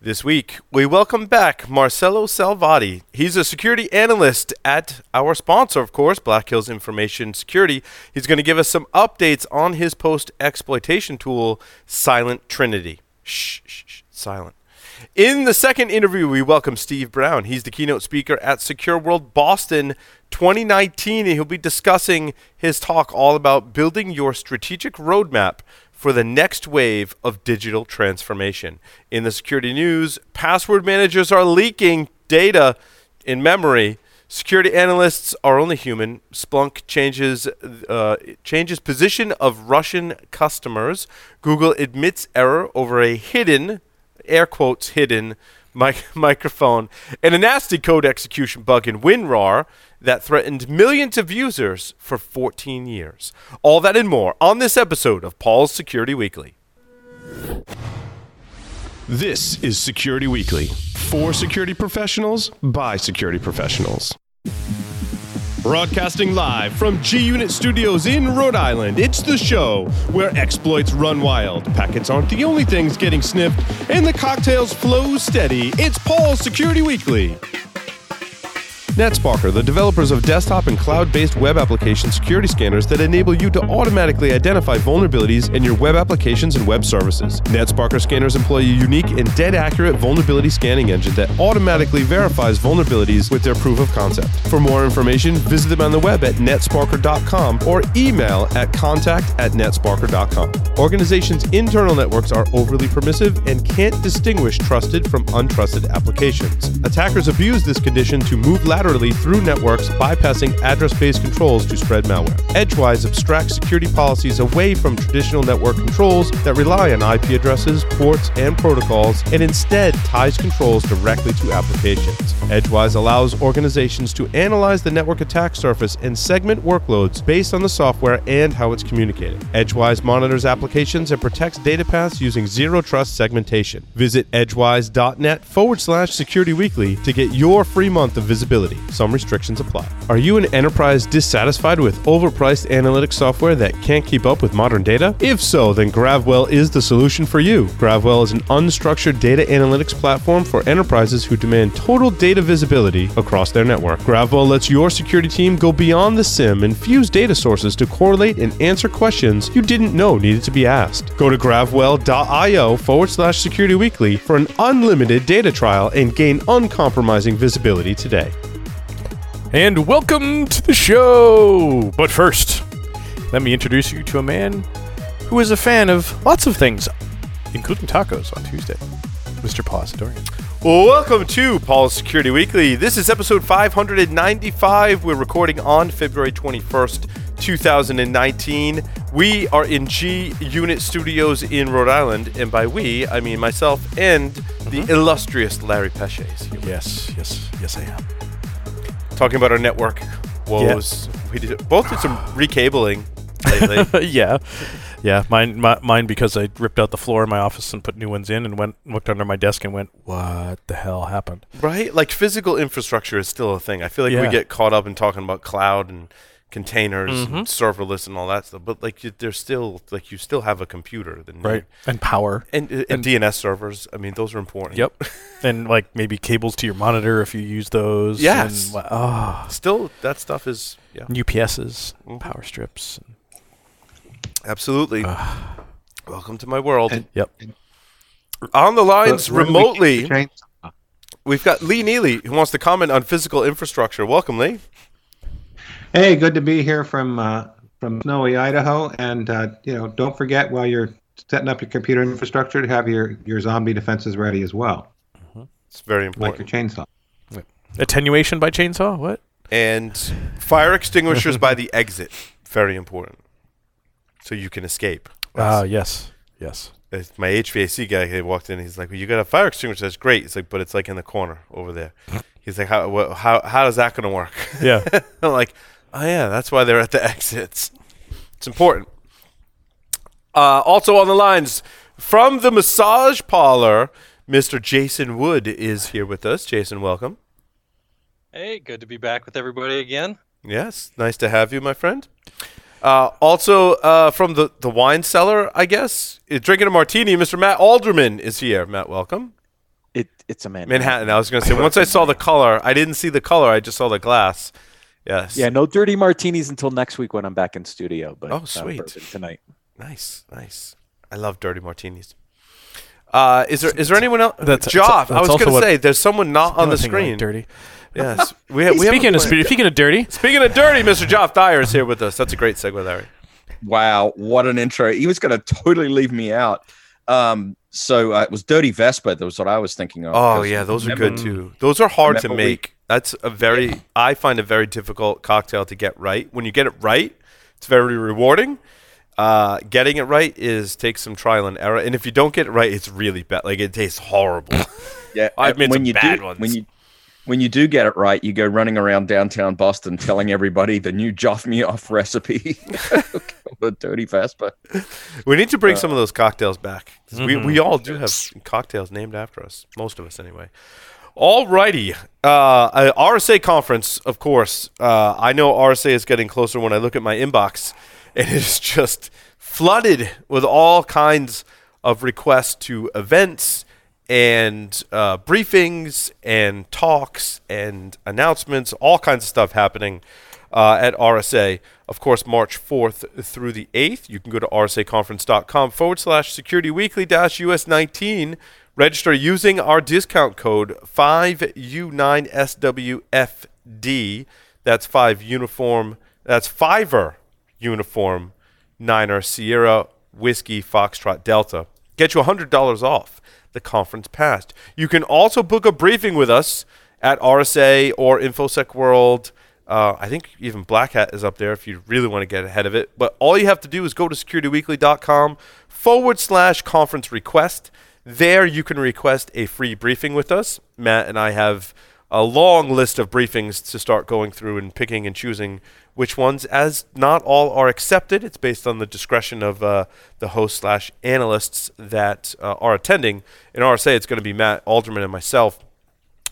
This week, we welcome back Marcelo Salvati. He's a security analyst at our sponsor, of course, Black Hills Information Security. He's going to give us some updates on his post-exploitation tool, Silent Trinity. Silent. In the second interview, we welcome Steve Brown. He's the keynote speaker at Secure World Boston 2019, and he'll be discussing his talk all about building your strategic roadmap for the next wave of digital transformation. In the security news, password managers are leaking data in memory. Security analysts are only human. Splunk changes position of Russian customers. Google admits error over a hidden, air quotes hidden, microphone, and a nasty code execution bug in WinRAR that threatened millions of users for 14 years. All that and more on this episode of Paul's Security Weekly. This is Security Weekly, for security professionals, by security professionals. Broadcasting live from G-Unit Studios in Rhode Island, it's the show where exploits run wild, packets aren't the only things getting sniffed, and the cocktails flow steady. It's Paul's Security Weekly. NetSparker, the developers of desktop and cloud-based web application security scanners that enable you to automatically identify vulnerabilities in your web applications and web services. NetSparker scanners employ a unique and dead-accurate vulnerability scanning engine that automatically verifies vulnerabilities with their proof of concept. For more information, visit them on the web at netsparker.com or email at contact@netsparker.com. Organizations' internal networks are overly permissive and can't distinguish trusted from untrusted applications. Attackers abuse this condition to move laterally through networks, bypassing address-based controls to spread malware. Edgewise abstracts security policies away from traditional network controls that rely on IP addresses, ports, and protocols, and instead ties controls directly to applications. Edgewise allows organizations to analyze the network attack surface and segment workloads based on the software and how it's communicating. Edgewise monitors applications and protects data paths using zero-trust segmentation. Visit edgewise.net/securityweekly to get your free month of visibility. Some restrictions apply. Are you an enterprise dissatisfied with overpriced analytics software that can't keep up with modern data? If so, then Gravwell is the solution for you. Gravwell is an unstructured data analytics platform for enterprises who demand total data visibility across their network. Gravwell lets your security team go beyond the SIM and fuse data sources to correlate and answer questions you didn't know needed to be asked. Go to gravwell.io/securityweekly for an unlimited data trial and gain uncompromising visibility today. And welcome to the show! But first, let me introduce you to a man who is a fan of lots of things, including tacos on Tuesday, Mr. Paul Asadorian. Welcome to Paul's Security Weekly. This is episode 595. We're recording on February 21st, 2019. We are in G-Unit Studios in Rhode Island, and by we, I mean myself and the illustrious Larry Pesce. Yes, I am. Talking about our network woes. Yeah. We both did some recabling lately. Yeah. Mine because I ripped out the floor in my office and put new ones in, and looked under my desk and went, "What the hell happened?" Right? Like physical infrastructure is still a thing. I feel like we get caught up in talking about cloud and containers and serverless and all that stuff, but like there's still like you still have a computer, right? And power and DNS servers. I mean, those are important. Yep. And like maybe cables to your monitor if you use those. Yes. And, still, that stuff is UPSs, power strips. Absolutely. Welcome to my world. And on the lines remotely, we've got Lee Neely who wants to comment on physical infrastructure. Welcome, Lee. Hey, good to be here from snowy Idaho. And don't forget while you're setting up your computer infrastructure to have your zombie defenses ready as well. It's very important. Like your chainsaw. Wait. Attenuation by chainsaw? What? And fire extinguishers by the exit. Very important. So you can escape. Yes. My HVAC guy, he walked in. He's like, "Well, you got a fire extinguisher? That's great." It's like, "But it's like in the corner over there." He's like, "How is that going to work?" Yeah. I'm like, "Oh yeah, that's why they're at the exits." It's important. Also on the lines from the massage parlor. Mr. Jason Wood is here with us. Jason, welcome. Hey, good to be back with everybody again. Yes, nice to have you, my friend. Also, from the wine cellar, I guess, drinking a martini, Mr. Matt Alderman is here. Matt, welcome. It's a Manhattan. Manhattan. I was going to say, once I saw the color, I didn't see the color. I just saw the glass. Yes. Yeah, no dirty martinis until next week when I'm back in studio. But oh, sweet. Tonight. Nice, nice. I love dirty martinis. Is there anyone else? Joff, I was going to say, there's someone not on the screen. Like dirty. Yes. Speaking of dirty. Speaking of dirty, Mr. Joff Dyer is here with us. That's a great segue, Larry. Wow, what an intro. He was going to totally leave me out. So it was Dirty Vespa. That was what I was thinking of. Oh, yeah, those are good, too. Those are hard to make. That's a very, I find a very difficult cocktail to get right. When you get it right, it's very rewarding. Getting it right takes some trial and error, and if you don't get it right, it's really bad. Like it tastes horrible. Yeah, I've made some bad ones. When you do get it right, you go running around downtown Boston telling everybody the new Joff Me Off recipe. The Dirty Vespa. We need to bring some of those cocktails back. Mm-hmm. We all do have cocktails named after us. Most of us, anyway. All righty. RSA Conference, of course. I know RSA is getting closer when I look at my inbox. It is just flooded with all kinds of requests to events and briefings and talks and announcements, all kinds of stuff happening at RSA. Of course, March 4th through the 8th. You can go to rsaconference.com/securityweekly-US19. Register using our discount code 5U9SWFD. That's 5 uniform. That's Fiverr. Uniform, Niner, Sierra, Whiskey, Foxtrot, Delta. Get you $100 off the conference pass. You can also book a briefing with us at RSA or InfoSec World. I think even Black Hat is up there if you really want to get ahead of it. But all you have to do is go to securityweekly.com/conference request. There you can request a free briefing with us. Matt and I have a long list of briefings to start going through and picking and choosing which ones, as not all are accepted. It's based on the discretion of the host/analysts that are attending. In RSA, it's going to be Matt Alderman and myself.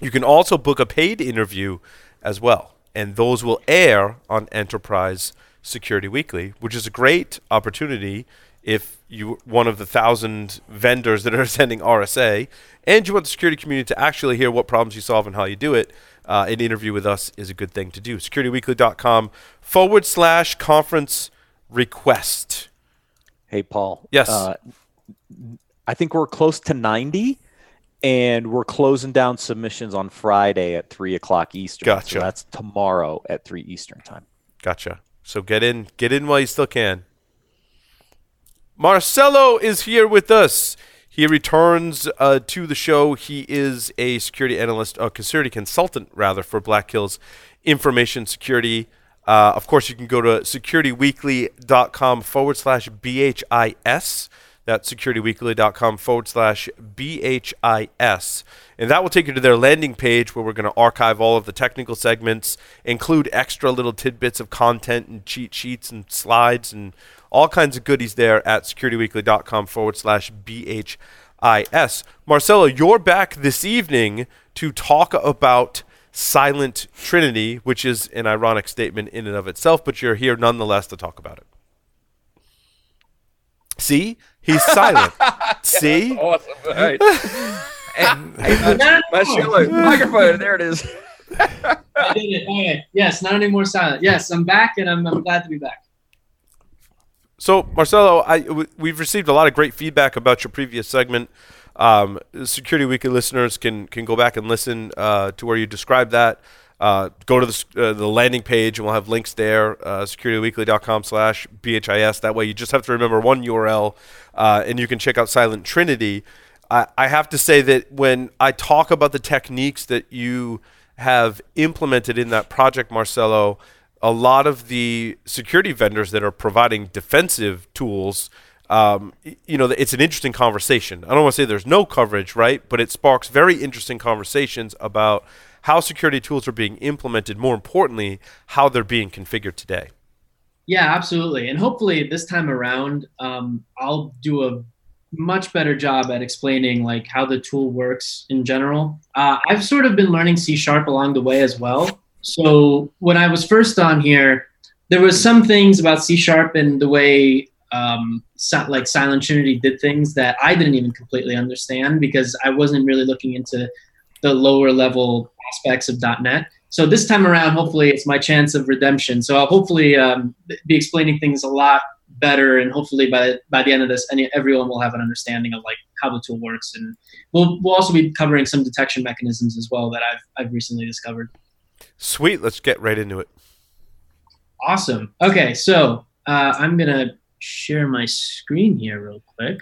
You can also book a paid interview as well, and those will air on Enterprise Security Weekly, which is a great opportunity if you're one of the 1,000 vendors that are attending RSA, and you want the security community to actually hear what problems you solve and how you do it. An interview with us is a good thing to do. securityweekly.com/conference request. Hey, Paul. Yes. I think we're close to 90, and we're closing down submissions on Friday at 3 o'clock Eastern. Gotcha. So that's tomorrow at 3 Eastern time. Gotcha. So get in while you still can. Marcelo is here with us. He returns to the show. He is a security consultant for Black Hills Information Security. Of course, you can go to securityweekly.com/BHIS. That's securityweekly.com/BHIS. And that will take you to their landing page where we're going to archive all of the technical segments, include extra little tidbits of content and cheat sheets and slides and all kinds of goodies there at securityweekly.com/BHIS. Marcelo, you're back this evening to talk about Silent Trinity, which is an ironic statement in and of itself, but you're here nonetheless to talk about it. See? He's silent. See? Yeah, awesome. All right. Marcelo, microphone. There it is. I did it. All right. Yes, not any more silent. Yes, I'm back, and I'm glad to be back. So, Marcelo, we've received a lot of great feedback about your previous segment. Security Weekly listeners can go back and listen to where you described that. Go to the landing page, and we'll have links there, securityweekly.com/BHIS. That way you just have to remember one URL, and you can check out Silent Trinity. I have to say that when I talk about the techniques that you have implemented in that project, Marcelo, a lot of the security vendors that are providing defensive tools, it's an interesting conversation. I don't want to say there's no coverage, right? But it sparks very interesting conversations about how security tools are being implemented, more importantly, how they're being configured today. Yeah, absolutely. And hopefully this time around, I'll do a much better job at explaining like how the tool works in general. I've sort of been learning C# along the way as well. So when I was first on here, there was some things about C# and the way like Silent Trinity did things that I didn't even completely understand because I wasn't really looking into the lower level aspects of .NET. So this time around, hopefully it's my chance of redemption. So I'll hopefully be explaining things a lot better, and hopefully by the end of this, everyone will have an understanding of like how the tool works, and we'll also be covering some detection mechanisms as well that I've recently discovered. Sweet, let's get right into it. Awesome. Okay, so I'm gonna share my screen here real quick.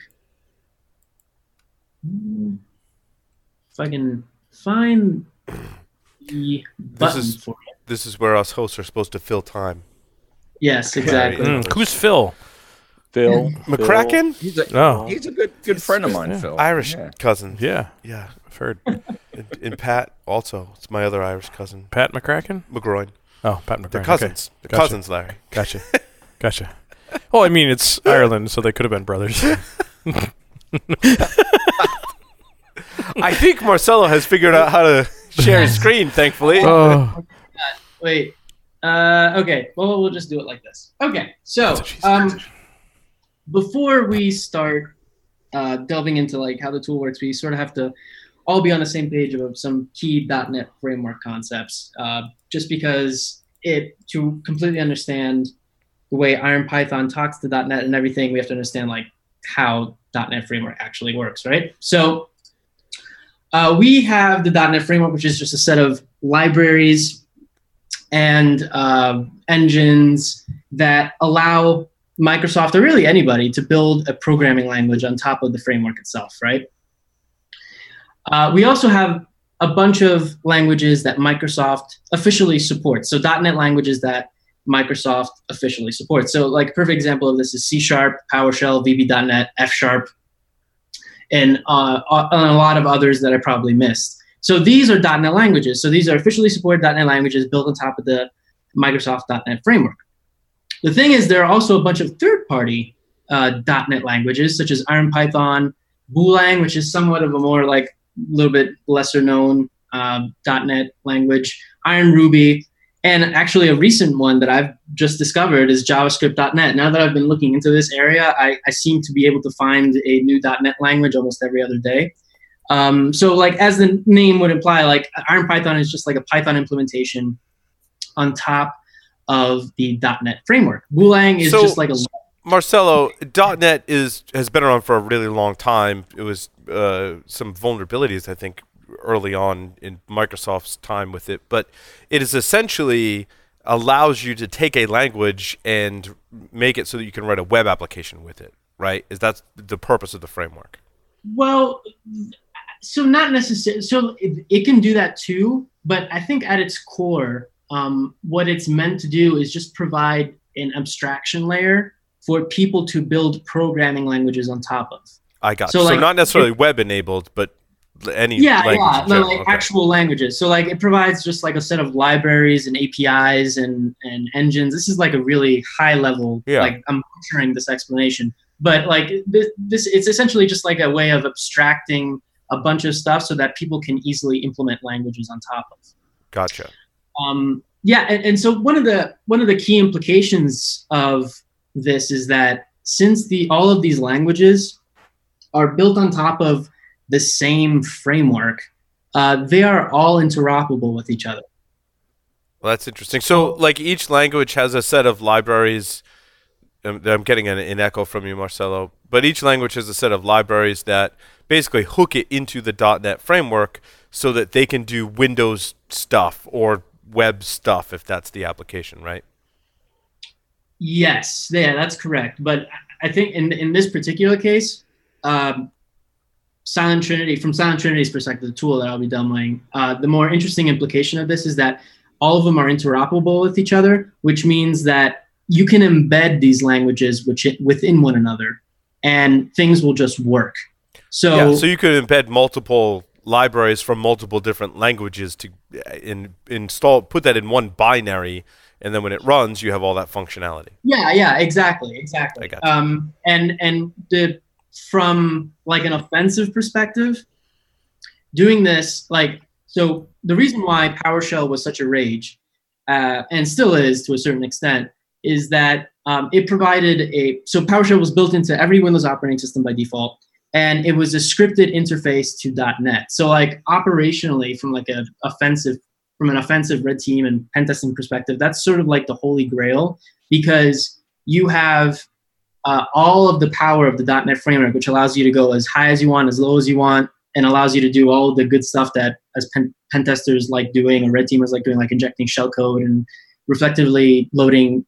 If I can find the button for it. This is where us hosts are supposed to fill time. Yes, exactly. Mm. Who's Phil? Phil McCracken? He's a good friend of mine, Phil. Irish cousin. Yeah, I've heard. and Pat also. It's my other Irish cousin. Pat McCracken? McGroin. Oh, Pat McCracken. They're cousins. Okay. They're cousins, Larry. Gotcha. Well, I mean, it's Ireland, so they could have been brothers. I think Marcelo has figured out how to share his screen, thankfully. Oh. Wait. Okay, well, we'll just do it like this. Okay, so before we start delving into like how the tool works, we sort of have to all be on the same page of some key .NET framework concepts, just because to completely understand the way IronPython talks to .NET and everything, we have to understand like how .NET framework actually works, right? So we have the .NET framework, which is just a set of libraries and engines that allow Microsoft, or really anybody, to build a programming language on top of the framework itself, right? We also have a bunch of languages that Microsoft officially supports. So .NET languages that Microsoft officially supports. So like a perfect example of this is C#, PowerShell, VB.NET, F#, and a lot of others that I probably missed. So these are .NET languages. So these are officially supported .NET languages built on top of the Microsoft .NET framework. The thing is, there are also a bunch of third-party .NET languages, such as IronPython, Booleang, which is somewhat of a more like a little bit lesser-known .NET language, IronRuby, and actually a recent one that I've just discovered is JavaScript.NET. Now that I've been looking into this area, I seem to be able to find a new .NET language almost every other day. So like as the name would imply, like IronPython is just like a Python implementation on top of the .NET framework. Booleang is just like a Marcelo, .NET has been around for a really long time. It was some vulnerabilities, I think, early on in Microsoft's time with it, but it is essentially allows you to take a language and make it so that you can write a web application with it, right? Is that the purpose of the framework? Well, so not necessarily. So it can do that too, but I think at its core, what it's meant to do is just provide an abstraction layer for people to build programming languages on top of. I got so not necessarily web-enabled, but any language. Yeah, like actual languages. So like it provides just like a set of libraries and APIs and engines. This is like a really high level. Yeah. Like I'm sharing this explanation. But like this, it's essentially just like a way of abstracting a bunch of stuff so that people can easily implement languages on top of. Gotcha. And so one of the key implications of this is that since all of these languages are built on top of the same framework, they are all interoperable with each other. Well, that's interesting. So like each language has a set of libraries. I'm getting an echo from you, Marcelo. But each language has a set of libraries that basically hook it into the .NET framework so that they can do Windows stuff or web stuff if that's the application, right? Yes, yeah, that's correct. But I think in this particular case, Silent Trinity, from Silent Trinity's perspective, the tool that I'll be demoing, the more interesting implication of this is that all of them are interoperable with each other, which means that you can embed these languages within one another, and things will just work. So you could embed multiple libraries from multiple different languages to put that in one binary, and then when it runs, you have all that functionality. Yeah, exactly. I got you. From like an offensive perspective, doing this so the reason why PowerShell was such a rage, and still is to a certain extent, is that it provided a, so PowerShell was built into every Windows operating system by default, and it was a scripted interface to .NET. So like operationally from like an offensive red team and pen testing perspective, that's sort of like the holy grail, because you have all of the power of the .NET framework, which allows you to go as high as you want, as low as you want, and allows you to do all the good stuff that as pen testers like doing, and red teamers like doing, like injecting shellcode and reflectively loading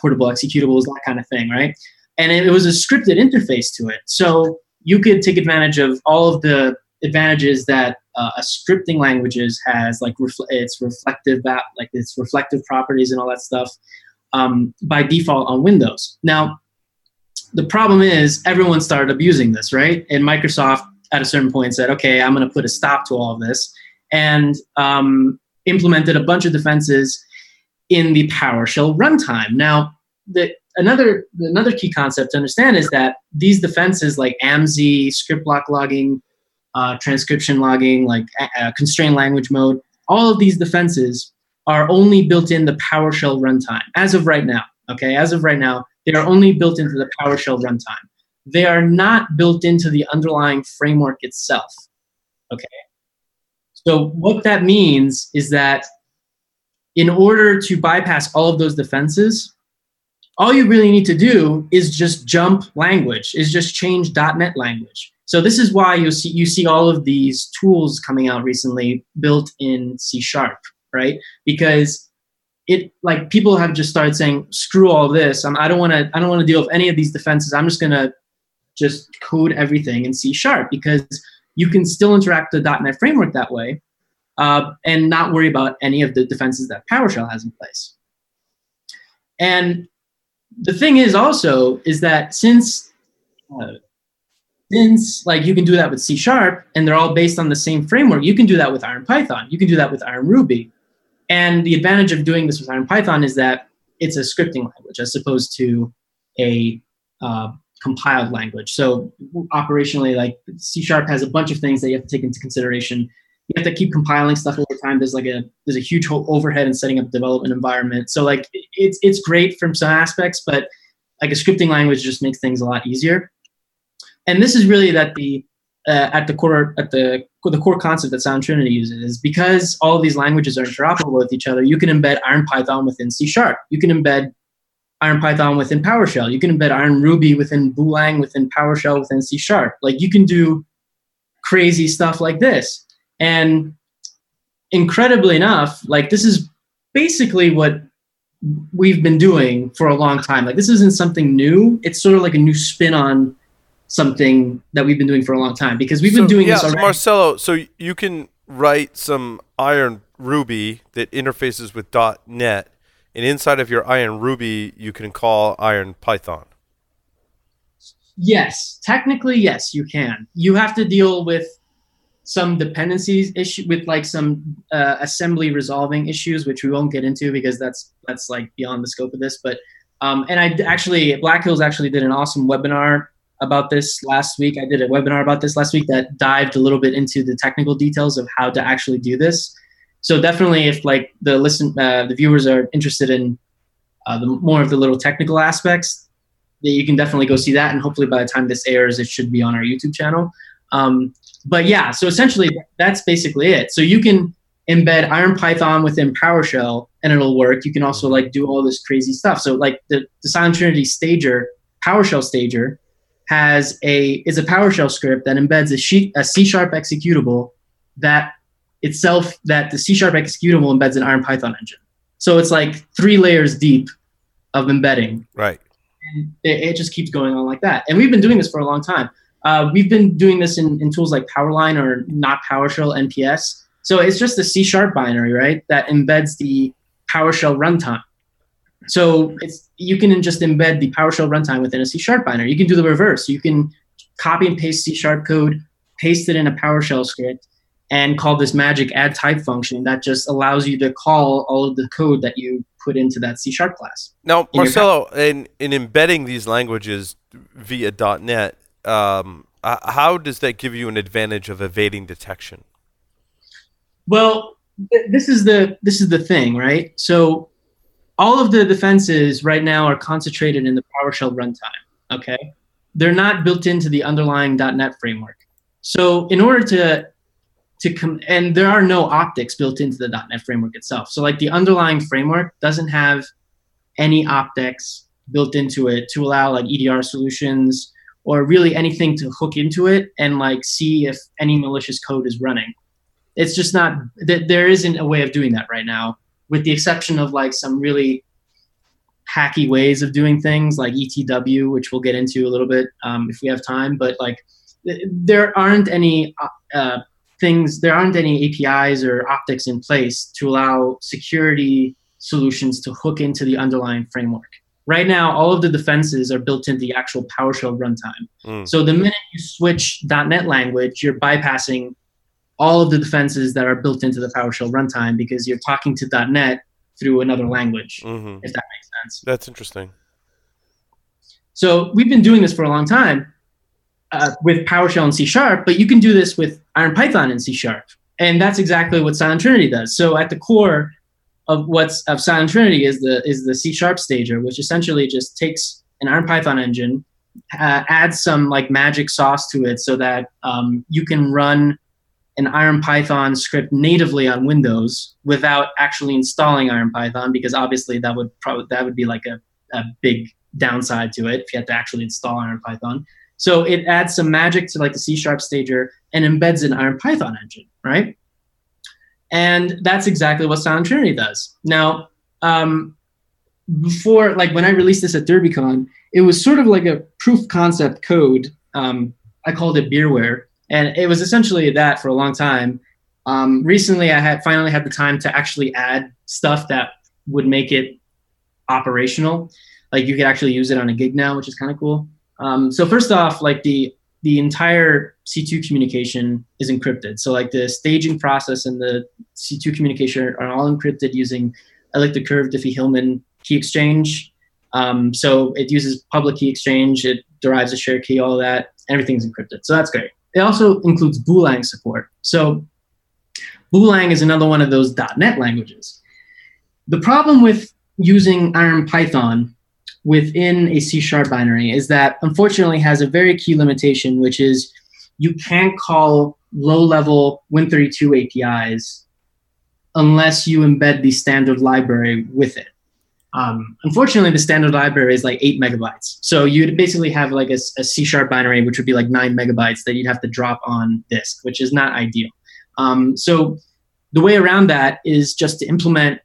portable executables, that kind of thing, right? And it was a scripted interface to it. So you could take advantage of all of the advantages that a scripting languages has, like its reflective properties and all that stuff by default on Windows. Now, the problem is everyone started abusing this, right? And Microsoft at a certain point said, okay, I'm going to put a stop to all of this, and implemented a bunch of defenses in the PowerShell runtime. Now, another key concept to understand is that these defenses like AMSI, script block logging, transcription logging, like constrained language mode, all of these defenses are only built in the PowerShell runtime as of right now. Okay, as of right now, they are only built into the PowerShell runtime. They are not built into the underlying framework itself. Okay. So what that means is that in order to bypass all of those defenses, all you really need to do is just jump language, is just change .NET language. So this is why you see all of these tools coming out recently built in C#, right? Because it, like, people have just started saying, screw all this. I don't want to deal with any of these defenses. I'm just going to just code everything in C#, because you can still interact with the .NET framework that way and not worry about any of the defenses that PowerShell has in place. And the thing is also is that since like you can do that with C# and they're all based on the same framework, you can do that with IronPython. You can do that with IronRuby. And the advantage of doing this with IronPython is that it's a scripting language as opposed to a compiled language. So operationally, like C# has a bunch of things that you have to take into consideration. You have to keep compiling stuff over time. There's like there's a huge overhead in setting up development environment. So like it's great from some aspects, but like a scripting language just makes things a lot easier. And this is really that the core concept that Silent Trinity uses is because all of these languages are interoperable with each other. You can embed IronPython within C#. You can embed IronPython within PowerShell. You can embed IronRuby within Boolean, within PowerShell, within C#. Like you can do crazy stuff like this. And incredibly enough, like this is basically what we've been doing for a long time. Like this isn't something new. It's sort of like a new spin on something that we've been doing for a long time, because we've been doing this already. Marcelo, so you can write some IronRuby that interfaces with .NET, and inside of your IronRuby, you can call IronPython. Yes, technically, yes, you can. You have to deal with some dependencies issue with like some assembly resolving issues, which we won't get into because that's like beyond the scope of this. But and Black Hills actually did an awesome webinar about this last week. I did a webinar about this last week that dived a little bit into the technical details of how to actually do this. So definitely if like the viewers are interested in the more of the little technical aspects, that you can definitely go see that. And hopefully by the time this airs, it should be on our YouTube channel. But yeah, so essentially that's basically it. So you can embed IronPython within PowerShell and it'll work. You can also like do all this crazy stuff. So like the Silent Trinity stager, PowerShell stager, is a PowerShell script that embeds a C# executable that the C# executable embeds an IronPython engine. So it's like 3 layers deep of embedding. Right. And it just keeps going on like that. And we've been doing this for a long time. We've been doing this in tools like Powerline or not PowerShell NPS. So it's just the C# binary, right, that embeds the PowerShell runtime. So you can just embed the PowerShell runtime within a C# binary. You can do the reverse. You can copy and paste C# code, paste it in a PowerShell script, and call this magic add type function that just allows you to call all of the code that you put into that C# class. Now, Marcelo, in embedding these languages via .NET, how does that give you an advantage of evading detection? Well, this is the thing, right? So all of the defenses right now are concentrated in the PowerShell runtime, okay? They're not built into the underlying .NET framework. So in order and there are no optics built into the .NET framework itself. So like the underlying framework doesn't have any optics built into it to allow like EDR solutions or really anything to hook into it and like see if any malicious code is running. It's just not, there isn't a way of doing that right now, with the exception of like some really hacky ways of doing things like ETW, which we'll get into a little bit if we have time. But like there aren't any there aren't any APIs or optics in place to allow security solutions to hook into the underlying framework. Right now, all of the defenses are built into the actual PowerShell runtime. So the minute you switch .NET language, you're bypassing all of the defenses that are built into the PowerShell runtime because you're talking to .NET through another language, if that makes sense. That's interesting. So we've been doing this for a long time with PowerShell and C#, but you can do this with IronPython and C#. And that's exactly what Silent Trinity does. So at the core of what's of Silent Trinity is the C# stager, which essentially just takes an IronPython engine, adds some like magic sauce to it so that you can run an IronPython script natively on Windows without actually installing IronPython, because obviously that would be like a big downside to it if you had to actually install IronPython. So it adds some magic to like the C# stager and embeds an IronPython engine, right? And that's exactly what Silent Trinity does. Now, before, like when I released this at DerbyCon, it was sort of like a proof concept code. I called it beerware. And it was essentially that for a long time. Recently, I finally had the time to actually add stuff that would make it operational. Like you could actually use it on a gig now, which is kind of cool. So first off, like the entire C2 communication is encrypted. So like the staging process and the C2 communication are all encrypted using elliptic curve Diffie-Hellman key exchange. So it uses public key exchange. It derives a shared key, all of that. Everything's encrypted. So that's great. It also includes Boolean support. So Boolean is another one of those .NET languages. The problem with using IronPython within a C# binary is that, unfortunately, it has a very key limitation, which is you can't call low-level Win32 APIs unless you embed the standard library with it. Unfortunately, the standard library is like 8 MB. So you'd basically have like a C# binary, which would be like 9 MB that you'd have to drop on disk, which is not ideal. So the way around that is just to embed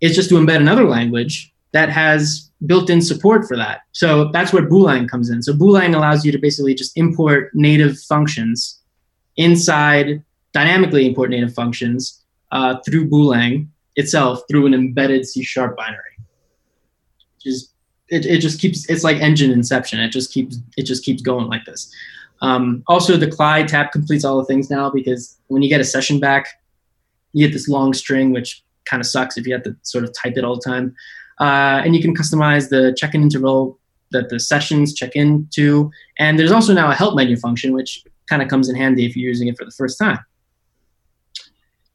another language that has built-in support for that. So that's where Boolean comes in. So Boolean allows you to basically just import native functions dynamically import native functions through Boolean itself through an embedded C# binary, which is it's like engine inception. It just keeps going like this. Also, the CLI tab completes all the things now, because when you get a session back, you get this long string, which kind of sucks if you have to sort of type it all the time. And you can customize the check-in interval that the sessions check in to. And there's also now a help menu function, which kind of comes in handy if you're using it for the first time.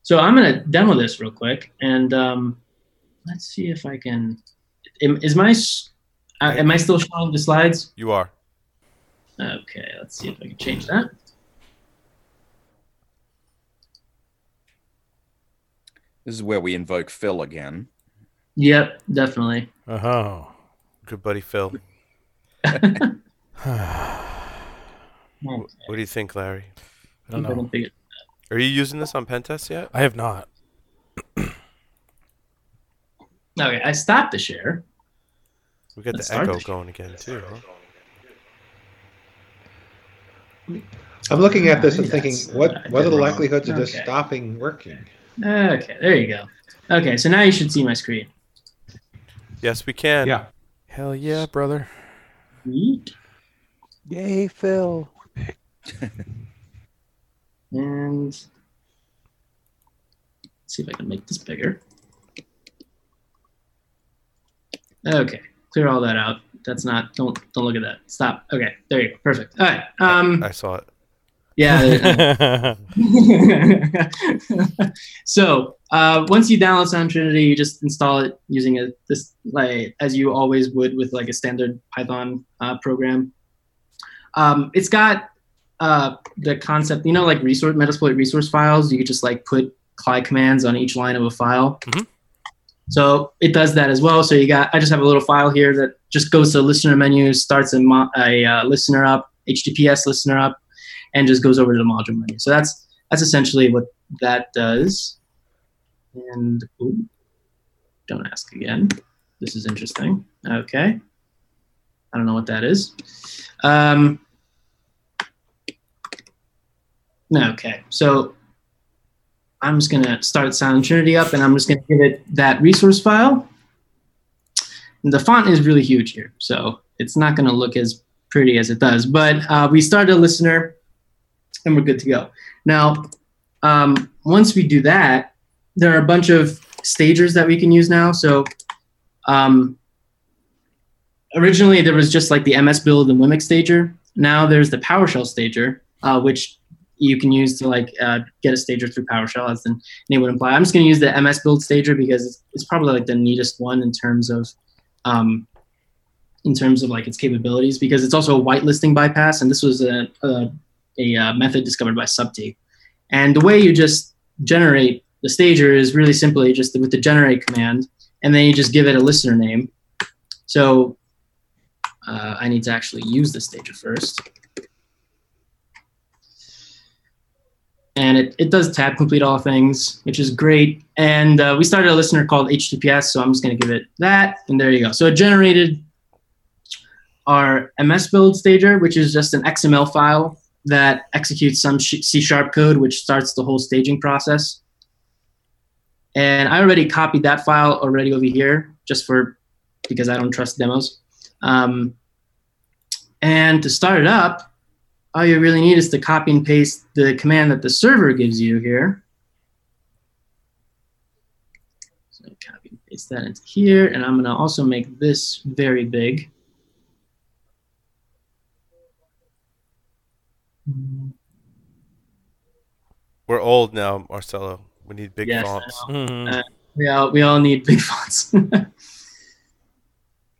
So I'm going to demo this real quick, and let's see if I can. Am I still showing the slides? You are. Okay, let's see if I can change that. This is where we invoke Phil again. Yep, definitely. Uh-huh. Good buddy, Phil. What do you think, Larry? I don't know. Are you using this on Pentest yet? I have not. Okay, I stopped the share. We got the echo going again too. Huh? I'm looking at this and thinking, what are the likelihoods of this stopping working? Okay, there you go. Okay, so now you should see my screen. Yes, we can. Yeah. Hell yeah, brother. Sweet. Yay, Phil. And let's see if I can make this bigger. Okay, clear all that out. That's not. Don't look at that. Stop. Okay, there you go. Perfect. All right. I saw it. Yeah. So once you download Silent Trinity, you just install it using as you always would with like a standard Python program. It's got the concept, resource Metasploit resource files. You could just put CLI commands on each line of a file. Mm-hmm. So it does that as well. So I just have a little file here that just goes to the listener menu, starts a listener up, HTTPS listener up, and just goes over to the module menu. So that's essentially what that does. And don't ask again. This is interesting. Okay. I don't know what that is. Okay. So I'm just going to start Silent Trinity up, and I'm just going to give it that resource file. And the font is really huge here, so it's not going to look as pretty as it does. But we start a listener, and we're good to go. Now, once we do that, there are a bunch of stagers that we can use now. So originally, there was just the MS build and Wimic stager. Now there's the PowerShell stager, which you can use to get a stager through PowerShell, as the name would imply. I'm just going to use the MS build stager because it's probably the neatest one in terms of its capabilities, because it's also a whitelisting bypass, and this was a method discovered by Subti. And the way you just generate the stager is really simply just with the generate command, and then you just give it a listener name. So I need to actually use the stager first. And it does tab complete all things, which is great. And we started a listener called HTTPS, so I'm just going to give it that. And there you go. So it generated our MS build stager, which is just an XML file that executes some C# code, which starts the whole staging process. And I already copied that file already over here, because I don't trust demos. And to start it up, all you really need is to copy and paste the command that the server gives you here. So copy and paste that into here, and I'm going to also make this very big. We're old now, Marcelo. We need big fonts. Mm-hmm. We all need big fonts.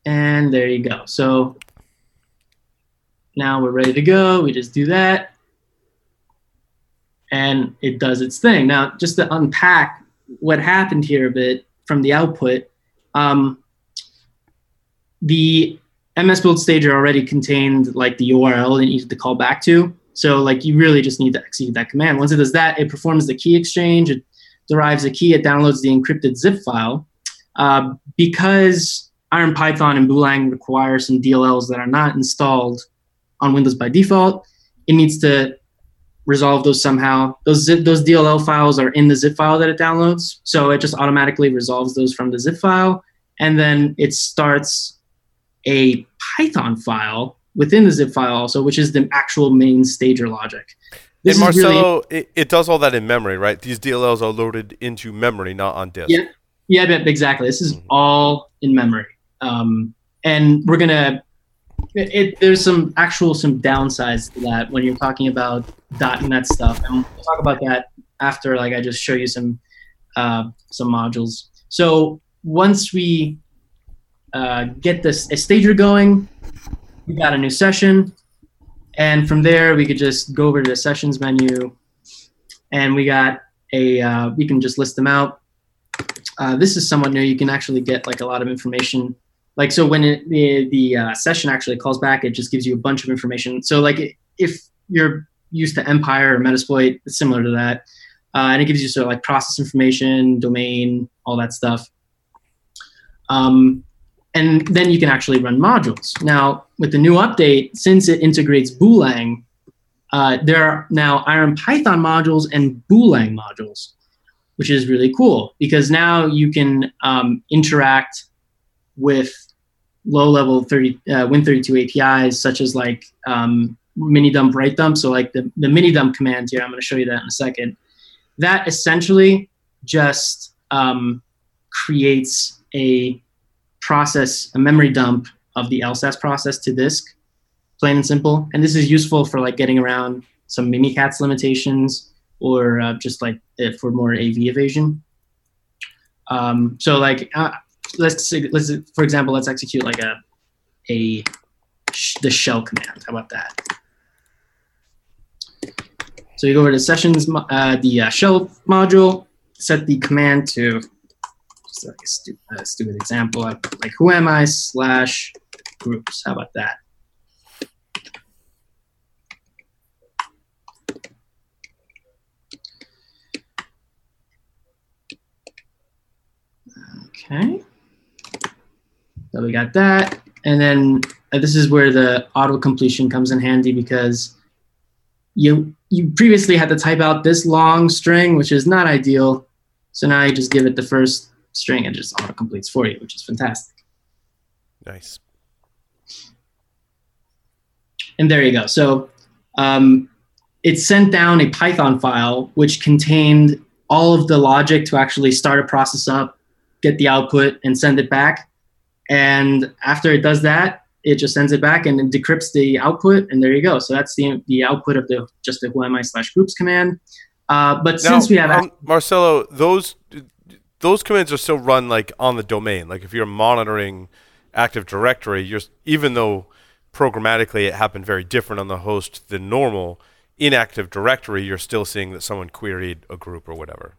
And there you go. So now we're ready to go. We just do that, and it does its thing. Now, just to unpack what happened here a bit from the output, the MS build stager already contained the URL that you needed to call back to. So you really just need to execute that command. Once it does that, it performs the key exchange, it derives a key, it downloads the encrypted zip file. Because IronPython and Booleang require some DLLs that are not installed on Windows by default, it needs to resolve those somehow. Those DLL files are in the zip file that it downloads, so it just automatically resolves those from the zip file, and then it starts a Python file within the zip file also, which is the actual main stager logic. This and Marcelo, really, it does all that in memory, right? These DLLs are loaded into memory, not on disk. Yeah, exactly. This is all in memory. And we're going to... There's some downsides to that when you're talking about .NET stuff. And we'll talk about that after I just show you some modules. So once we get a stager going, we got a new session, and from there we could just go over to the sessions menu, and we got we can just list them out. This is somewhat new. You can actually get a lot of information. So when the session actually calls back, it just gives you a bunch of information. So if you're used to Empire or Metasploit, it's similar to that. And it gives you process information, domain, all that stuff. And then you can actually run modules. Now, with the new update, since it integrates Booleang, there are now IronPython modules and Booleang modules, which is really cool because now you can interact with low-level Win32 APIs, such as mini-dump, write-dump. So the mini-dump command here, I'm going to show you that in a second. That essentially just creates a memory dump of the LSAS process to disk, plain and simple. And this is useful for getting around some Mimikatz limitations, or just like for more AV evasion. So like let's for example, let's execute like the shell command. How about that? So you go over to sessions, the shell module, set the command to just like a stupid example of like who am I /groups. How about that? Okay, so we got that. And then this is where the auto completion comes in handy, because you previously had to type out this long string, which is not ideal. So now you just give it the first string and it just auto completes for you, which is fantastic. Nice. And there you go. So it sent down a Python file, which contained all of the logic to actually start a process up, get the output, and send it back. And after it does that, it just sends it back and then decrypts the output, and there you go. So that's the output of the whoami/groups command. But now, since we have Marcelo, those commands are still run like on the domain. Like if you're monitoring Active Directory, even though programmatically it happened very different on the host than normal, in Active Directory you're still seeing that someone queried a group or whatever.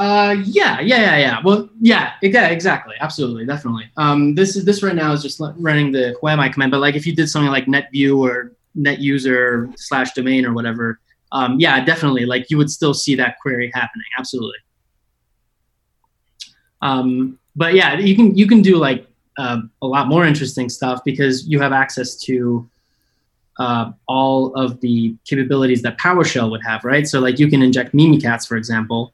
Yeah. Well, yeah, exactly. Absolutely. Definitely. This right now is just running the whoami command, but like if you did something like netview or netuser /domain or whatever, yeah, definitely. Like you would still see that query happening. Absolutely. But yeah, you can do like, a lot more interesting stuff, because you have access to, all of the capabilities that PowerShell would have, right? So like you can inject Mimikatz, for example.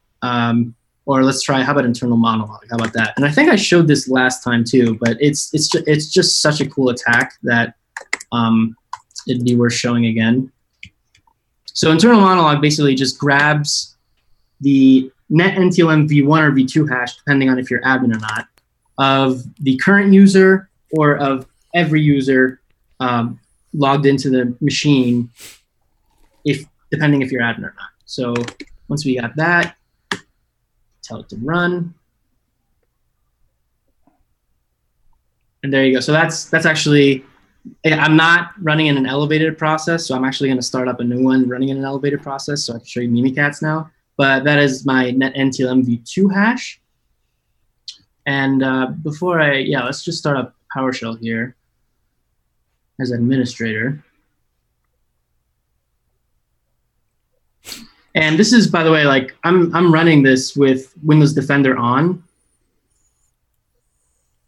Or let's try, how about internal monologue? How about that? And I think I showed this last time too, but it's just such a cool attack that it'd be worth showing again. So internal monologue basically just grabs the netNTLM v1 or v2 hash, depending on if you're admin or not, of the current user or of every user logged into the machine, depending if you're admin or not. So once we got that, tell it to run, and there you go. So that's actually, I'm not running in an elevated process, so I'm actually going to start up a new one running in an elevated process, so I can show you Mimikatz now. But that is my netNTLM v2 hash. And let's just start up PowerShell here as administrator. And this is, by the way, like I'm running this with Windows Defender on.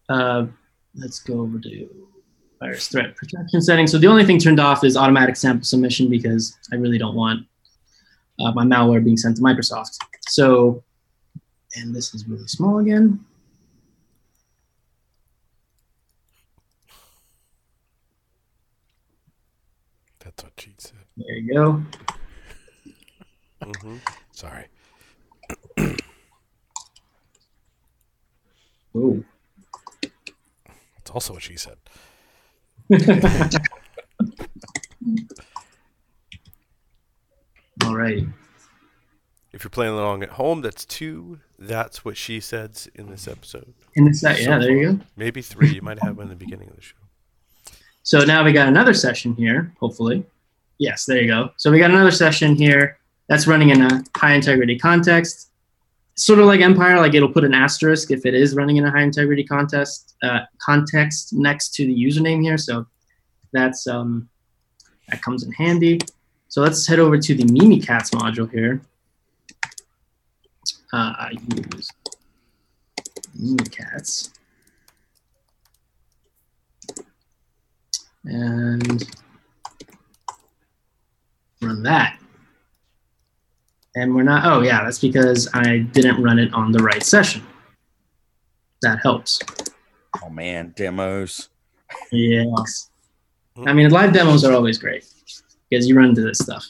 Let's go over to virus threat protection settings. So the only thing turned off is automatic sample submission, because I really don't want my malware being sent to Microsoft. So, and this is really small again. That's what she said. There you go. Mm-hmm. Sorry. Ooh. That's also what she said. All right. If you're playing along at home, that's 2. That's what she said in this episode. There you go. Maybe 3. You might have one in the beginning of the show. So now we got another session here, hopefully. Yes, there you go. So we got another session here. That's running in a high integrity context, sort of like Empire. Like it'll put an asterisk if it is running in a high integrity context next to the username here. So that's that comes in handy. So let's head over to the Mimikatz module here. I use Mimikatz, and run that. And we're not, oh yeah, that's because I didn't run it on the right session. That helps. Oh man, demos. Yes. I mean, live demos are always great, because you run into this stuff.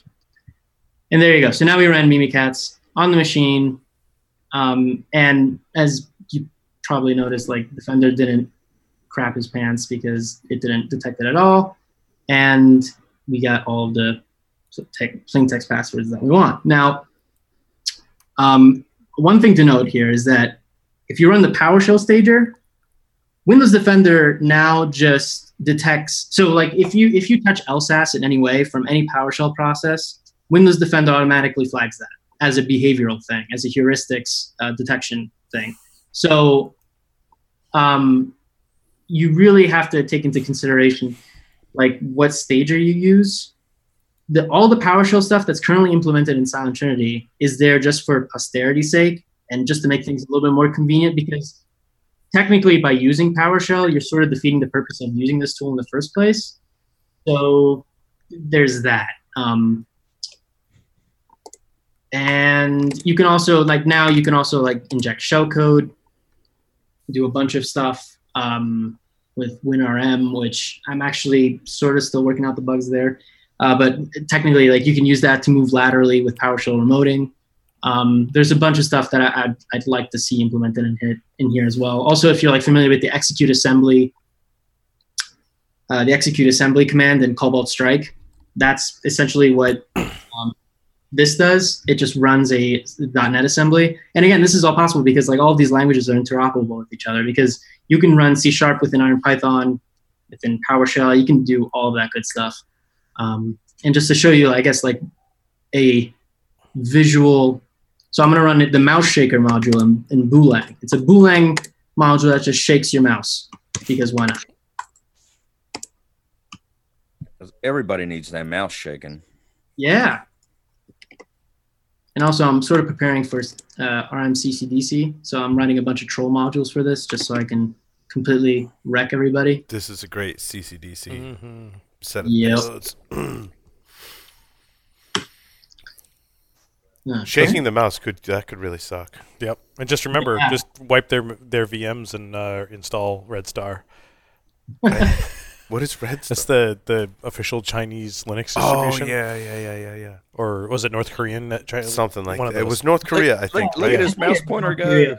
And there you go. So now we ran Mimikatz on the machine. And as you probably noticed, like Defender didn't crap his pants because it didn't detect it at all. And we got all of the so plain text passwords that we want. Now, one thing to note here is that if you run the PowerShell stager, Windows Defender now just detects, so like if you touch LSAS in any way from any PowerShell process, Windows Defender automatically flags that as a behavioral thing, as a heuristics detection thing. So you really have to take into consideration like what stager you use. All the PowerShell stuff that's currently implemented in Silent Trinity is there just for posterity's sake and just to make things a little bit more convenient, because technically by using PowerShell, you're sort of defeating the purpose of using this tool in the first place. So there's that. And you can also like inject shellcode, do a bunch of stuff with WinRM, which I'm actually sort of still working out the bugs there. But technically, like you can use that to move laterally with PowerShell remoting. There's a bunch of stuff that I'd like to see implemented in here as well. Also, if you're like familiar with the execute assembly command in Cobalt Strike, that's essentially what this does. It just runs a .NET assembly. And again, this is all possible because like all of these languages are interoperable with each other, because you can run C# within IronPython, within PowerShell. You can do all of that good stuff. And just to show you, I guess, like a visual, so I'm going to run the mouse shaker module in Booleang. It's a Booleang module that just shakes your mouse, because why not? Because everybody needs that mouse shaking. Yeah. And also, I'm sort of preparing for RMCCDC, so I'm running a bunch of troll modules for this, just so I can completely wreck everybody. This is a great CCDC. Mm-hmm. Set of episodes. Shaking the mouse could really suck. Yep. And just remember, just wipe their VMs and install Red Star. What is Red Star? That's the official Chinese Linux distribution. Oh yeah. Or was it North Korean? Something like that. It was North Korea, I think. Look at his mouse pointer guy.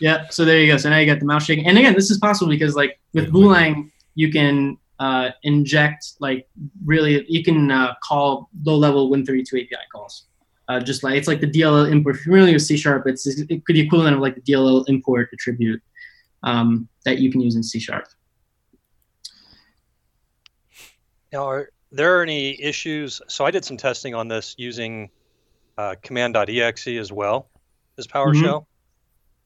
Yeah. So there you go. So now you got the mouse shaking. And again, this is possible because like with Booleang, you can inject, like, really, you can call low-level Win32 API calls. Just like, it's like the DLL import. If you're familiar with C#, it could be equivalent of like the DLL import attribute that you can use in C#. Now, are there any issues? So I did some testing on this using command.exe as well as PowerShell,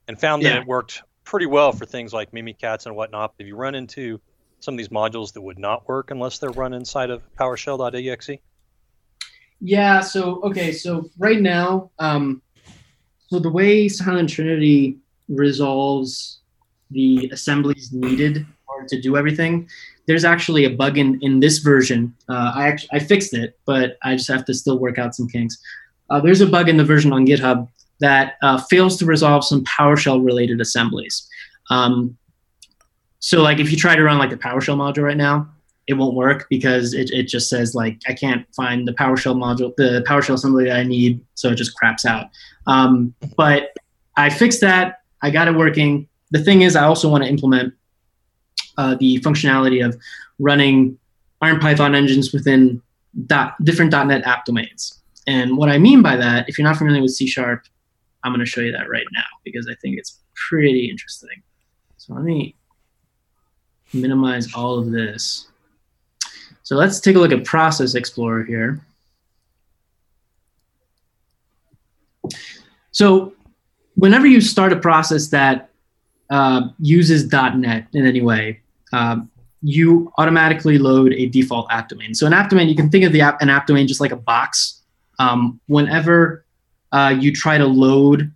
and found that it worked pretty well for things like Mimikatz and whatnot. If you run into some of these modules that would not work unless they're run inside of PowerShell.exe? Yeah, so right now, so the way Silent Trinity resolves the assemblies needed in order to do everything, there's actually a bug in this version. I fixed it, but I just have to still work out some kinks. There's a bug in the version on GitHub that fails to resolve some PowerShell-related assemblies. So like if you try to run like the PowerShell module right now, it won't work because it just says like, I can't find the PowerShell module, the PowerShell assembly that I need. So it just craps out. But I fixed that. I got it working. The thing is, I also want to implement the functionality of running IronPython engines within different .NET app domains. And what I mean by that, if you're not familiar with C#, I'm going to show you that right now because I think it's pretty interesting. So let me minimize all of this. So let's take a look at Process Explorer here. So whenever you start a process that uses .NET in any way, you automatically load a default app domain. So an app domain, you can think of an app domain just like a box. Whenever you try to load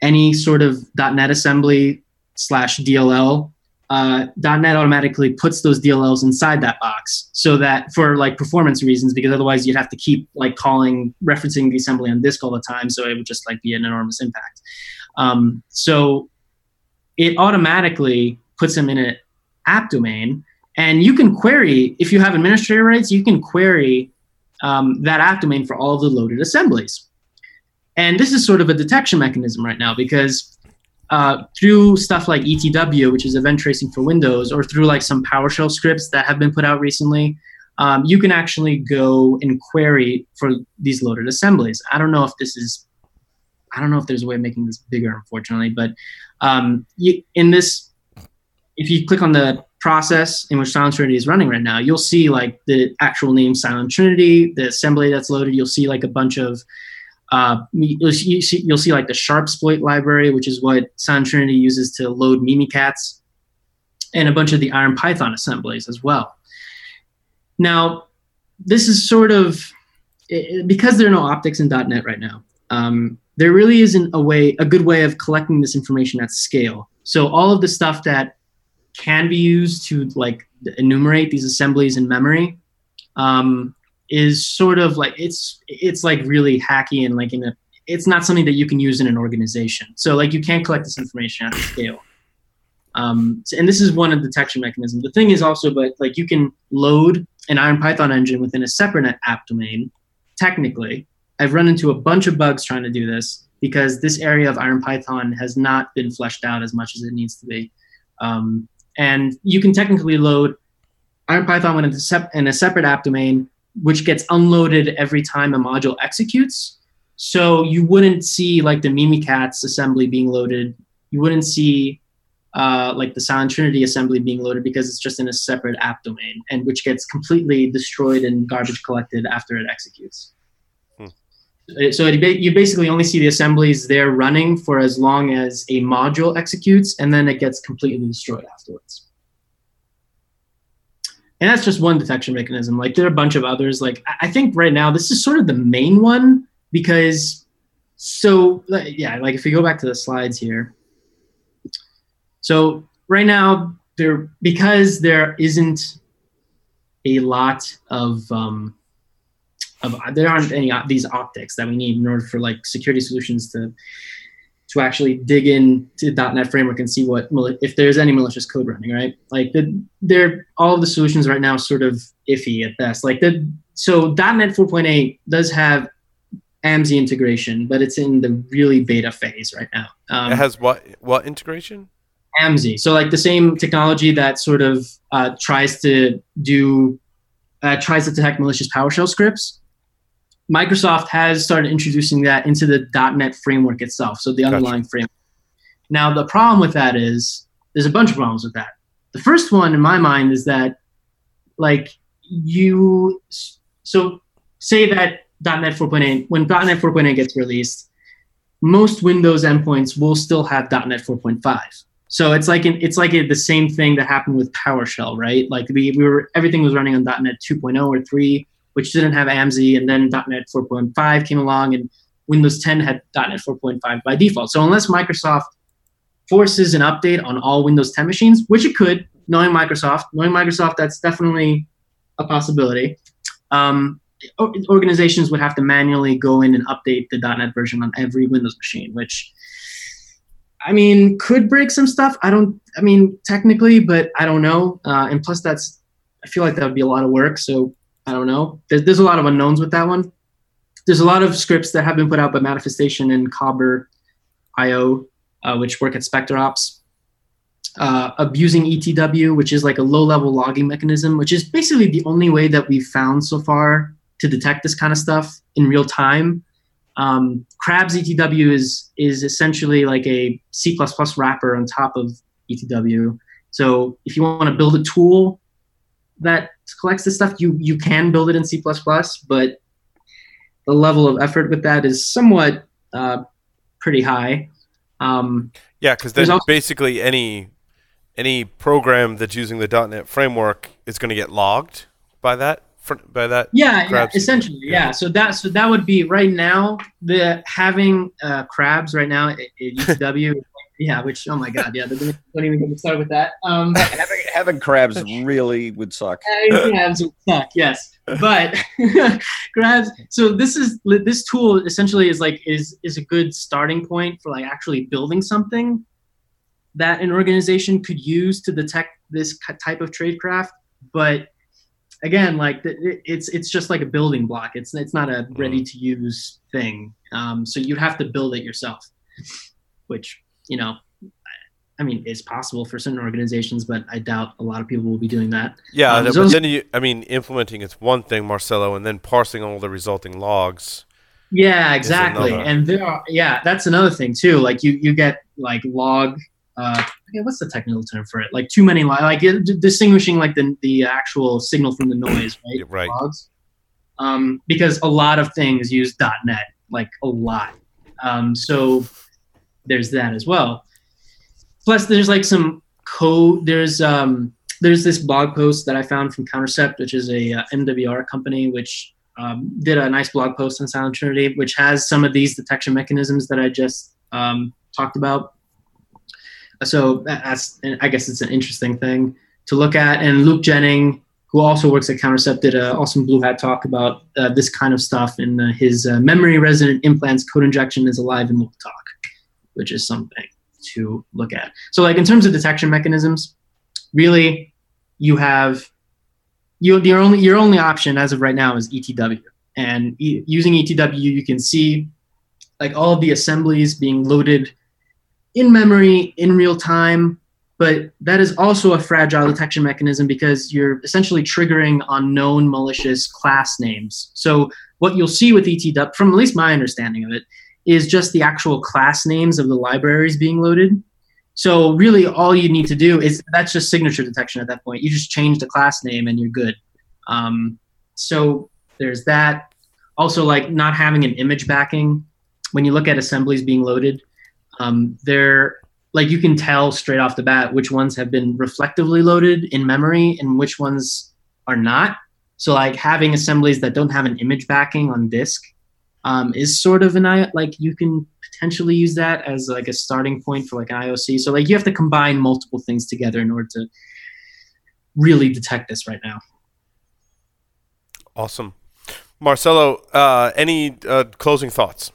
any sort of .NET assembly /DLL, .NET automatically puts those DLLs inside that box, so that for like performance reasons, because otherwise you'd have to keep like referencing the assembly on disk all the time, so it would just like be an enormous impact. So it automatically puts them in an app domain, and you can query, if you have administrator rights, you can query that app domain for all of the loaded assemblies. And this is sort of a detection mechanism right now, because through stuff like ETW, which is event tracing for Windows, or through like some PowerShell scripts that have been put out recently, you can actually go and query for these loaded assemblies. I don't know if there's a way of making this bigger, unfortunately, but if you click on the process in which Silent Trinity is running right now, you'll see like the actual name Silent Trinity, the assembly that's loaded. You'll see like a bunch of, you'll see like the Sharpsploit library, which is what Silent Trinity uses to load Mimikatz, and a bunch of the Iron Python assemblies as well. Now, this is sort of, because there are no optics in .NET right now, there really isn't a good way of collecting this information at scale. So all of the stuff that can be used to like enumerate these assemblies in memory is sort of like, it's like really hacky and like it's not something that you can use in an organization. So like you can't collect this information at scale. And this is one of the detection mechanisms. The thing is also, but like you can load an IronPython engine within a separate app domain, technically. I've run into a bunch of bugs trying to do this because this area of IronPython has not been fleshed out as much as it needs to be. And you can technically load IronPython in a separate app domain, which gets unloaded every time a module executes. So you wouldn't see like the Mimikatz assembly being loaded. You wouldn't see like the Silent Trinity assembly being loaded because it's just in a separate app domain, and which gets completely destroyed and garbage collected after it executes. So you basically only see the assemblies there running for as long as a module executes, and then it gets completely destroyed afterwards. And that's just one detection mechanism. Like there are a bunch of others. Like I think right now this is sort of the main one because, so yeah, like if we go back to the slides here. So right now because there isn't a lot of, there aren't any of these optics that we need in order for like security solutions to actually dig into .NET framework and see what if there's any malicious code running, right? Like all of the solutions right now are sort of iffy at best. Like so .NET 4.8 does have AMSI integration, but it's in the really beta phase right now. It has what integration? AMSI. So like the same technology that sort of tries to detect malicious PowerShell scripts. Microsoft has started introducing that into the .NET framework itself, so the underlying framework. Now, the problem with that is there's a bunch of problems with that. The first one, in my mind, is that, like, so say that when .NET 4.8 gets released, most Windows endpoints will still have .NET 4.5. So it's like the same thing that happened with PowerShell, right? Like everything was running on .NET 2.0 or 3. Which didn't have AMSI, and then .NET 4.5 came along, and Windows 10 had .NET 4.5 by default. So unless Microsoft forces an update on all Windows 10 machines, which it could, knowing Microsoft, that's definitely a possibility. Organizations would have to manually go in and update the .NET version on every Windows machine, which, I mean, could break some stuff. Technically, but I don't know. And plus, I feel like that would be a lot of work, so I don't know. There's a lot of unknowns with that one. There's a lot of scripts that have been put out by Manifestation and Cobber.io, which work at SpecterOps, abusing ETW, which is like a low-level logging mechanism, which is basically the only way that we've found so far to detect this kind of stuff in real time. Crab's ETW is essentially like a C++ wrapper on top of ETW. So if you want to build a tool that collects the stuff, you can build it in C++, but the level of effort with that is somewhat pretty high. Yeah, because then basically any program that's using the .NET framework is going to get logged by that. Essentially, yeah. So that would be right now having crabs right now at UCW. Yeah, which, oh my God, yeah, don't even get me started with that. Having crabs really would suck. Crabs would suck, yes. But crabs, so this tool essentially is a good starting point for like actually building something that an organization could use to detect this type of tradecraft. But again, like it's just like a building block. It's not a ready to use thing. So you'd have to build it yourself, which, you know, I mean, it's possible for certain organizations, but I doubt a lot of people will be doing that. Yeah, implementing is one thing, Marcelo, and then parsing all the resulting logs. Yeah, exactly. And that's another thing too. Like you get like log. What's the technical term for it? Like too many distinguishing like the actual signal from the noise, right? Right. Logs. Because a lot of things use .NET, like a lot. So there's that as well. Plus, there's like some code. There's this blog post that I found from Countercept, which is a MWR company, which did a nice blog post on Silent Trinity, which has some of these detection mechanisms that I just talked about. So I guess it's an interesting thing to look at. And Luke Jennings, who also works at Countercept, did an awesome Blue Hat talk about this kind of stuff in his Memory Resident Implants Code Injection is Alive and Will Talk, which is something to look at. So like in terms of detection mechanisms, really your only option as of right now is ETW. And using ETW, you can see like all of the assemblies being loaded in memory in real time, but that is also a fragile detection mechanism because you're essentially triggering on known malicious class names. So what you'll see with ETW, from at least my understanding of it, is just the actual class names of the libraries being loaded. So really all you need to do is, that's just signature detection at that point. You just change the class name and you're good. So there's that. Also like not having an image backing. When you look at assemblies being loaded, they're like, you can tell straight off the bat which ones have been reflectively loaded in memory and which ones are not. So like having assemblies that don't have an image backing on disk is sort of you can potentially use that as like a starting point for like an IOC. So like you have to combine multiple things together in order to really detect this right now. Awesome. Marcelo, any closing thoughts?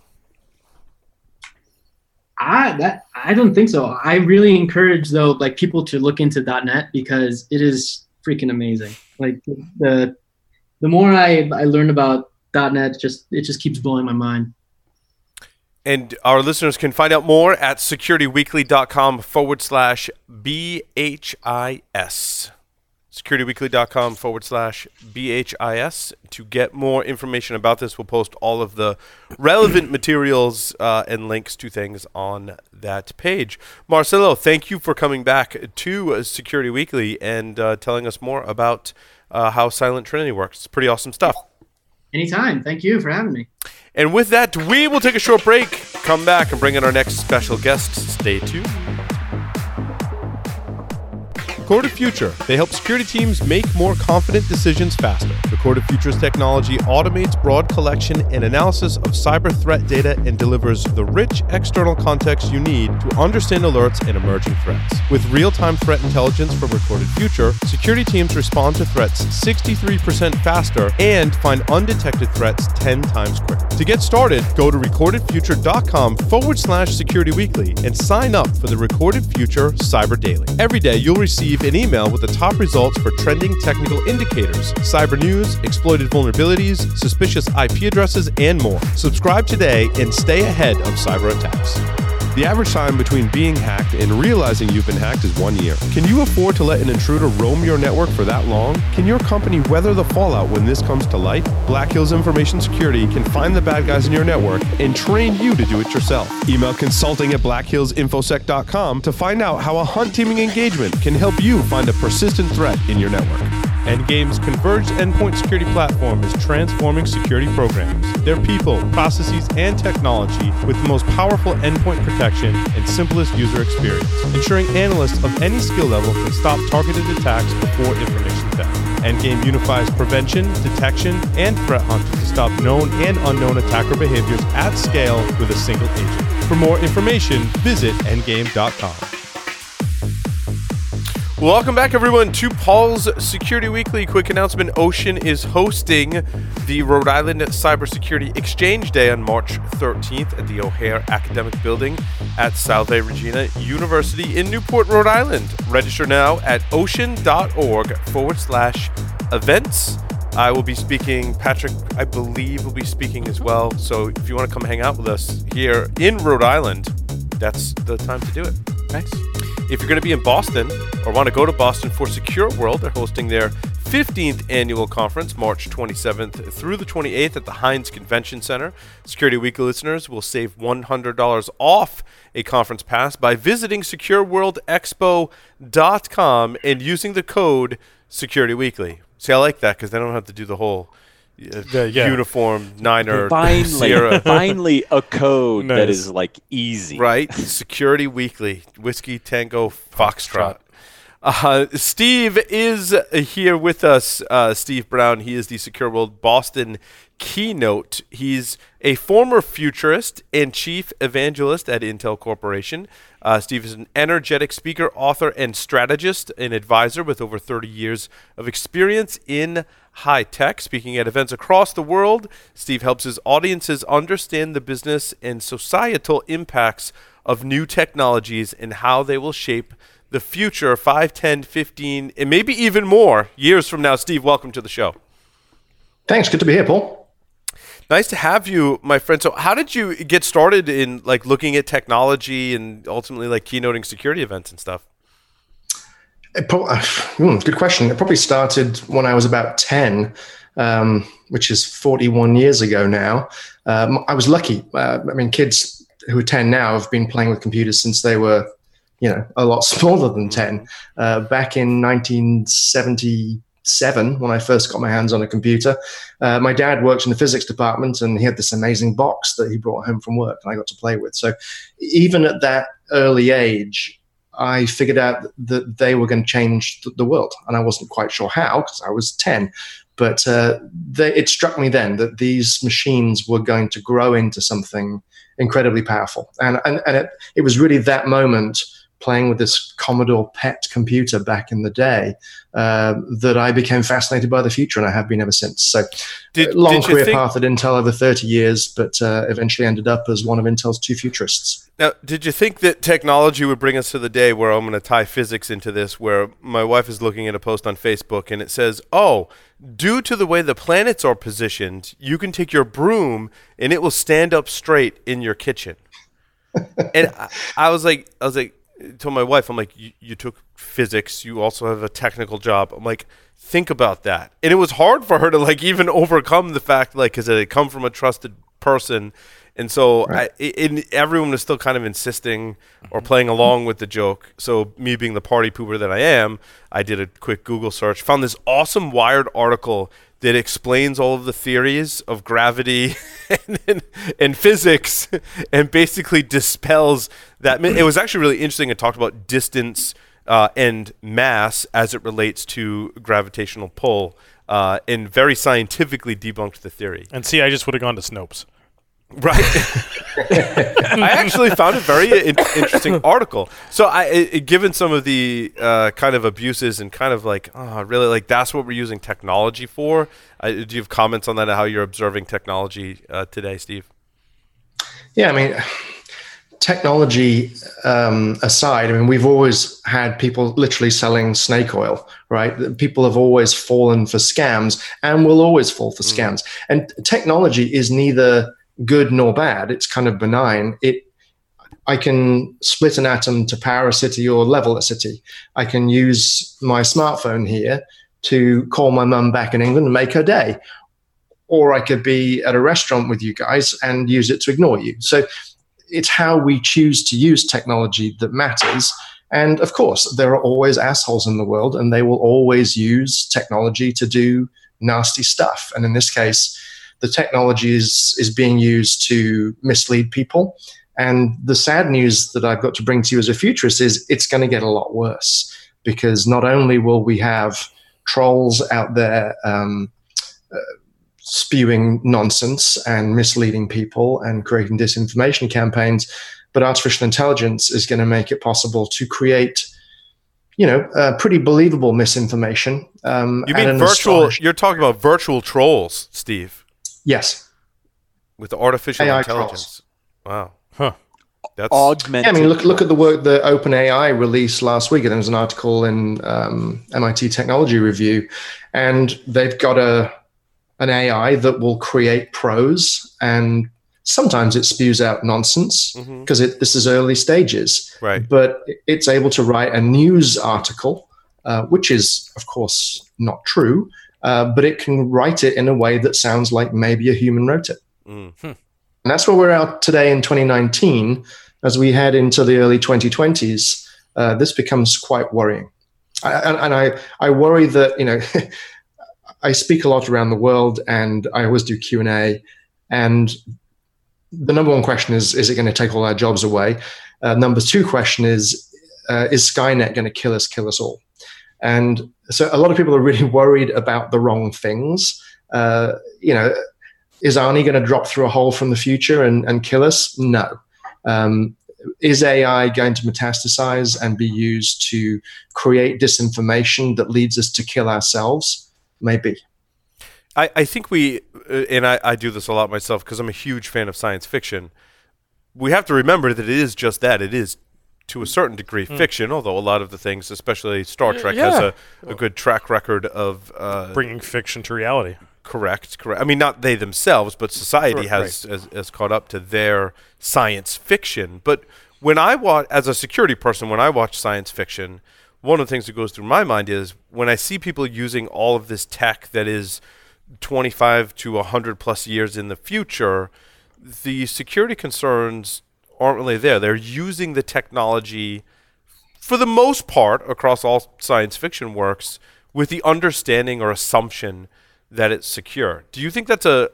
I don't think so. I really encourage though, like people to look into .NET because it is freaking amazing. Like the more I learn about .NET, it just keeps blowing my mind. And our listeners can find out more at securityweekly.com/BHIS. securityweekly.com/BHIS to get more information about this. We'll post all of the relevant materials and links to things on that page. Marcelo, thank you for coming back to Security Weekly and telling us more about how Silent Trinity works. It's pretty awesome stuff. Anytime. Thank you for having me. And with that, we will take a short break, come back, and bring in our next special guest. Stay tuned. Core to Future. They help security teams make more confident decisions faster. The Core to Future's technology automates broad collection and analysis of cyber threat data and delivers the rich external context you need to understand alerts and emerging threats. With real-time threat intelligence from Core to Future, security teams respond to threats 63% faster and find undetected threats 10 times quicker. To get started, go to recordedfuture.com/securityweekly and sign up for the Recorded Future Cyber Daily. Every day, you'll receive an email with the top results for trending technical indicators, cyber news, exploited vulnerabilities, suspicious IP addresses, and more. Subscribe today and stay ahead of cyber attacks. The average time between being hacked and realizing you've been hacked is 1 year. Can you afford to let an intruder roam your network for that long? Can your company weather the fallout when this comes to light? Black Hills Information Security can find the bad guys in your network and train you to do it yourself. Email consulting@blackhillsinfosec.com to find out how a hunt teaming engagement can help you find a persistent threat in your network. Endgame's converged endpoint security platform is transforming security programs, their people, processes, and technology with the most powerful endpoint protection and simplest user experience, ensuring analysts of any skill level can stop targeted attacks before information theft. Endgame unifies prevention, detection, and threat hunting to stop known and unknown attacker behaviors at scale with a single agent. For more information, visit endgame.com. Welcome back, everyone, to Paul's Security Weekly. Quick announcement. Ocean is hosting the Rhode Island Cybersecurity Exchange Day on March 13th at the O'Hare Academic Building at Salve Regina University in Newport, Rhode Island. Register now at ocean.org/events. I will be speaking. Patrick, I believe, will be speaking as well. So if you want to come hang out with us here in Rhode Island, that's the time to do it. Thanks. If you're going to be in Boston or want to go to Boston for Secure World, they're hosting their 15th annual conference, March 27th through the 28th at the Heinz Convention Center. Security Weekly listeners will save $100 off a conference pass by visiting secureworldexpo.com and using the code SecurityWeekly. See, I like that because they don't have to do the whole uniform Niner Sierra. Finally, a code that is like easy. Right? Security Weekly, Whiskey Tango Foxtrot. Steve is here with us, Steve Brown. He is the Secure World Boston keynote. He's a former futurist and chief evangelist at Intel Corporation. Steve is an energetic speaker, author, and strategist, an advisor with over 30 years of experience in high tech. Speaking at events across the world, Steve helps his audiences understand the business and societal impacts of new technologies and how they will shape the future 5, 10, 15, and maybe even more years from now. Steve, welcome to the show. Thanks. Good to be here, Paul. Nice to have you, my friend. So how did you get started in like looking at technology and ultimately like keynoting security events and stuff? Good question. It probably started when I was about 10, which is 41 years ago now. I was lucky. I mean, kids who are 10 now have been playing with computers since they were a lot smaller than 10. Back in 1977, when I first got my hands on a computer, my dad worked in the physics department and he had this amazing box that he brought home from work and I got to play with. So even at that early age, I figured out that they were going to change the world. And I wasn't quite sure how, because I was 10. But it struck me then that these machines were going to grow into something incredibly powerful. And it was really that moment, playing with this Commodore PET computer back in the day, that I became fascinated by the future, and I have been ever since. So long career path at Intel, over 30 years, but eventually ended up as one of Intel's two futurists. Now, did you think that technology would bring us to the day where I'm going to tie physics into this, where my wife is looking at a post on Facebook and it says, oh, due to the way the planets are positioned, you can take your broom and it will stand up straight in your kitchen. And I was like, told my wife, I'm like, you took physics. You also have a technical job. I'm like, think about that. And it was hard for her to like even overcome the fact, like, because it had come from a trusted person, and so right. Everyone was still kind of insisting or playing along with the joke. So me being the party pooper that I am, I did a quick Google search, found this awesome Wired article that explains all of the theories of gravity and physics and basically dispels that. It was actually really interesting. It talked about distance and mass as it relates to gravitational pull and very scientifically debunked the theory. And see, I just would have gone to Snopes. Right. I actually found a very interesting article. So given some of the kind of abuses and kind of like, oh, really, like that's what we're using technology for. Do you have comments on that, how you're observing technology today, Steve? Yeah, I mean, technology aside, I mean, we've always had people literally selling snake oil, right? People have always fallen for scams and will always fall for scams. And technology is neither good nor bad. It's kind of benign. I can split an atom to power a city or level a city. I can use my smartphone here to call my mum back in England and make her day. Or I could be at a restaurant with you guys and use it to ignore you. So it's how we choose to use technology that matters. And of course, there are always assholes in the world, and they will always use technology to do nasty stuff. And in this case, the technology is being used to mislead people. And the sad news that I've got to bring to you as a futurist is it's going to get a lot worse, because not only will we have trolls out there spewing nonsense and misleading people and creating disinformation campaigns, but artificial intelligence is going to make it possible to create pretty believable misinformation. You mean virtual? You're talking about virtual trolls, Steve. Yes. With artificial AI intelligence. Trolls. Wow. Huh. That's augmented. Yeah, I mean, look at the work that OpenAI released last week. There was an article in MIT Technology Review, and they've got an AI that will create prose and Sometimes it spews out nonsense because this is early stages, right? But it's able to write a news article, which is, of course, not true, but it can write it in a way that sounds like maybe a human wrote it. Mm-hmm. And that's where we're at today in 2019. As we head into the early 2020s, this becomes quite worrying. I worry that, you know, I speak a lot around the world and I always do Q&A, and the number one question is it going to take all our jobs away? Number two question is Skynet going to kill us all? And so a lot of people are really worried about the wrong things. You know, is Arnie going to drop through a hole from the future and kill us? No. Is AI going to metastasize and be used to create disinformation that leads us to kill ourselves? Maybe. I think we, and I do this a lot myself because I'm a huge fan of science fiction, we have to remember that it is just that. It is, to a certain degree, fiction, although a lot of the things, especially Star Trek, has a good track record of... bringing fiction to reality. Correct. I mean, not they themselves, but society has caught up to their science fiction. But when I watch, as a security person, when I watch science fiction, one of the things that goes through my mind is when I see people using all of this tech that is 25 to 100 plus years in the future, the security concerns aren't really there. They're using the technology, for the most part, across all science fiction works, with the understanding or assumption that it's secure. Do you think that's a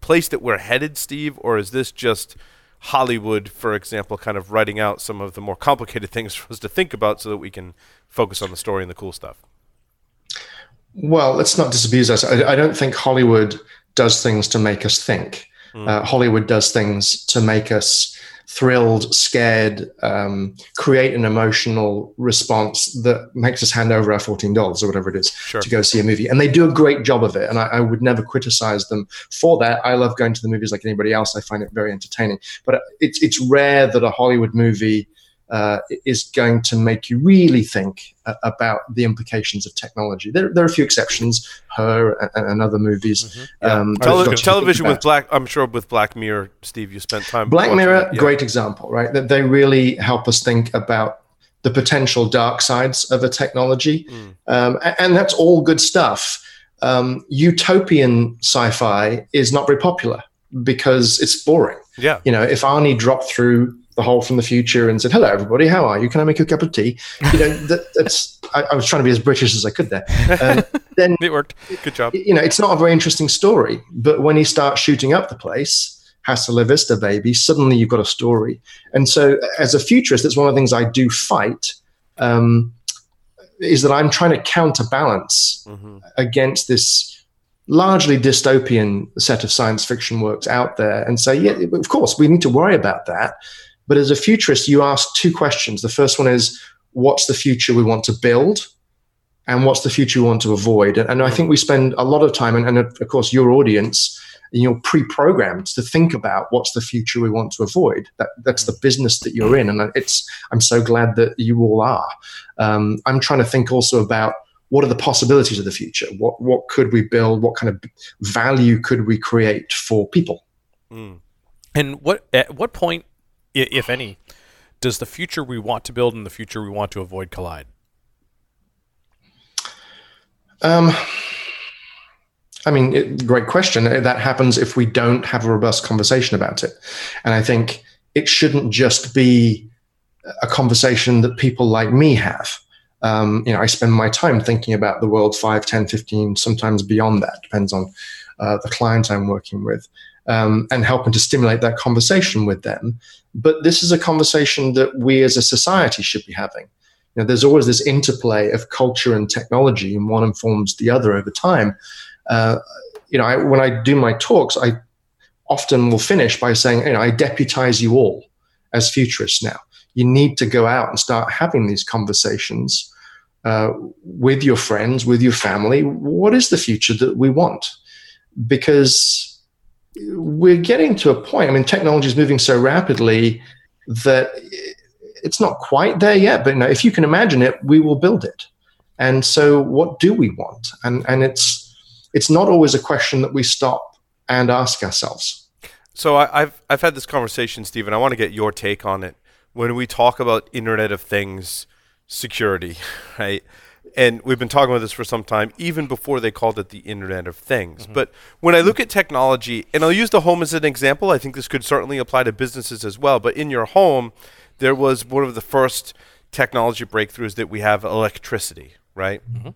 place that we're headed, Steve, or is this just Hollywood, for example, kind of writing out some of the more complicated things for us to think about so that we can focus on the story and the cool stuff? Well, let's not disabuse us. I don't think Hollywood does things to make us think. Hollywood does things to make us thrilled, scared, create an emotional response that makes us hand over our $14 or whatever it is to go see a movie. And they do a great job of it. And I would never criticize them for that. I love going to the movies like anybody else. I find it very entertaining. But it's rare that a Hollywood movie is going to make you really think about the implications of technology. There are a few exceptions, Her and other movies. Television with Black, I'm sure with Black Mirror, Steve, you spent time. Black Mirror, great example, right? That they really help us think about the potential dark sides of a technology, and that's all good stuff. Utopian sci-fi is not very popular because it's boring. Yeah, you know, if Arnie dropped through the hole from the future and said, "Hello, everybody. How are you? Can I make you a cup of tea?" You know, that's. I was trying to be as British as I could there. Then it worked. Good job. You know, it's not a very interesting story, but when he starts shooting up the place, hasta la vista, baby. Suddenly, you've got a story. And so, as a futurist, it's one of the things I do fight. Is that I'm trying to counterbalance against this largely dystopian set of science fiction works out there, and say, yeah, of course, we need to worry about that. But as a futurist, you ask two questions. The first one is, what's the future we want to build? And what's the future we want to avoid? And I think we spend a lot of time, and of course, your audience, you're pre-programmed to think about what's the future we want to avoid. That's the business that you're in. And I'm so glad that you all are. I'm trying to think also about, what are the possibilities of the future? What could we build? What kind of value could we create for people? And at what point, if any, does the future we want to build and the future we want to avoid collide? I mean, great question. That happens if we don't have a robust conversation about it. And I think it shouldn't just be a conversation that people like me have. I spend my time thinking about the world 5, 10, 15, sometimes beyond that, depends on the client I'm working with, and helping to stimulate that conversation with them. But this is a conversation that we as a society should be having. You know, there's always this interplay of culture and technology, and one informs the other over time. When I do my talks, I often will finish by saying, I deputize you all as futurists now. You need to go out and start having these conversations with your friends, with your family. What is the future that we want? Because we're getting to a point, technology is moving so rapidly that it's not quite there yet, but if you can imagine it, we will build it. And so what do we want? And it's not always a question that we stop and ask ourselves. So I've had this conversation, Steve, and I want to get your take on it. When we talk about Internet of Things security, right? And we've been talking about this for some time, even before they called it the Internet of Things. Mm-hmm. But when I look at technology, and I'll use the home as an example, I think this could certainly apply to businesses as well. But in your home, there was one of the first technology breakthroughs that we have electricity, right? Mm-hmm.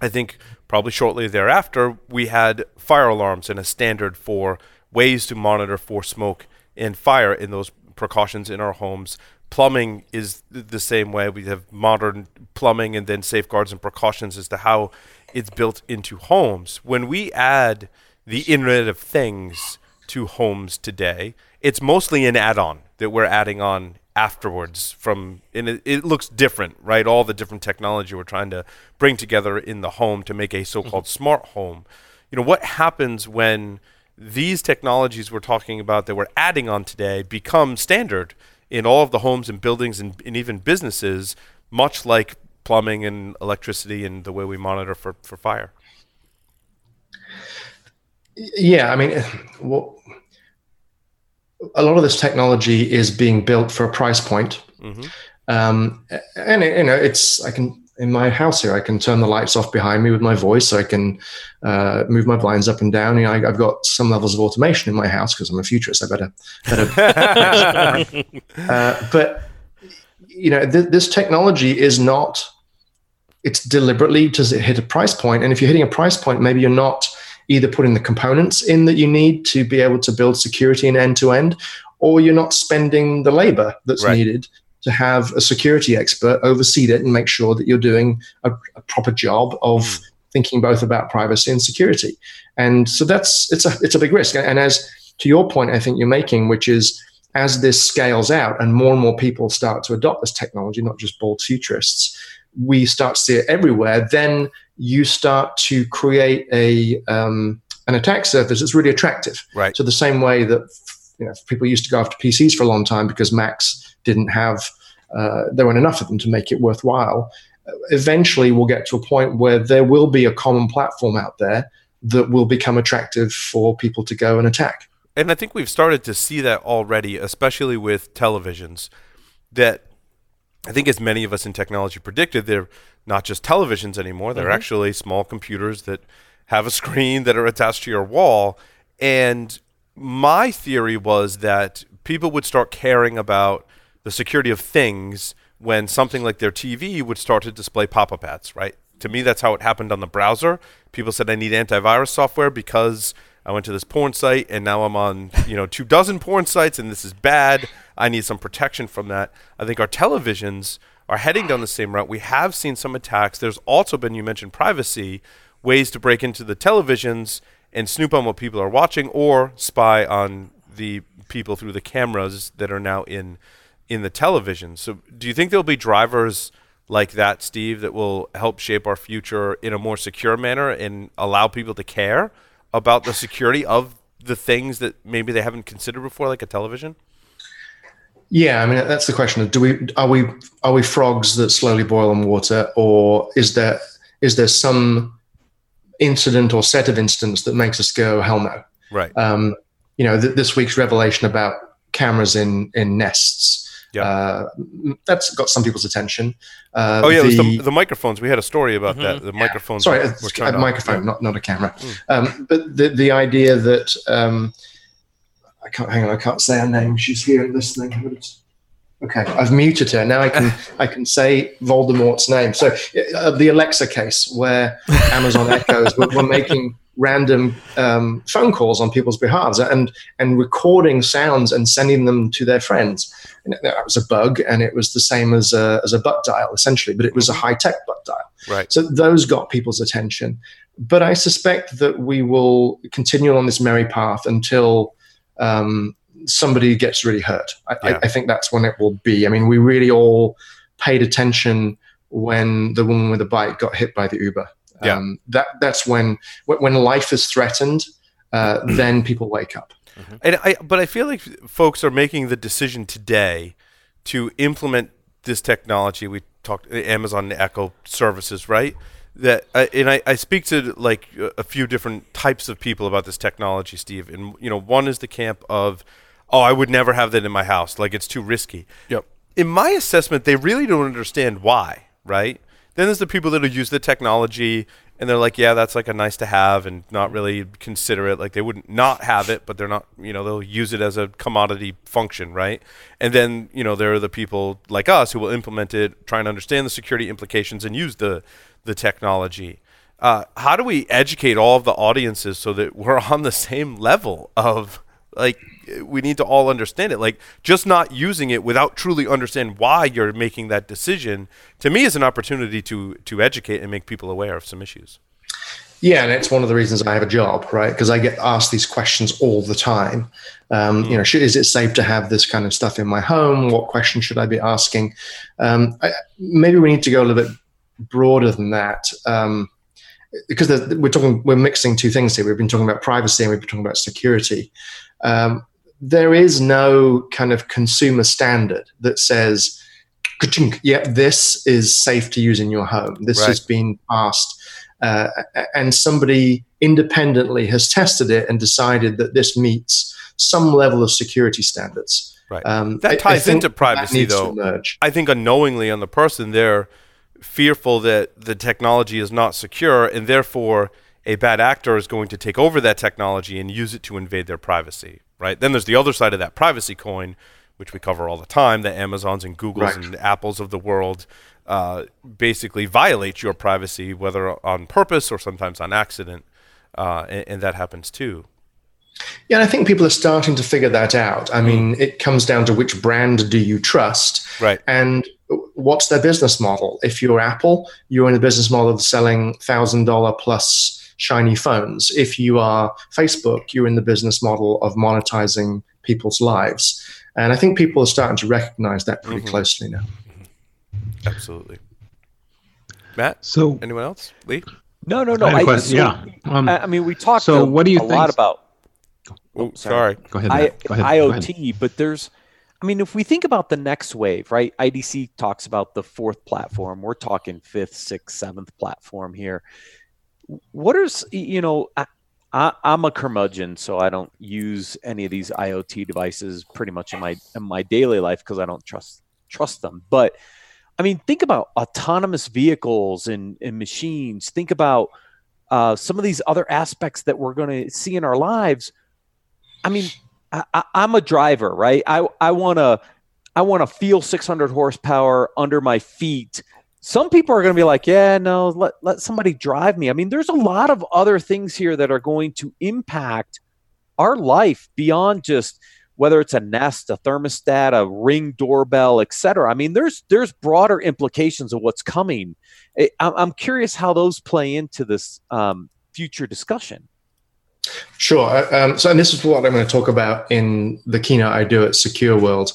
I think probably shortly thereafter, we had fire alarms and a standard for ways to monitor for smoke and fire in those precautions in our homes. Plumbing is the same way. We have modern plumbing and then safeguards and precautions as to how it's built into homes. When we add the Internet of Things to homes today, it's mostly an add-on that we're adding on afterwards from, and it looks different, right? All the different technology we're trying to bring together in the home to make a so-called smart home. You know, what happens when these technologies we're talking about that we're adding on today become standard in all of the homes and buildings and even businesses, much like plumbing and electricity and the way we monitor for fire? Yeah, I mean, a lot of this technology is being built for a price point. Mm-hmm. And it, you know, in my house here, I can turn the lights off behind me with my voice. I can move my blinds up and down. You know, I've got some levels of automation in my house because I'm a futurist. I better. But you know, this technology is not. It's deliberately does it hit a price point? And if you're hitting a price point, maybe you're not either putting the components in that you need to be able to build security in end to end, or you're not spending the labor that's needed to have a security expert oversee it and make sure that you're doing a proper job of thinking both about privacy and security. And so it's a big risk. And as to your point, I think you're making, which is as this scales out and more people start to adopt this technology, not just bold futurists, we start to see it everywhere. Then you start to create an attack surface that's really attractive. Right. So the same way that people used to go after PCs for a long time because Macs didn't have, there weren't enough of them to make it worthwhile. Eventually, we'll get to a point where there will be a common platform out there that will become attractive for people to go and attack. And I think we've started to see that already, especially with televisions, that I think as many of us in technology predicted, they're not just televisions anymore. They're actually small computers that have a screen that are attached to your wall. And my theory was that people would start caring about the security of things when something like their TV would start to display pop-up ads, right? To me, that's how it happened on the browser. People said, I need antivirus software because I went to this porn site and now I'm on, 24 porn sites and this is bad. I need some protection from that. I think our televisions are heading down the same route. We have seen some attacks. There's also been, you mentioned privacy, ways to break into the televisions and snoop on what people are watching or spy on the people through the cameras that are now in the television. So do you think there'll be drivers like that, Steve, that will help shape our future in a more secure manner and allow people to care about the security of the things that maybe they haven't considered before, like a television? Yeah, I mean, that's the question of are we frogs that slowly boil in water, or is there some incident or set of incidents that makes us go hell no? Right. This week's revelation about cameras in nests. Yep. That's got some people's attention. It was the microphones. We had a story about that. The microphones. Sorry, a microphone, not a camera. But the idea that I can't say her name. She's here and listening. Okay, I've muted her. Now I can say Voldemort's name. So the Alexa case where Amazon Echoes were making random phone calls on people's behalves and recording sounds and sending them to their friends. And that was a bug, and it was the same as a butt dial essentially, but it was a high-tech butt dial. Right. So those got people's attention. But I suspect that we will continue on this merry path until somebody gets really hurt. I think that's when it will be. I mean, we really all paid attention when the woman with a bike got hit by the Uber. Yeah. That's when life is threatened, then people wake up. Mm-hmm. And I feel like folks are making the decision today to implement this technology. We talked Amazon Echo services, right? that I speak to like a few different types of people about this technology, Steve. And you know, one is the camp of, oh, I would never have that in my house. Like, it's too risky. Yep. In my assessment, they really don't understand why, right? Then there's the people that will use the technology and they're like, yeah, that's like a nice to have and not really consider it. Like, they wouldn't not have it, but they're not, you know, they'll use it as a commodity function, right? And then, you know, there are the people like us who will implement it, try and understand the security implications and use the technology. How do we educate all of the audiences so that we're on the same level of, like, we need to all understand it? Like, just not using it without truly understanding why you're making that decision, to me, is an opportunity to educate and make people aware of some issues. Yeah, and it's one of the reasons I have a job, right? Because I get asked these questions all the time. You know, is it safe to have this kind of stuff in my home? What questions should I be asking? Maybe we need to go a little bit broader than that. Because we're mixing two things here. We've been talking about privacy and we've been talking about security. There is no kind of consumer standard that says, yeah, this is safe to use in your home. This has been passed. And somebody independently has tested it and decided that this meets some level of security standards. Right. That ties into privacy, though. I think unknowingly on the person, they're fearful that the technology is not secure, and therefore a bad actor is going to take over that technology and use it to invade their privacy, right? Then there's the other side of that privacy coin, which we cover all the time, the Amazons and Googles and Apples of the world basically violate your privacy, whether on purpose or sometimes on accident, and that happens too. Yeah, and I think people are starting to figure that out. I mean, it comes down to which brand do you trust, right? And what's their business model? If you're Apple, you're in the business model of selling $1,000 plus shiny phones. If you are Facebook, you're in the business model of monetizing people's lives. And I think people are starting to recognize that pretty closely now. Absolutely. Matt? So, anyone else? Lee? No. I mean, we talked lot about Go ahead. IoT, but there's, I mean, if we think about the next wave, right? IDC talks about the fourth platform. We're talking fifth, sixth, seventh platform here. What are, you know, I'm a curmudgeon, so I don't use any of these IoT devices pretty much in my daily life because I don't trust them. But I mean, think about autonomous vehicles and machines. Think about some of these other aspects that we're going to see in our lives. I mean, I'm a driver, right? I want to feel 600 horsepower under my feet. Some people are going to be like, yeah, no, let somebody drive me. I mean, there's a lot of other things here that are going to impact our life beyond just whether it's a Nest, a thermostat, a Ring doorbell, et cetera. I mean, there's broader implications of what's coming. I'm curious how those play into this future discussion. Sure. And this is what I'm going to talk about in the keynote I do at Secure World.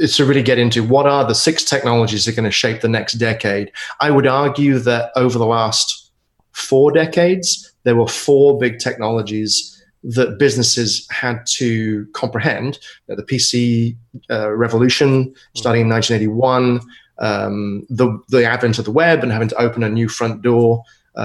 It's to really get into what are the six technologies that are going to shape the next decade. I would argue that over the last 4 decades, there were 4 big technologies that businesses had to comprehend. The PC revolution starting in 1981, the advent of the web and having to open a new front door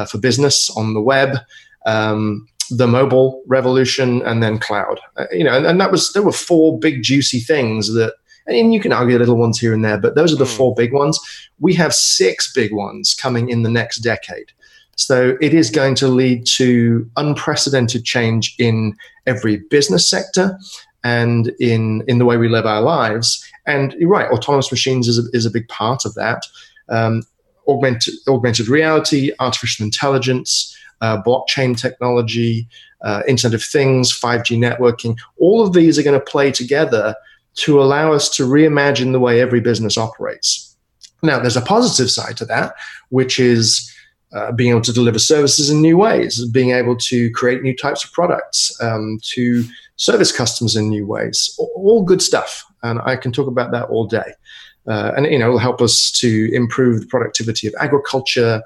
for business on the web, the mobile revolution, and then cloud. And there were 4 big juicy things that, and you can argue little ones here and there, but those are the 4 big ones. We have 6 big ones coming in the next decade. So it is going to lead to unprecedented change in every business sector and in the way we live our lives. And you're right, autonomous machines is a big part of that. Augmented reality, artificial intelligence, blockchain technology, Internet of Things, 5G networking, all of these are going to play together to allow us to reimagine the way every business operates. Now, there's a positive side to that, which is being able to deliver services in new ways, being able to create new types of products, to service customers in new ways, all good stuff. And I can talk about that all day. And, you know, it will help us to improve the productivity of agriculture.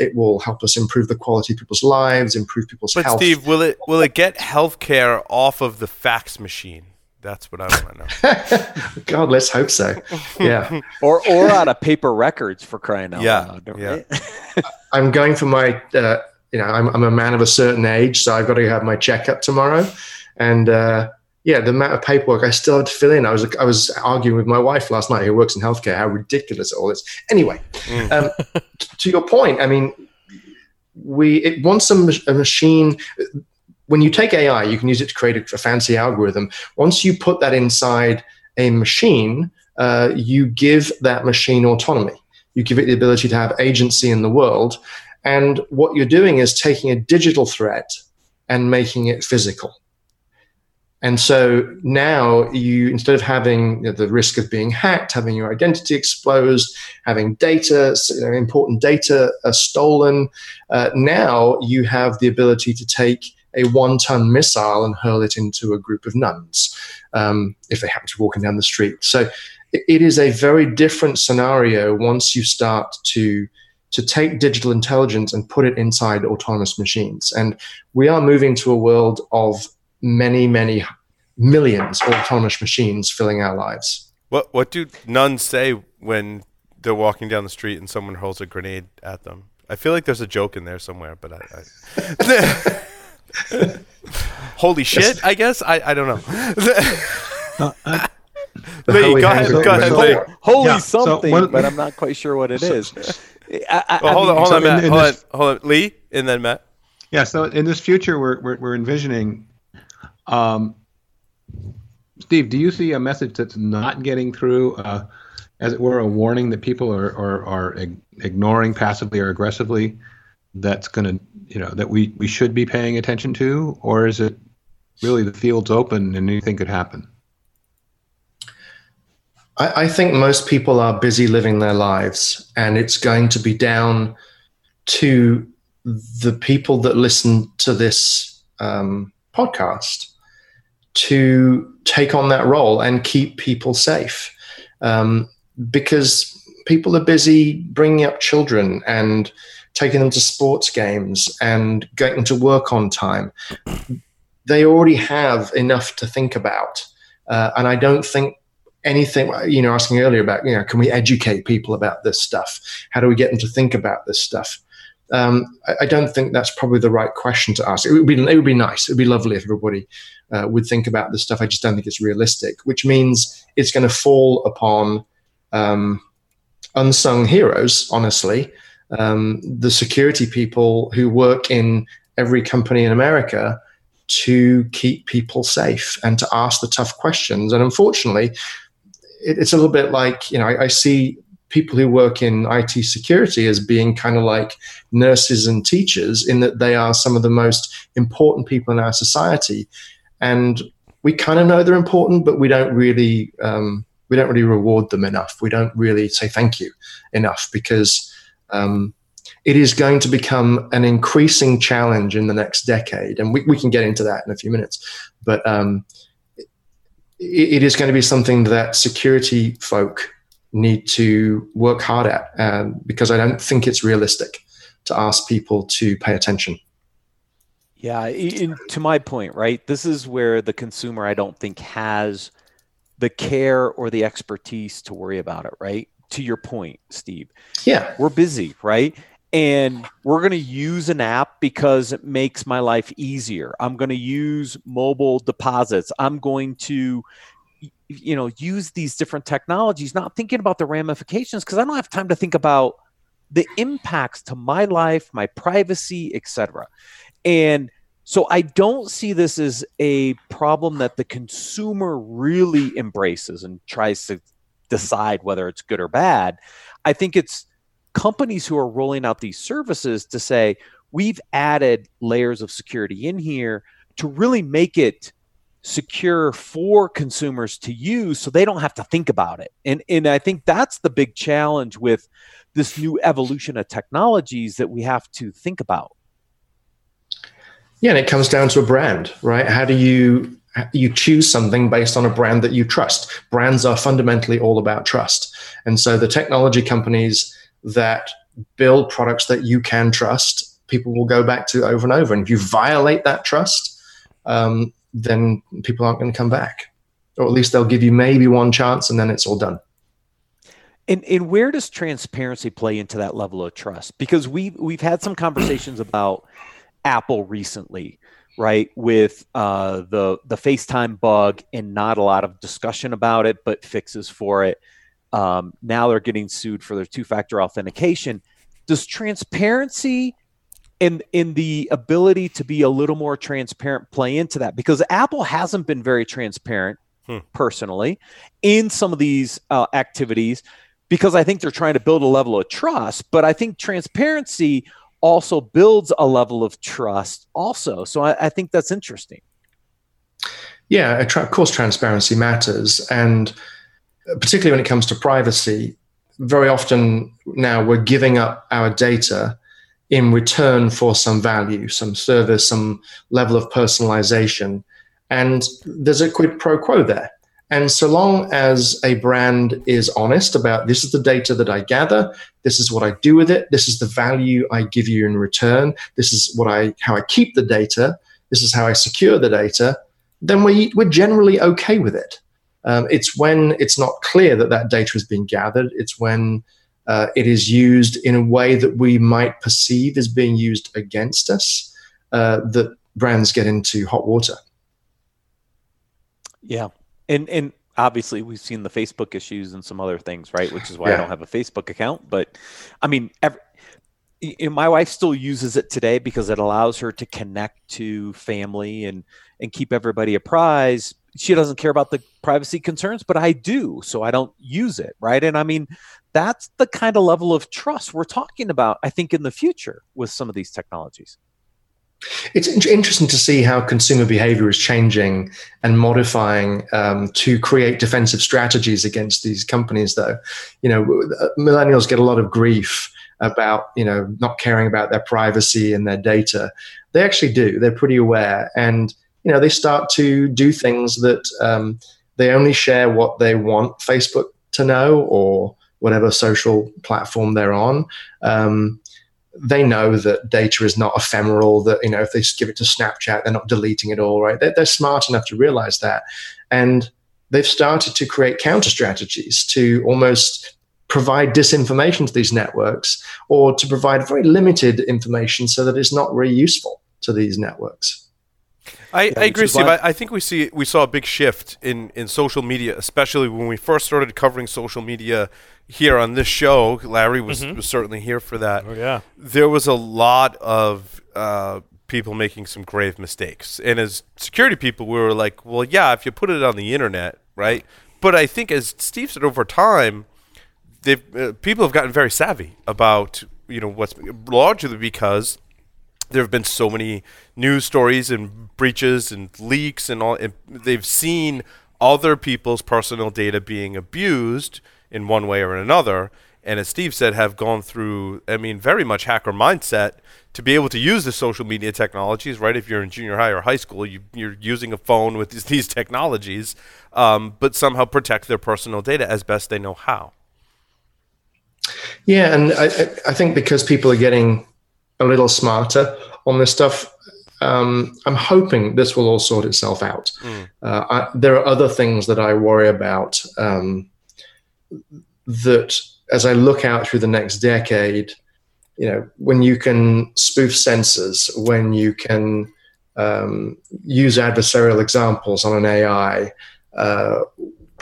It will help us improve the quality of people's lives, improve people's health. But Steve, will it get healthcare off of the fax machine? That's what I want to know. God, let's hope so. Yeah. or out of paper records, for crying out loud. Yeah. I'm going for my, I'm a man of a certain age, so I've got to have my checkup tomorrow. And the amount of paperwork I still have to fill in. I was arguing with my wife last night, who works in healthcare, how ridiculous all this. Anyway, to your point, I mean, once a machine, when you take AI, you can use it to create a fancy algorithm. Once you put that inside a machine, you give that machine autonomy. You give it the ability to have agency in the world. And what you're doing is taking a digital threat and making it physical. And so now you, instead of having the risk of being hacked, having your identity exposed, having data, important data stolen, now you have the ability to take a one-ton missile and hurl it into a group of nuns if they happen to be walking down the street. So it is a very different scenario once you start to take digital intelligence and put it inside autonomous machines. And we are moving to a world of many, many millions of autonomous machines filling our lives. What do nuns say when they're walking down the street and someone hurls a grenade at them? I feel like there's a joke in there somewhere, but I holy shit, I guess. I don't know. Lee, go ahead. But I'm not quite sure what it is. Hold on, Lee, and then Matt. Yeah, so in this future we're envisioning, Steve, do you see a message that's not getting through, as it were, a warning that people are ignoring passively or aggressively? That's going to, that we should be paying attention to? Or is it really the field's open and anything could happen? I think most people are busy living their lives, and it's going to be down to the people that listen to this podcast to take on that role and keep people safe. Because people are busy bringing up children and taking them to sports games and getting to work on time. They already have enough to think about. And I don't think anything, asking earlier about, can we educate people about this stuff? How do we get them to think about this stuff? I don't think that's probably the right question to ask. It would be nice. It would be lovely if everybody would think about this stuff. I just don't think it's realistic, which means it's going to fall upon unsung heroes, honestly. The security people who work in every company in America to keep people safe and to ask the tough questions. And unfortunately, it's a little bit like, I see people who work in IT security as being kind of like nurses and teachers, in that they are some of the most important people in our society. And we kind of know they're important, but we don't really reward them enough. We don't really say thank you enough, because it is going to become an increasing challenge in the next decade. And we can get into that in a few minutes. But it is going to be something that security folk need to work hard at, because I don't think it's realistic to ask people to pay attention. Yeah, to my point, right? This is where the consumer, I don't think, has the care or the expertise to worry about it, right? To your point, Steve. Yeah. We're busy, right? And we're going to use an app because it makes my life easier. I'm going to use mobile deposits. I'm going to, use these different technologies, not thinking about the ramifications, because I don't have time to think about the impacts to my life, my privacy, etc. And so I don't see this as a problem that the consumer really embraces and tries to decide whether it's good or bad. I think it's companies who are rolling out these services to say, we've added layers of security in here to really make it secure for consumers to use, so they don't have to think about it. And I think that's the big challenge with this new evolution of technologies that we have to think about. Yeah, and it comes down to a brand, right? How do you choose something based on a brand that you trust? Brands are fundamentally all about trust. And so the technology companies that build products that you can trust, people will go back to over and over. And if you violate that trust, then people aren't going to come back. or at least they'll give you maybe one chance, and then it's all done. And where does transparency play into that level of trust? Because we've had some conversations about Apple recently, right, with the FaceTime bug, and not a lot of discussion about it, but fixes for it. Now they're getting sued for their two-factor authentication. Does transparency and the ability to be a little more transparent play into that? Because Apple hasn't been very transparent personally in some of these activities, because I think they're trying to build a level of trust, but I think transparency also builds a level of trust also. So I think that's interesting. Yeah, of course, transparency matters. And particularly when it comes to privacy, very often now we're giving up our data in return for some value, some service, some level of personalization. And there's a quid pro quo there. And so long as a brand is honest about, this is the data that I gather, this is what I do with it, this is the value I give you in return, this is how I keep the data, this is how I secure the data, then we're generally okay with it. It's when it's not clear that data is being gathered, it's when it is used in a way that we might perceive as being used against us, that brands get into hot water. Yeah. And obviously we've seen the Facebook issues and some other things, right? Which is why I don't have a Facebook account. But I mean, my wife still uses it today because it allows her to connect to family and keep everybody apprised. She doesn't care about the privacy concerns, but I do. So I don't use it, right? And I mean, that's the kind of level of trust we're talking about, I think, in the future with some of these technologies. It's interesting to see how consumer behavior is changing and modifying to create defensive strategies against these companies, though. You know, millennials get a lot of grief about, you know, not caring about their privacy and their data. They actually do. They're pretty aware. And, you know, they start to do things that they only share what they want Facebook to know or whatever social platform they're on. They know that data is not ephemeral, that, you know, if they give it to Snapchat, they're not deleting it all, right? They're smart enough to realize that. And they've started to create counter strategies to almost provide disinformation to these networks, or to provide very limited information so that it's not really useful to these networks. I agree, Steve. I think we saw a big shift in social media, especially when we first started covering social media here on this show. Larry was certainly here for that. Oh, yeah. There was a lot of people making some grave mistakes. And as security people, we were like, well, yeah, if you put it on the internet, right? But I think, as Steve said, over time, people have gotten very savvy about, you know, what's largely because there have been so many news stories and breaches and leaks and all. And they've seen other people's personal data being abused in one way or another. And as Steve said, have gone through, I mean, very much hacker mindset to be able to use the social media technologies, right? If you're in junior high or high school, you're using a phone with these technologies, but somehow protect their personal data as best they know how. Yeah, and I think because people are getting a little smarter on this stuff, I'm hoping this will all sort itself out. There are other things that I worry about that, as I look out through the next decade, you know, when you can spoof sensors, when you can use adversarial examples on an AI,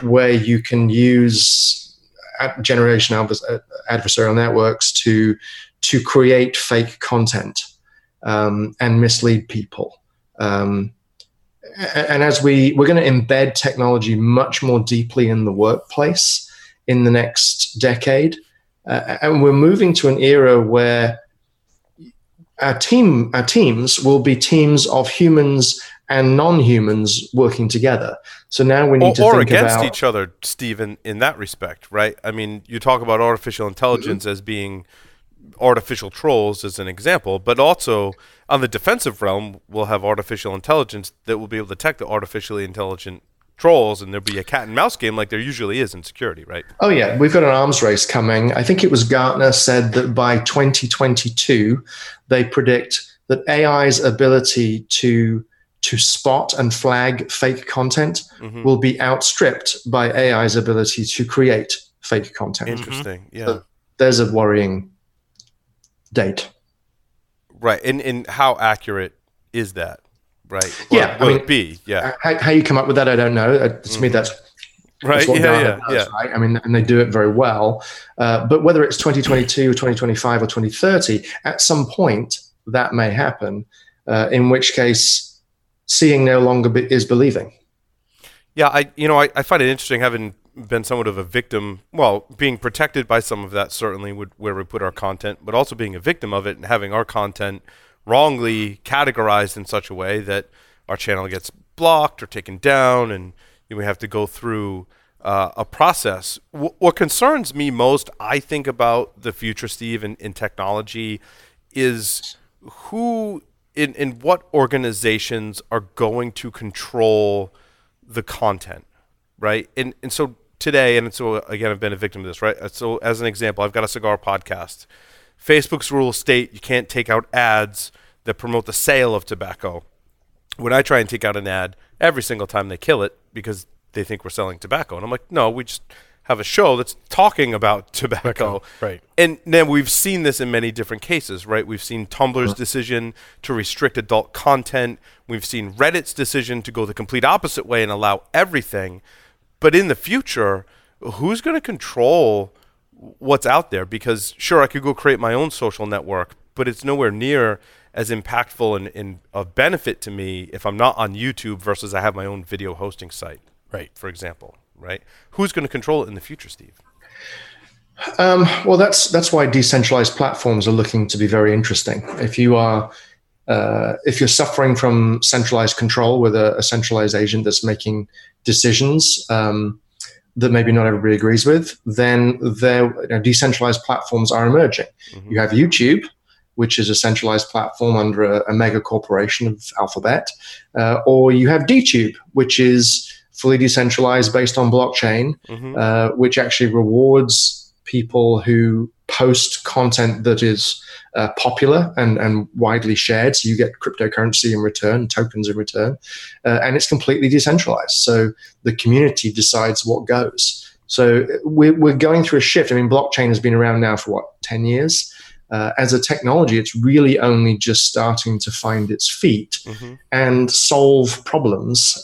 where you can use generation adversarial networks to create fake content and mislead people. And as we're going to embed technology much more deeply in the workplace in the next decade. And we're moving to an era where our teams will be teams of humans and non-humans working together. So now we need to think about... Or against each other, Steve, in that respect, right? I mean, you talk about artificial intelligence as being... artificial trolls as an example, but also on the defensive realm, we'll have artificial intelligence that will be able to detect the artificially intelligent trolls, and there'll be a cat and mouse game like there usually is in security, right? Oh yeah, we've got an arms race coming. I think it was Gartner said that by 2022, they predict that AI's ability to to spot and flag fake content will be outstripped by AI's ability to create fake content. Interesting. Yeah. So there's a worrying date. Right. And how accurate is that? Right. Or yeah. Would it be? Yeah. How you come up with that, I don't know. To me, that's right. That's right. I mean, and they do it very well. But whether it's 2022 or 2025 or 2030, at some point that may happen, in which case seeing no longer is believing. Yeah. I find it interesting, having been somewhat of a victim, well, being protected by some of that, certainly where we put our content, but also being a victim of it and having our content wrongly categorized in such a way that our channel gets blocked or taken down, and we have to go through a process. What concerns me most, I think, about the future, Steve, in technology is who in what organizations are going to control the content, right? And so today, and so again, I've been a victim of this, right? So as an example, I've got a cigar podcast. Facebook's rules state you can't take out ads that promote the sale of tobacco. When I try and take out an ad, every single time they kill it because they think we're selling tobacco. And I'm like, no, we just have a show that's talking about tobacco. Right. And then we've seen this in many different cases, right? We've seen Tumblr's decision to restrict adult content. We've seen Reddit's decision to go the complete opposite way and allow everything. But in the future, who's going to control what's out there? Because sure, I could go create my own social network, but it's nowhere near as impactful and of benefit to me if I'm not on YouTube versus I have my own video hosting site, right? For example, right? Who's going to control it in the future, Steve? Well, that's why decentralized platforms are looking to be very interesting. If you are, if you're suffering from centralized control with a centralized agent that's making decisions, that maybe not everybody agrees with, then decentralized platforms are emerging. Mm-hmm. You have YouTube, which is a centralized platform under a mega corporation of Alphabet, or you have DTube, which is fully decentralized based on blockchain, which actually rewards people who post content that is popular and widely shared. So you get cryptocurrency in return, tokens in return, and it's completely decentralized. So the community decides what goes. So we're going through a shift. I mean, blockchain has been around now for 10 years? As a technology, it's really only just starting to find its feet and solve problems,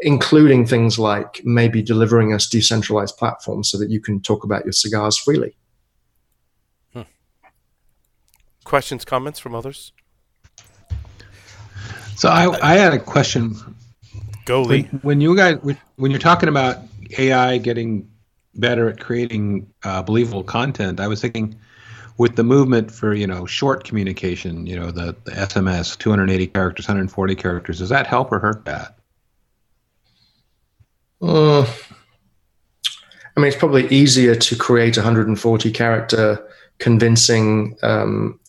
including things like maybe delivering us decentralized platforms so that you can talk about your cigars freely. Questions, comments from others? So I had a question. Go, Lee. When you guys, when you're talking about AI getting better at creating believable content, I was thinking, with the movement for, short communication, the SMS, 280 characters, 140 characters, does that help or hurt that? I mean, it's probably easier to create 140 character convincing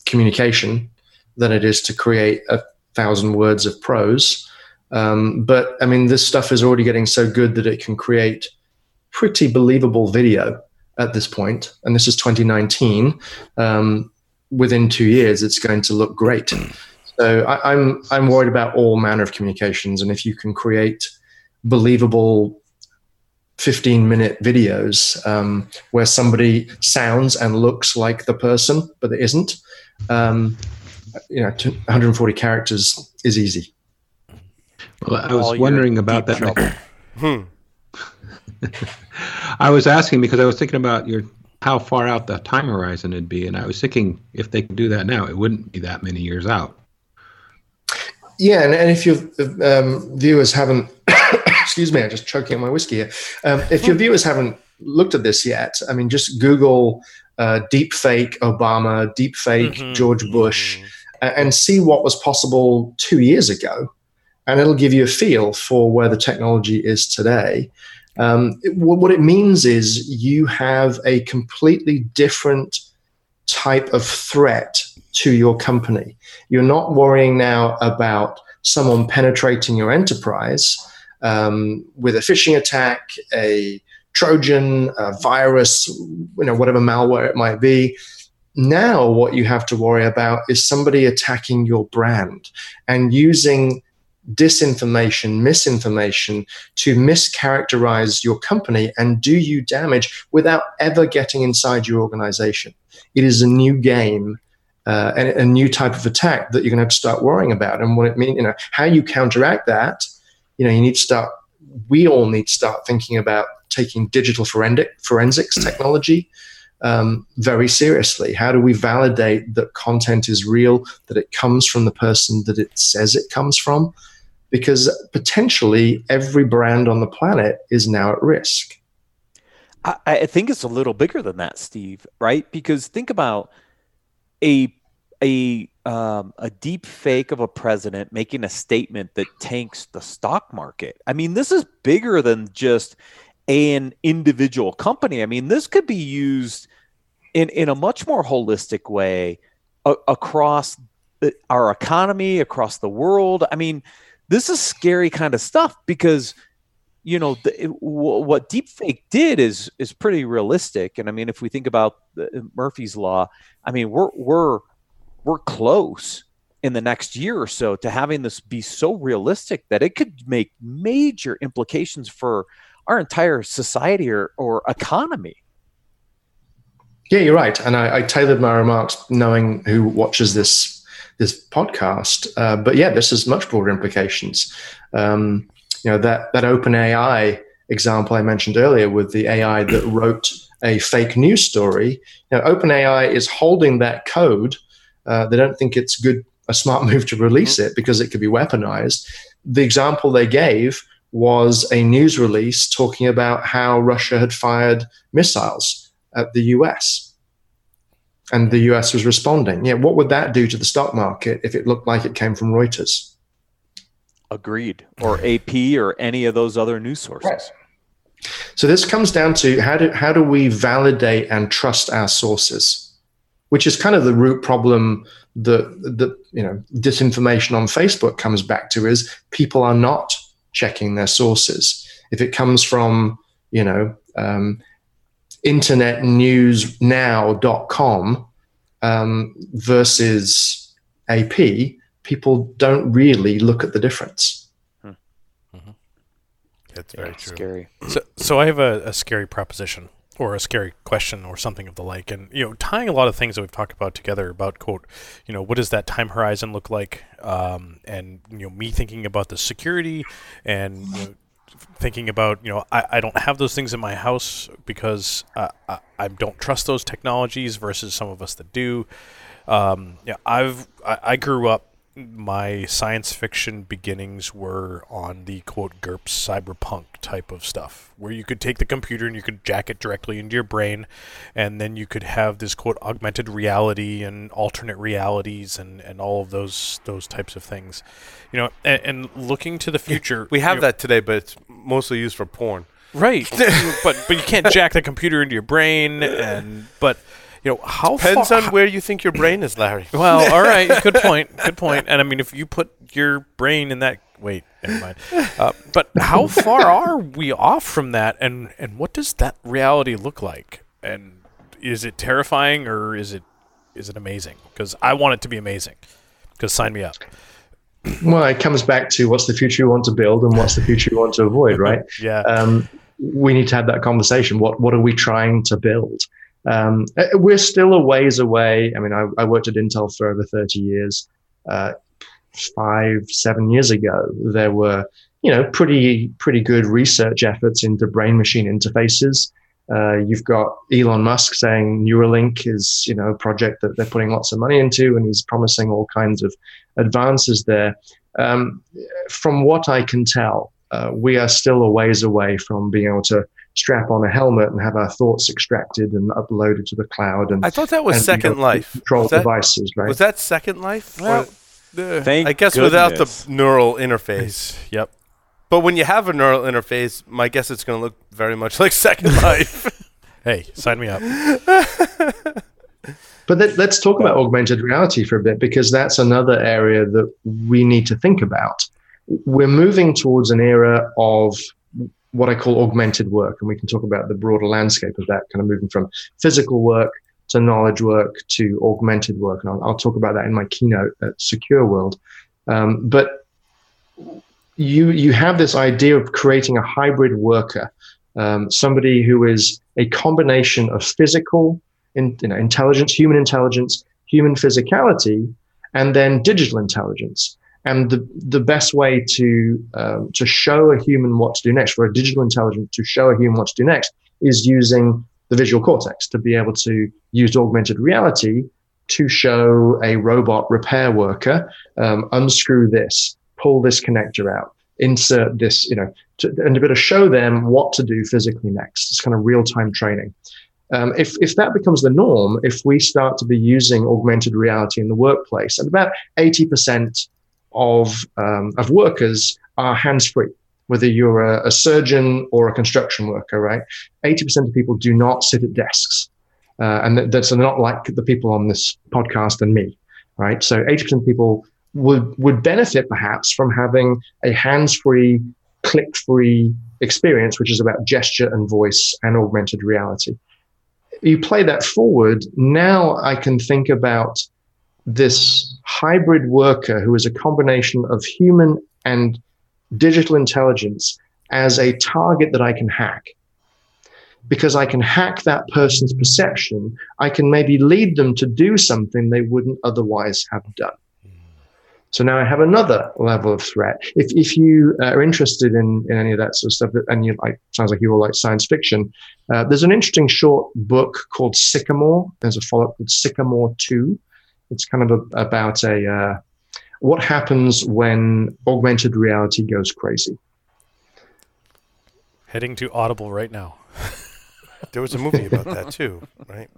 communication than it is to create 1,000 words of prose. But I mean, this stuff is already getting so good that it can create pretty believable video at this point, and this is 2019, within 2 years, it's going to look great. So I'm worried about all manner of communications, and if you can create believable 15-minute videos where somebody sounds and looks like the person, but it isn't, 140 characters is easy. Well, I was wondering about that. I was asking because I was thinking about how far out the time horizon it'd be, and I was thinking if they could do that now, it wouldn't be that many years out. Yeah, and if your viewers haven't, excuse me, I'm just choking on my whiskey here. If your viewers haven't looked at this yet, I mean, just Google deepfake Obama, deepfake George Bush, and see what was possible 2 years ago, and it'll give you a feel for where the technology is today. What it means is you have a completely different type of threat to your company. You're not worrying now about someone penetrating your enterprise with a phishing attack, a Trojan, a virus, whatever malware it might be. Now what you have to worry about is somebody attacking your brand and using disinformation, misinformation, to mischaracterize your company and do you damage without ever getting inside your organization. It is a new game and a new type of attack that you're going to have to start worrying about. And what it means, you know, how you counteract that, you know, you need to start, we all need to start thinking about taking digital forensics technology very seriously. How do we validate that content is real, that it comes from the person that it says it comes from? Because potentially every brand on the planet is now at risk. I think it's a little bigger than that, Steve, right? Because think about a deep fake of a president making a statement that tanks the stock market. I mean, this is bigger than just an individual company. I mean, this could be used in a much more holistic way across our economy, across the world. I mean, this is scary kind of stuff because, you know, what deepfake did is pretty realistic. And I mean, if we think about Murphy's Law, I mean, we're close in the next year or so to having this be so realistic that it could make major implications for our entire society or economy. Yeah, you're right. And I tailored my remarks knowing who watches this podcast. But yeah, this has much broader implications. You know, that OpenAI example I mentioned earlier with the AI that wrote a fake news story, you know, OpenAI is holding that code. They don't think it's a smart move to release it because it could be weaponized. The example they gave was a news release talking about how Russia had fired missiles at the US. And the US was responding. Yeah, what would that do to the stock market if it looked like it came from Reuters? Agreed. Or AP or any of those other news sources. Right. So this comes down to how do we validate and trust our sources, which is kind of the root problem that you know, disinformation on Facebook comes back to is people are not checking their sources. If it comes from, you know, internetnewsnow.com versus AP, people don't really look at the difference. Mm-hmm. That's very true. Scary. So I have a scary proposition or a scary question or something of the like. And, you know, tying a lot of things that we've talked about together about, quote, you know, what does that time horizon look like? And, you know, me thinking about the security and you know, thinking about, you know, I don't have those things in my house because I don't trust those technologies versus some of us that do. Yeah, I grew up, my science fiction beginnings were on the, quote, GURPS cyberpunk type of stuff, where you could take the computer and you could jack it directly into your brain, and then you could have this, quote, augmented reality and alternate realities and all of those types of things. You know, and looking to the future... We have that today, but it's mostly used for porn. Right. but you can't jack the computer into your brain, but... You know, depends on where you think your brain is, Larry. Well, all right. Good point. And I mean, if you put your brain in that... Wait, never mind. But how far are we off from that? And what does that reality look like? And is it terrifying or is it amazing? Because I want it to be amazing. Because sign me up. Well, it comes back to what's the future you want to build and what's the future you want to avoid, right? Yeah. We need to have that conversation. What are we trying to build? We're still a ways away. I mean, I worked at Intel for over 30 years. 7 years ago, there were, you know, pretty good research efforts into brain-machine interfaces. You've got Elon Musk saying Neuralink is, you know, a project that they're putting lots of money into, and he's promising all kinds of advances there. From what I can tell, we are still a ways away from being able to strap on a helmet and have our thoughts extracted and uploaded to the cloud. And I thought that was Second Life. Control devices, right? Was that Second Life? Well, I guess goodness. Without the neural interface. Yep. But when you have a neural interface, my guess it's going to look very much like Second Life. Hey, sign me up. But let's talk about augmented reality for a bit, because that's another area that we need to think about. We're moving towards an era of what I call augmented work. And we can talk about the broader landscape of that, kind of moving from physical work to knowledge work to augmented work. And I'll talk about that in my keynote at Secure World. But you have this idea of creating a hybrid worker, somebody who is a combination of physical intelligence, human intelligence, human physicality, and then digital intelligence. And the best way to show a human what to do next, for a digital intelligence to show a human what to do next, is using the visual cortex, to be able to use augmented reality to show a robot repair worker, unscrew this, pull this connector out, insert this, and to be able to show them what to do physically next. It's kind of real-time training. If that becomes the norm, if we start to be using augmented reality in the workplace, and about 80% of workers are hands-free, whether you're a surgeon or a construction worker, right? 80% of people do not sit at desks. And that's not like the people on this podcast and me, right? So 80% of people would benefit perhaps from having a hands-free, click-free experience, which is about gesture and voice and augmented reality. You play that forward, now I can think about this hybrid worker who is a combination of human and digital intelligence as a target that I can hack. Because I can hack that person's perception, I can maybe lead them to do something they wouldn't otherwise have done. So now I have another level of threat. If you are interested in any of that sort of stuff, and you like, sounds like you all like science fiction, there's an interesting short book called Sycamore. There's a follow-up called Sycamore 2. It's kind of about what happens when augmented reality goes crazy. Heading to Audible right now. There was a movie about that too, right?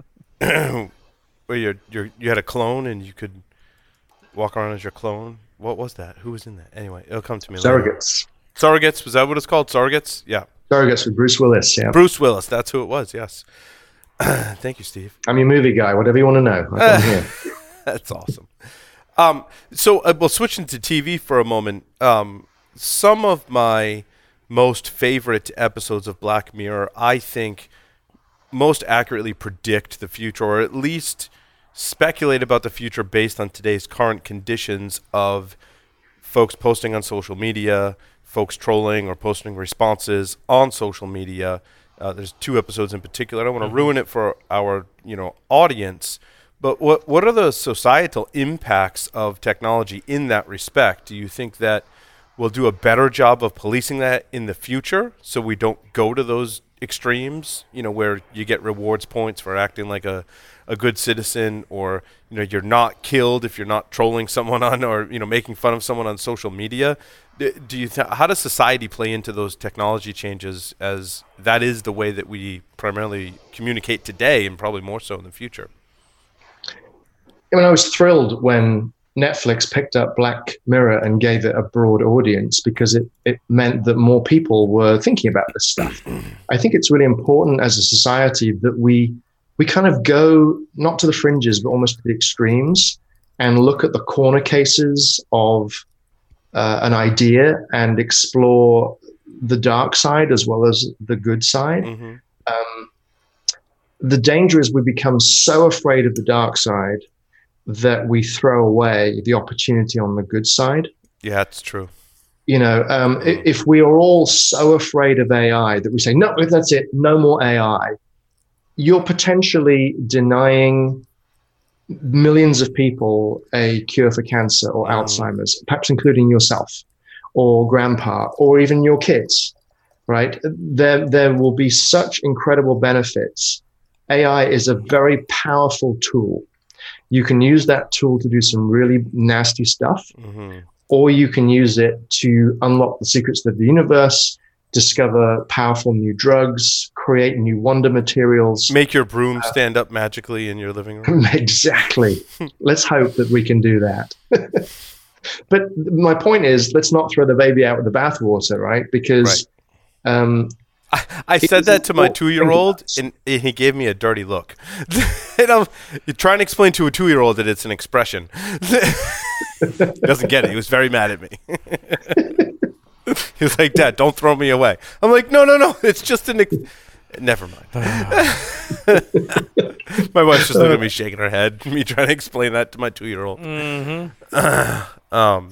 Where you had a clone and you could walk around as your clone. What was that? Who was in that? Anyway, it'll come to me later. Surrogates. Surrogates, was that what it's called? Surrogates? Yeah. Surrogates with Bruce Willis, yeah. Bruce Willis, that's who it was, yes. Thank you, Steve. I'm your movie guy, whatever you want to know. I'm here. That's awesome. So we'll switch into TV for a moment. Some of my most favorite episodes of Black Mirror, I think, most accurately predict the future, or at least speculate about the future based on today's current conditions of folks posting on social media, folks trolling or posting responses on social media. There's two episodes in particular. I don't want to ruin it for our audience, but what are the societal impacts of technology in that respect? Do you think that we'll do a better job of policing that in the future so we don't go to those extremes, where you get rewards points for acting like a good citizen, or, you're not killed if you're not trolling someone on, or, making fun of someone on social media? How does society play into those technology changes, as that is the way that we primarily communicate today and probably more so in the future? I was thrilled when Netflix picked up Black Mirror and gave it a broad audience, because it meant that more people were thinking about this stuff. I think it's really important as a society that we kind of go not to the fringes, but almost to the extremes, and look at the corner cases of an idea and explore the dark side as well as the good side. Mm-hmm. The danger is we become so afraid of the dark side that we throw away the opportunity on the good side. Yeah, that's true. If we are all so afraid of AI that we say, no, that's it, no more AI, you're potentially denying millions of people a cure for cancer or Alzheimer's, perhaps including yourself or grandpa or even your kids, right? There will be such incredible benefits. AI is a very powerful tool. You can use that tool to do some really nasty stuff, or you can use it to unlock the secrets of the universe, discover powerful new drugs, create new wonder materials. Make your broom stand up magically in your living room. Exactly. Let's hope that we can do that. But my point is, let's not throw the baby out with the bathwater, right? Because right. I said that to my 2-year-old, and he gave me a dirty look. And you're trying to explain to a 2-year-old that it's an expression. He doesn't get it. He was very mad at me. He was like, Dad, don't throw me away. I'm like, no. It's just an never mind. My wife's just looking at me, shaking her head, me trying to explain that to my 2-year-old. Mm-hmm.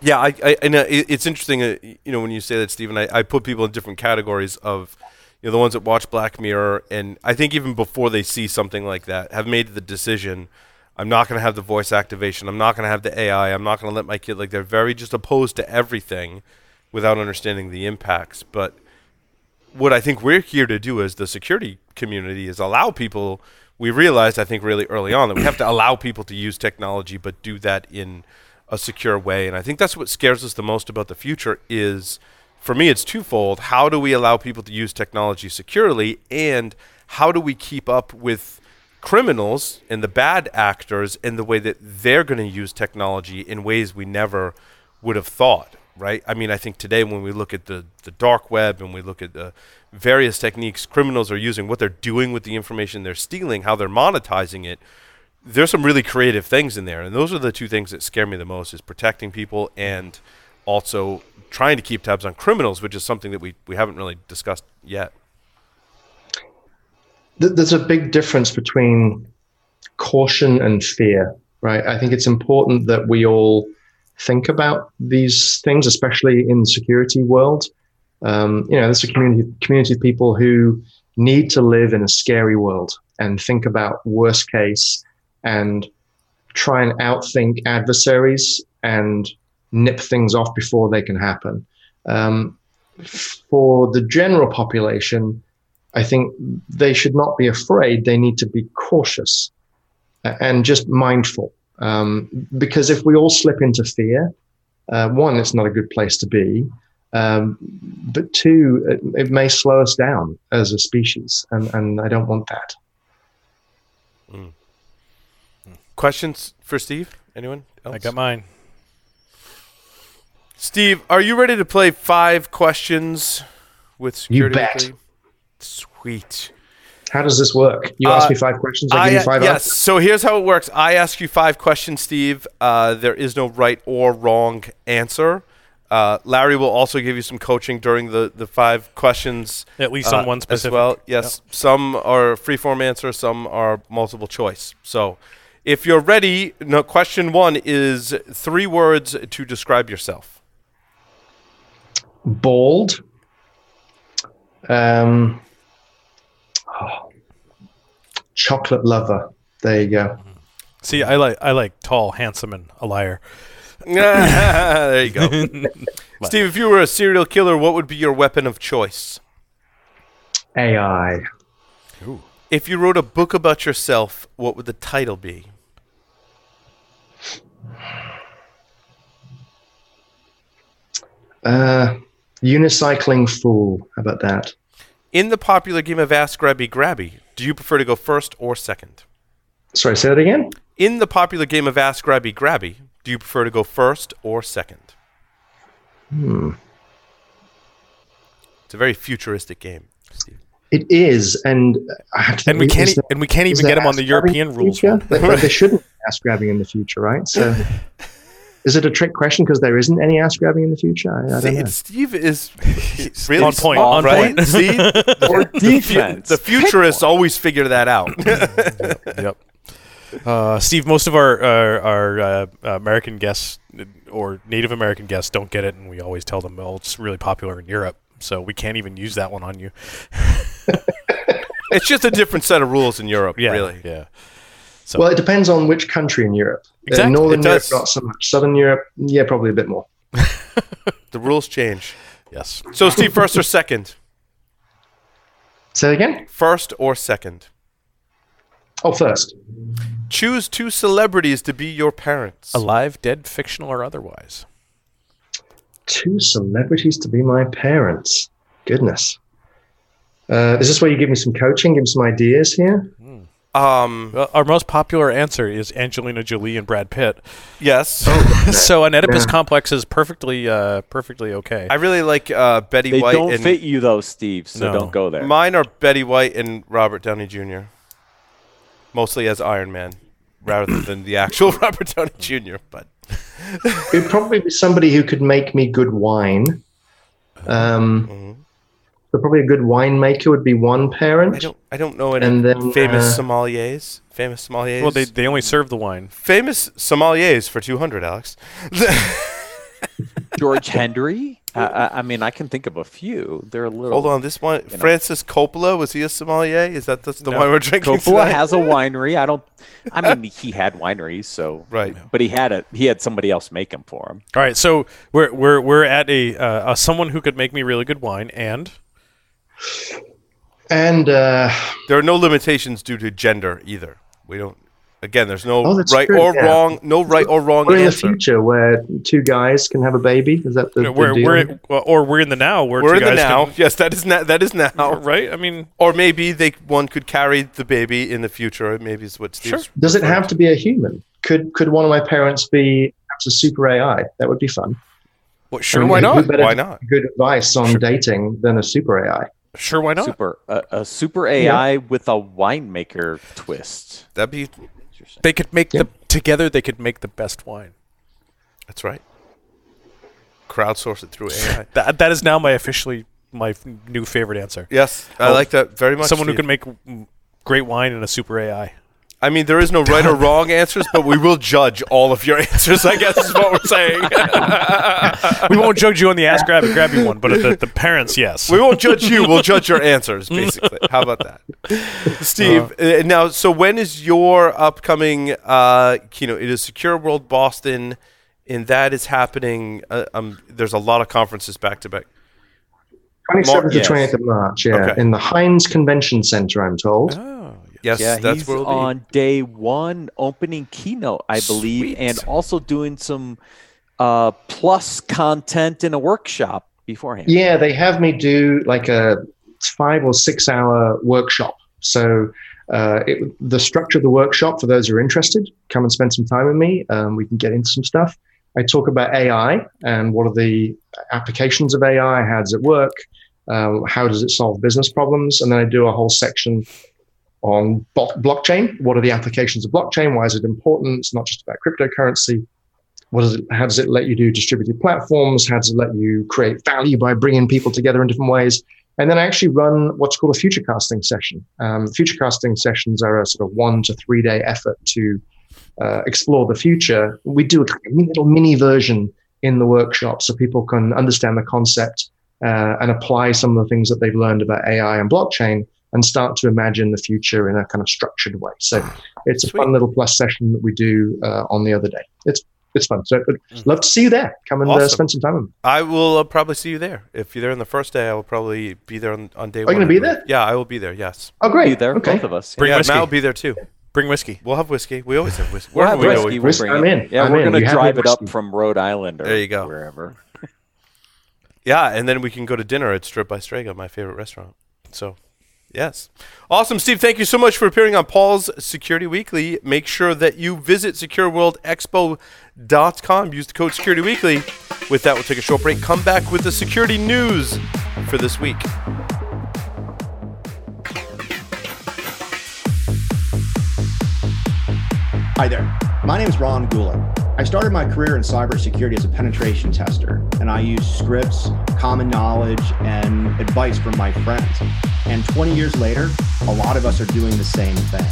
Yeah, I know it's interesting, when you say that, Stephen, I put people in different categories of, the ones that watch Black Mirror, and I think even before they see something like that, have made the decision, I'm not going to have the voice activation, I'm not going to have the AI, I'm not going to let my kid, they're very just opposed to everything without understanding the impacts. But what I think we're here to do as the security community is allow people, we realized, I think, really early on that we have to allow people to use technology, but do that in a secure way. And I think that's what scares us the most about the future is, for me, it's twofold. How do we allow people to use technology securely, and how do we keep up with criminals and the bad actors in the way that they're going to use technology in ways we never would have thought, right? I mean, I think today when we look at the dark web and we look at the various techniques criminals are using, what they're doing with the information they're stealing, how they're monetizing it, there's some really creative things in there, and those are the two things that scare me the most, is protecting people and also trying to keep tabs on criminals, which is something that we haven't really discussed yet. There's a big difference between caution and fear, right? I think it's important that we all think about these things, especially in the security world. There's a community of people who need to live in a scary world and think about worst case and try and outthink adversaries and nip things off before they can happen. For the general population, I think they should not be afraid. They need to be cautious and just mindful. Because if we all slip into fear, one, it's not a good place to be. But two, it may slow us down as a species. And I don't want that. Mm. Questions for Steve? Anyone else? I got mine. Steve, are you ready to play 5 questions with security? You bet. Sweet. How does this work? You ask me 5 questions, I give you 5 answers? Yes, so here's how it works. I ask you 5 questions, Steve. There is no right or wrong answer. Larry will also give you some coaching during the 5 questions. At least on one specific. As well. Yes, yep. Some are free-form answer, some are multiple choice. So if you're ready, question 1 is 3 words to describe yourself. Bold. Chocolate lover. There you go. See, I like tall, handsome, and a liar. There you go. Steve, if you were a serial killer, what would be your weapon of choice? AI. Ooh. If you wrote a book about yourself, what would the title be? Unicycling Fool. How about that? In the popular game of Ask Grabby Grabby, do you prefer to go first or second? Sorry, say that again? In the popular game of Ask Grabby Grabby, do you prefer to go first or second? It's a very futuristic game, Steve. It is, and I have to we can't even get them on the European rules. They shouldn't ask grabbing in the future, right? So, is it a trick question because there isn't any ass grabbing in the future? I don't know. Steve is really on point. Small, on right? Point. See, the futurists always figure that out. Yep. Steve, most of our American guests or Native American guests don't get it, and we always tell them, "Well, it's really popular in Europe, so we can't even use that one on you." It's just a different set of rules in Europe, really. Yeah. So. Well, it depends on which country in Europe. Exactly. Northern Europe, not so much. Southern Europe, probably a bit more. The rules change. Yes. So, Steve, first or second? Say that again? First or second? Oh, first. Choose 2 celebrities to be your parents. Alive, dead, fictional, or otherwise. 2 celebrities to be my parents. Goodness. Is this where you give me some coaching, give me some ideas here? Our most popular answer is Angelina Jolie and Brad Pitt. Yes. So an Oedipus complex is perfectly okay. I really like Betty White. They don't fit you, though, Steve, so don't go there. Mine are Betty White and Robert Downey Jr., mostly as Iron Man, rather than the actual Robert Downey Jr. But it would probably be somebody who could make me good wine. So probably a good winemaker would be one parent. I don't know any famous sommeliers. Famous sommeliers. Well, they only serve the wine. Famous sommeliers for $200, Alex. George Hendry. I mean, I can think of a few. They're a little. Hold on, this one, Francis Coppola, was he a sommelier? Is that that's the wine we're drinking? Coppola has a winery. I mean, he had wineries, so right. But he had somebody else make them for him. All right, so we're at a someone who could make me really good wine, and there are no limitations due to gender either. We don't. Again, there's no right true, or yeah. wrong. No right or wrong. We're answer. In the future where two guys can have a baby. Is that the deal? We're in the now. We're two in the now. Can, yes, that is now. Right. I mean, or maybe one could carry the baby in the future. Maybe it's what Steve's. Sure. Does it have to be a human? Could one of my parents be perhaps a super AI? That would be fun. Well, sure. I mean, why not? Why not? Good advice on dating than a super AI. Sure. Why not? A super AI with a winemaker twist. That'd be. They could make together they could make the best wine. That's right. Crowdsource it through AI. that is now my new favorite answer. Yes, I like that very much. Someone Steve. Who can make great wine and a super AI. I mean, there is no right or wrong answers, but we will judge all of your answers, I guess is what we're saying. We won't judge you on the ass grabby one, but the parents, yes. We won't judge you. We'll judge your answers, basically. How about that? Steve, now, so when is your upcoming keynote? It is Secure World Boston, and that is happening. There's a lot of conferences back-to-back. 27th to 28th of March, yeah, okay. In the Heinz Convention Center, I'm told. Oh. Yes, yeah, that's he's on day one, opening keynote, I believe, Sweet. And also doing some plus content in a workshop beforehand. Yeah, they have me do like a 5 or 6 hour workshop. So the structure of the workshop, for those who are interested, come and spend some time with me. We can get into some stuff. I talk about AI and what are the applications of AI, how does it work, how does it solve business problems, and then I do a whole section on blockchain. What are the applications of blockchain? Why is it important? It's not just about cryptocurrency. How does it let you do distributed platforms? How does it let you create value by bringing people together in different ways? And then I actually run what's called a futurecasting session. Futurecasting sessions are a sort of 1 to 3 day effort to explore the future. We do a little mini version in the workshop so people can understand the concept and apply some of the things that they've learned about AI and blockchain and start to imagine the future in a kind of structured way. So it's a fun little plus session that we do on the other day. It's fun. So I'd love to see you there. Come and spend some time with me. I will probably see you there. If you're there on the first day, I will probably be there on day one. Are you going to be there? Yeah, I will be there, yes. Oh, great. Be there, okay. Both of us. Bring whiskey. Matt will be there too. Bring whiskey. We'll have whiskey. We always have whiskey. We'll have whiskey. We'll bring it. I'm in. Yeah, we're going to drive it up from Rhode Island or there you go. Wherever. Yeah, and then we can go to dinner at Strip by Strega, my favorite restaurant. So... Yes. Awesome, Steve. Thank you so much for appearing on Paul's Security Weekly. Make sure that you visit SecureWorldExpo.com. Use the code Security Weekly. With that, we'll take a short break. Come back with the security news for this week. Hi there. My name is Ron Gulen. I started my career in cybersecurity as a penetration tester, and I used scripts, common knowledge, and advice from my friends. And 20 years later, a lot of us are doing the same thing.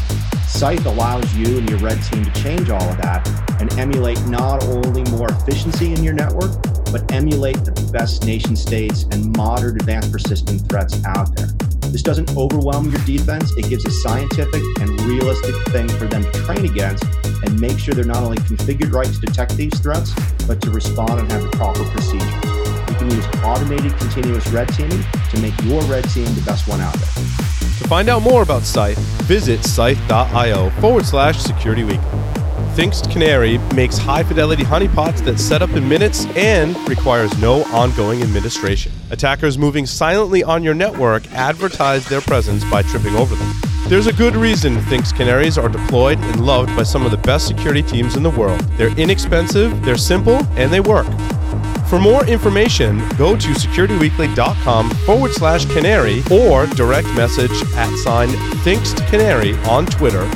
Scythe allows you and your red team to change all of that and emulate not only more efficiency in your network, but emulate the best nation states and modern advanced persistent threats out there. This doesn't overwhelm your defense. It gives a scientific and realistic thing for them to train against and make sure they're not only configured right to detect these threats, but to respond and have the proper procedures. You can use automated continuous red teaming to make your red team the best one out there. To find out more about Scythe, visit scythe.io/securityweek. Thinkst Canary makes high-fidelity honeypots that set up in minutes and requires no ongoing administration. Attackers moving silently on your network advertise their presence by tripping over them. There's a good reason Thinkst Canaries are deployed and loved by some of the best security teams in the world. They're inexpensive, they're simple, and they work. For more information, go to securityweekly.com/canary or direct message @ThinkstCanary on Twitter.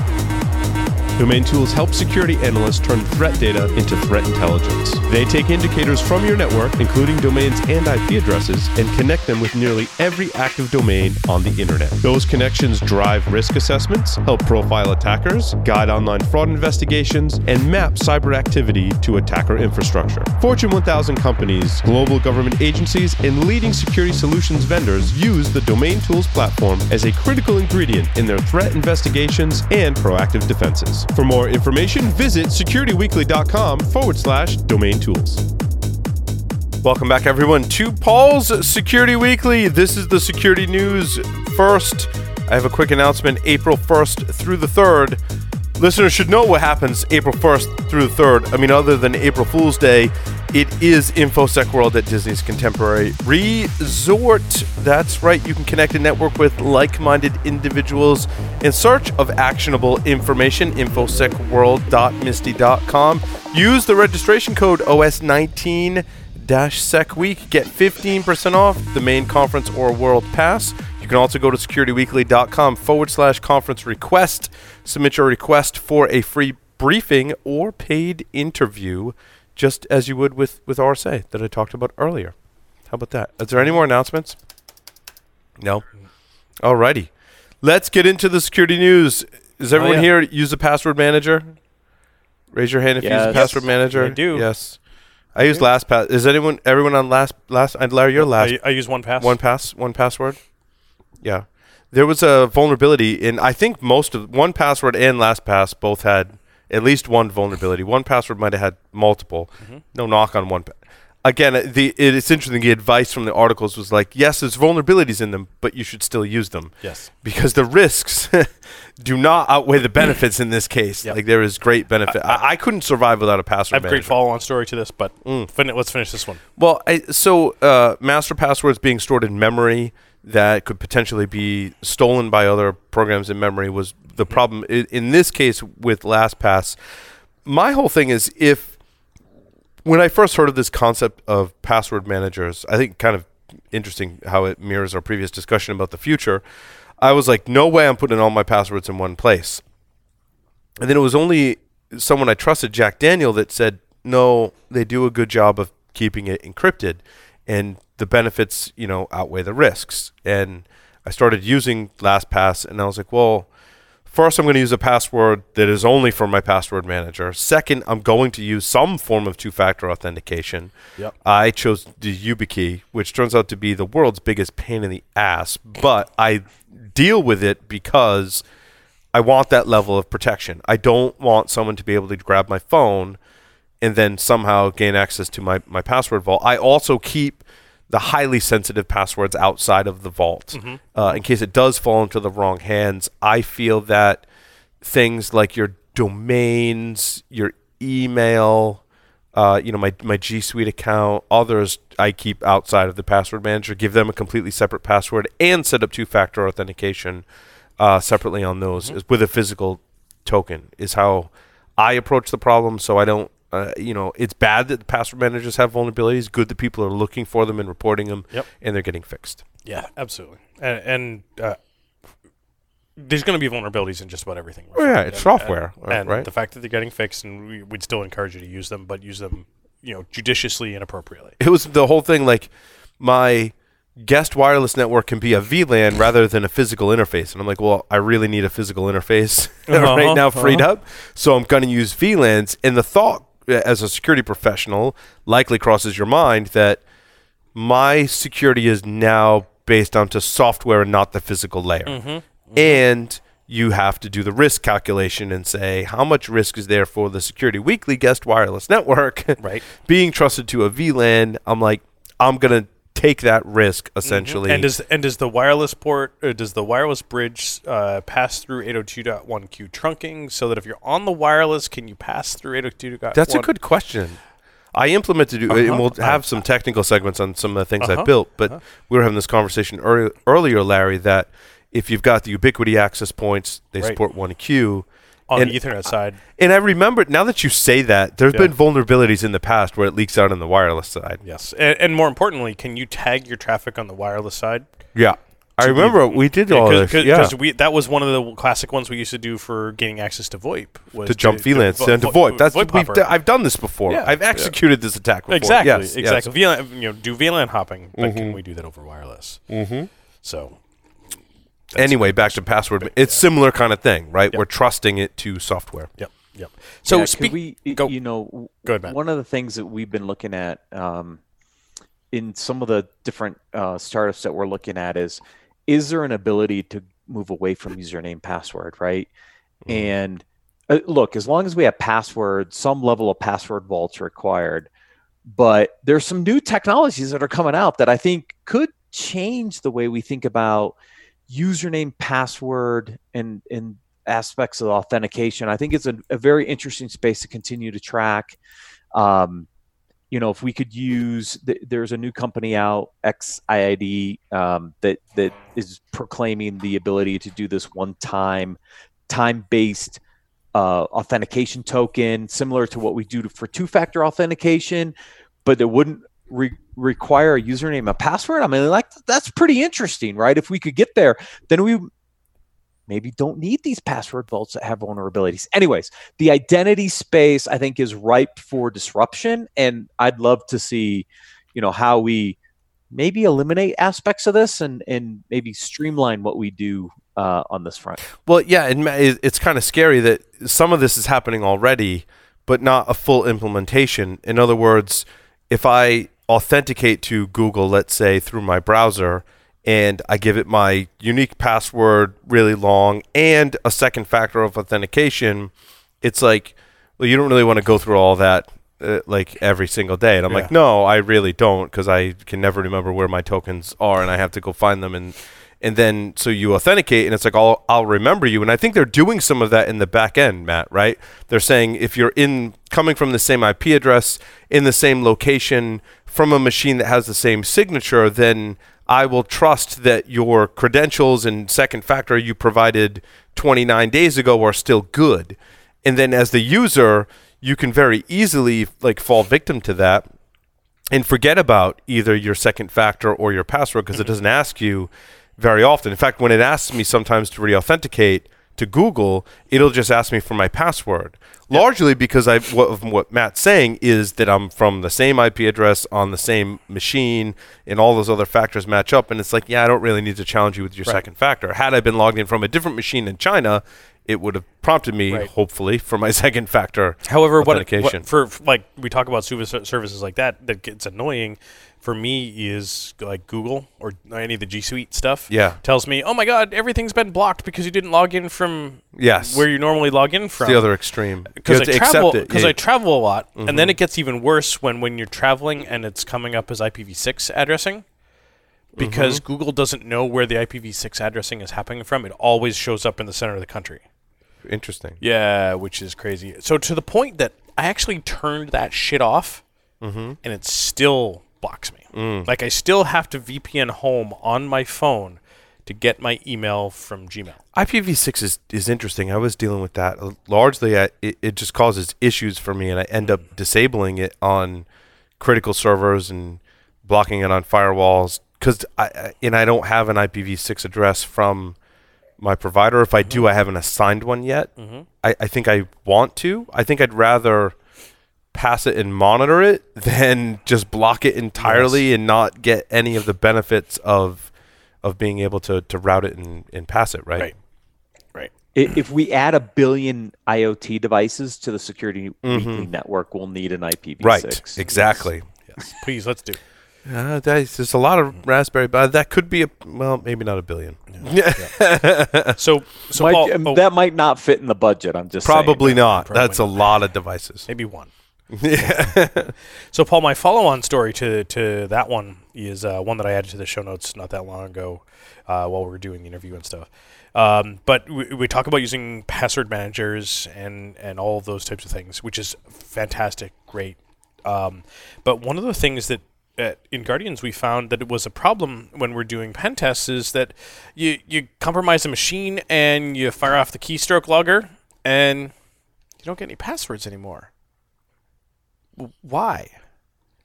Domain tools help security analysts turn threat data into threat intelligence. They take indicators from your network, including domains and IP addresses, and connect them with nearly every active domain on the internet. Those connections drive risk assessments, help profile attackers, guide online fraud investigations, and map cyber activity to attacker infrastructure. Fortune 1000 companies, global government agencies, and leading security solutions vendors use the Domain Tools platform as a critical ingredient in their threat investigations and proactive defenses. For more information, visit securityweekly.com/domaintools. Welcome back, everyone, to Paul's Security Weekly. This is the security news. First, I have a quick announcement. April 1st through the 3rd. Listeners should know what happens April 1st through the 3rd. I mean, other than April Fool's Day, it is InfoSec World at Disney's Contemporary Resort. That's right. You can connect and network with like-minded individuals in search of actionable information. InfoSecWorld.misty.com. Use the registration code OS19-SecWeek. Get 15% off the main conference or world pass. You can also go to securityweekly.com/conference request. Submit your request for a free briefing or paid interview, just as you would with RSA that I talked about earlier. How about that? Is there any more announcements? No? Alrighty. Let's get into the security news. Is everyone here use a password manager? Raise your hand if you use a password manager. I do. Yes. I use LastPass. Is everyone on LastPass? Larry, you're last. I use OnePass. One password. Yeah. There was a vulnerability in, I think, most of 1Password and LastPass both had at least one vulnerability. 1Password might have had multiple. Mm-hmm. No knock on 1Password. Again, it's interesting. The advice from the articles was like, yes, there's vulnerabilities in them, but you should still use them. Yes. Because the risks do not outweigh the benefits in this case. Yep. Like, there is great benefit. I couldn't survive without a password manager. I have a great follow-on story to this, but let's finish this one. Well, so master passwords being stored in memory that could potentially be stolen by other programs in memory was the problem. In this case with LastPass, my whole thing is when I first heard of this concept of password managers, I think kind of interesting how it mirrors our previous discussion about the future, I was like, no way I'm putting all my passwords in one place. And then it was only someone I trusted, Jack Daniel, that said, no, they do a good job of keeping it encrypted. And the benefits, outweigh the risks. And I started using LastPass, and I was like, well, first I'm going to use a password that is only for my password manager. Second, I'm going to use some form of two-factor authentication. Yep. I chose the YubiKey, which turns out to be the world's biggest pain in the ass, but I deal with it because I want that level of protection. I don't want someone to be able to grab my phone and then somehow gain access to my password vault. I also keep the highly sensitive passwords outside of the vault. Mm-hmm. In case it does fall into the wrong hands, I feel that things like your domains, your email, my G Suite account, others I keep outside of the password manager, give them a completely separate password, and set up two-factor authentication separately on those with a physical token is how I approach the problem, so I don't it's bad that the password managers have vulnerabilities. Good that people are looking for them and reporting them, and they're getting fixed. Yeah, absolutely. And there's going to be vulnerabilities in just about everything. Right? Yeah, it's software, and the fact that they're getting fixed, and we'd still encourage you to use them, but use them, judiciously and appropriately. It was the whole thing. Like, my guest wireless network can be a VLAN rather than a physical interface. And I'm like, well, I really need a physical interface right now freed up, so I'm going to use VLANs. And the thought, as a security professional, likely crosses your mind that my security is now based onto software and not the physical layer. Mm-hmm. And you have to do the risk calculation and say, how much risk is there for the Security Weekly guest wireless network being trusted to a VLAN? I'm like, I'm going to take that risk, essentially. And does the wireless port, or does the wireless bridge pass through 802.1q trunking, so that if you're on the wireless, can you pass through 802.1? That's a good question. I implemented it, and we'll have some technical segments on some of the things I built, but we were having this conversation earlier, Larry, that if you've got the ubiquity access points, they support 1q. On the Ethernet side. And I remember, now that you say that, there's been vulnerabilities in the past where it leaks out on the wireless side. Yes. And more importantly, can you tag your traffic on the wireless side? Yeah. I remember we did all this. Because that was one of the classic ones we used to do for gaining access to VoIP. Was to jump VLANs and to VoIP. That's VoIP I've done this before. Yeah. I've executed this attack before. Exactly. Yes. VLAN, do VLAN hopping, but can we do that over wireless? Mm-hmm. So. Anyway, back to password. It's similar kind of thing, right? Yep. We're trusting it to software. Yep. So go ahead, Matt. One of the things that we've been looking at in some of the different startups that we're looking at is there an ability to move away from username password, right? Mm-hmm. And look, as long as we have passwords, some level of password vaults required. But there's some new technologies that are coming out that I think could change the way we think about username, password, and aspects of authentication. I think it's a very interesting space to continue to track. If we could use, there's a new company out, XIID, that is proclaiming the ability to do this one-time, time-based authentication token, similar to what we do for two-factor authentication, but it wouldn't require a username and password. I mean, like, that's pretty interesting, right? If we could get there, then we maybe don't need these password vaults that have vulnerabilities. Anyways, the identity space, I think, is ripe for disruption. And I'd love to see, how we maybe eliminate aspects of this and maybe streamline what we do on this front. Well, yeah, and it's kind of scary that some of this is happening already, but not a full implementation. In other words, if I authenticate to Google, let's say, through my browser, and I give it my unique password, really long, and a second factor of authentication, it's like, well, you don't really want to go through all that every single day. And I'm like, no, I really don't, because I can never remember where my tokens are, and I have to go find them. And then so you authenticate, and it's like, I'll remember you. And I think they're doing some of that in the back end, Matt, right? They're saying if you're coming from the same IP address, in the same location, from a machine that has the same signature, then I will trust that your credentials and second factor you provided 29 days ago are still good. And then as the user, you can very easily fall victim to that and forget about either your second factor or your password, because it doesn't ask you very often. In fact, when it asks me sometimes to re-authenticate to Google, it'll just ask me for my password, largely because what Matt's saying is that I'm from the same IP address on the same machine, and all those other factors match up. And it's like, I don't really need to challenge you with your second factor. Had I been logged in from a different machine in China, it would have prompted me, hopefully, for my second factor. However, authentication. What we talk about services like that gets annoying. For me, is Google or any of the G Suite stuff. Tells me, oh my God, everything's been blocked because you didn't log in from where you normally log in from. It's the other extreme. Because I travel a lot, and then it gets even worse when you're traveling and it's coming up as IPv6 addressing, because Google doesn't know where the IPv6 addressing is happening from. It always shows up in the center of the country. Interesting. Yeah, which is crazy. So to the point that I actually turned that shit off, and it's still blocks me. I still have to VPN home on my phone to get my email from Gmail. IPv6 is interesting. I was dealing with that. Largely, it just causes issues for me, and I end up disabling it on critical servers and blocking it on firewalls, because I don't have an IPv6 address from my provider. If I do, I haven't assigned one yet. I think I want to. I think I'd rather pass it and monitor it then just block it entirely and not get any of the benefits of being able to route it and pass it, right? Right. If we add 1 billion IoT devices to the Security Weekly network, we'll need an IPv6. Right, exactly. Yes. Please, let's do it. There's a lot of Raspberry, but that could be maybe not 1 billion. Yeah. So Mike, Paul, that might not fit in the budget. I'm just probably saying. Not. Probably that's not. A lot of devices. Maybe one. Yeah. So, Paul, my follow-on story to that one is one that I added to the show notes not that long ago while we were doing the interview and stuff. But we talk about using password managers and all of those types of things, which is fantastic, great. But one of the things that at InGuardians we found that it was a problem when we're doing pen tests is that you compromise a machine and you fire off the keystroke logger and you don't get any passwords anymore. Why?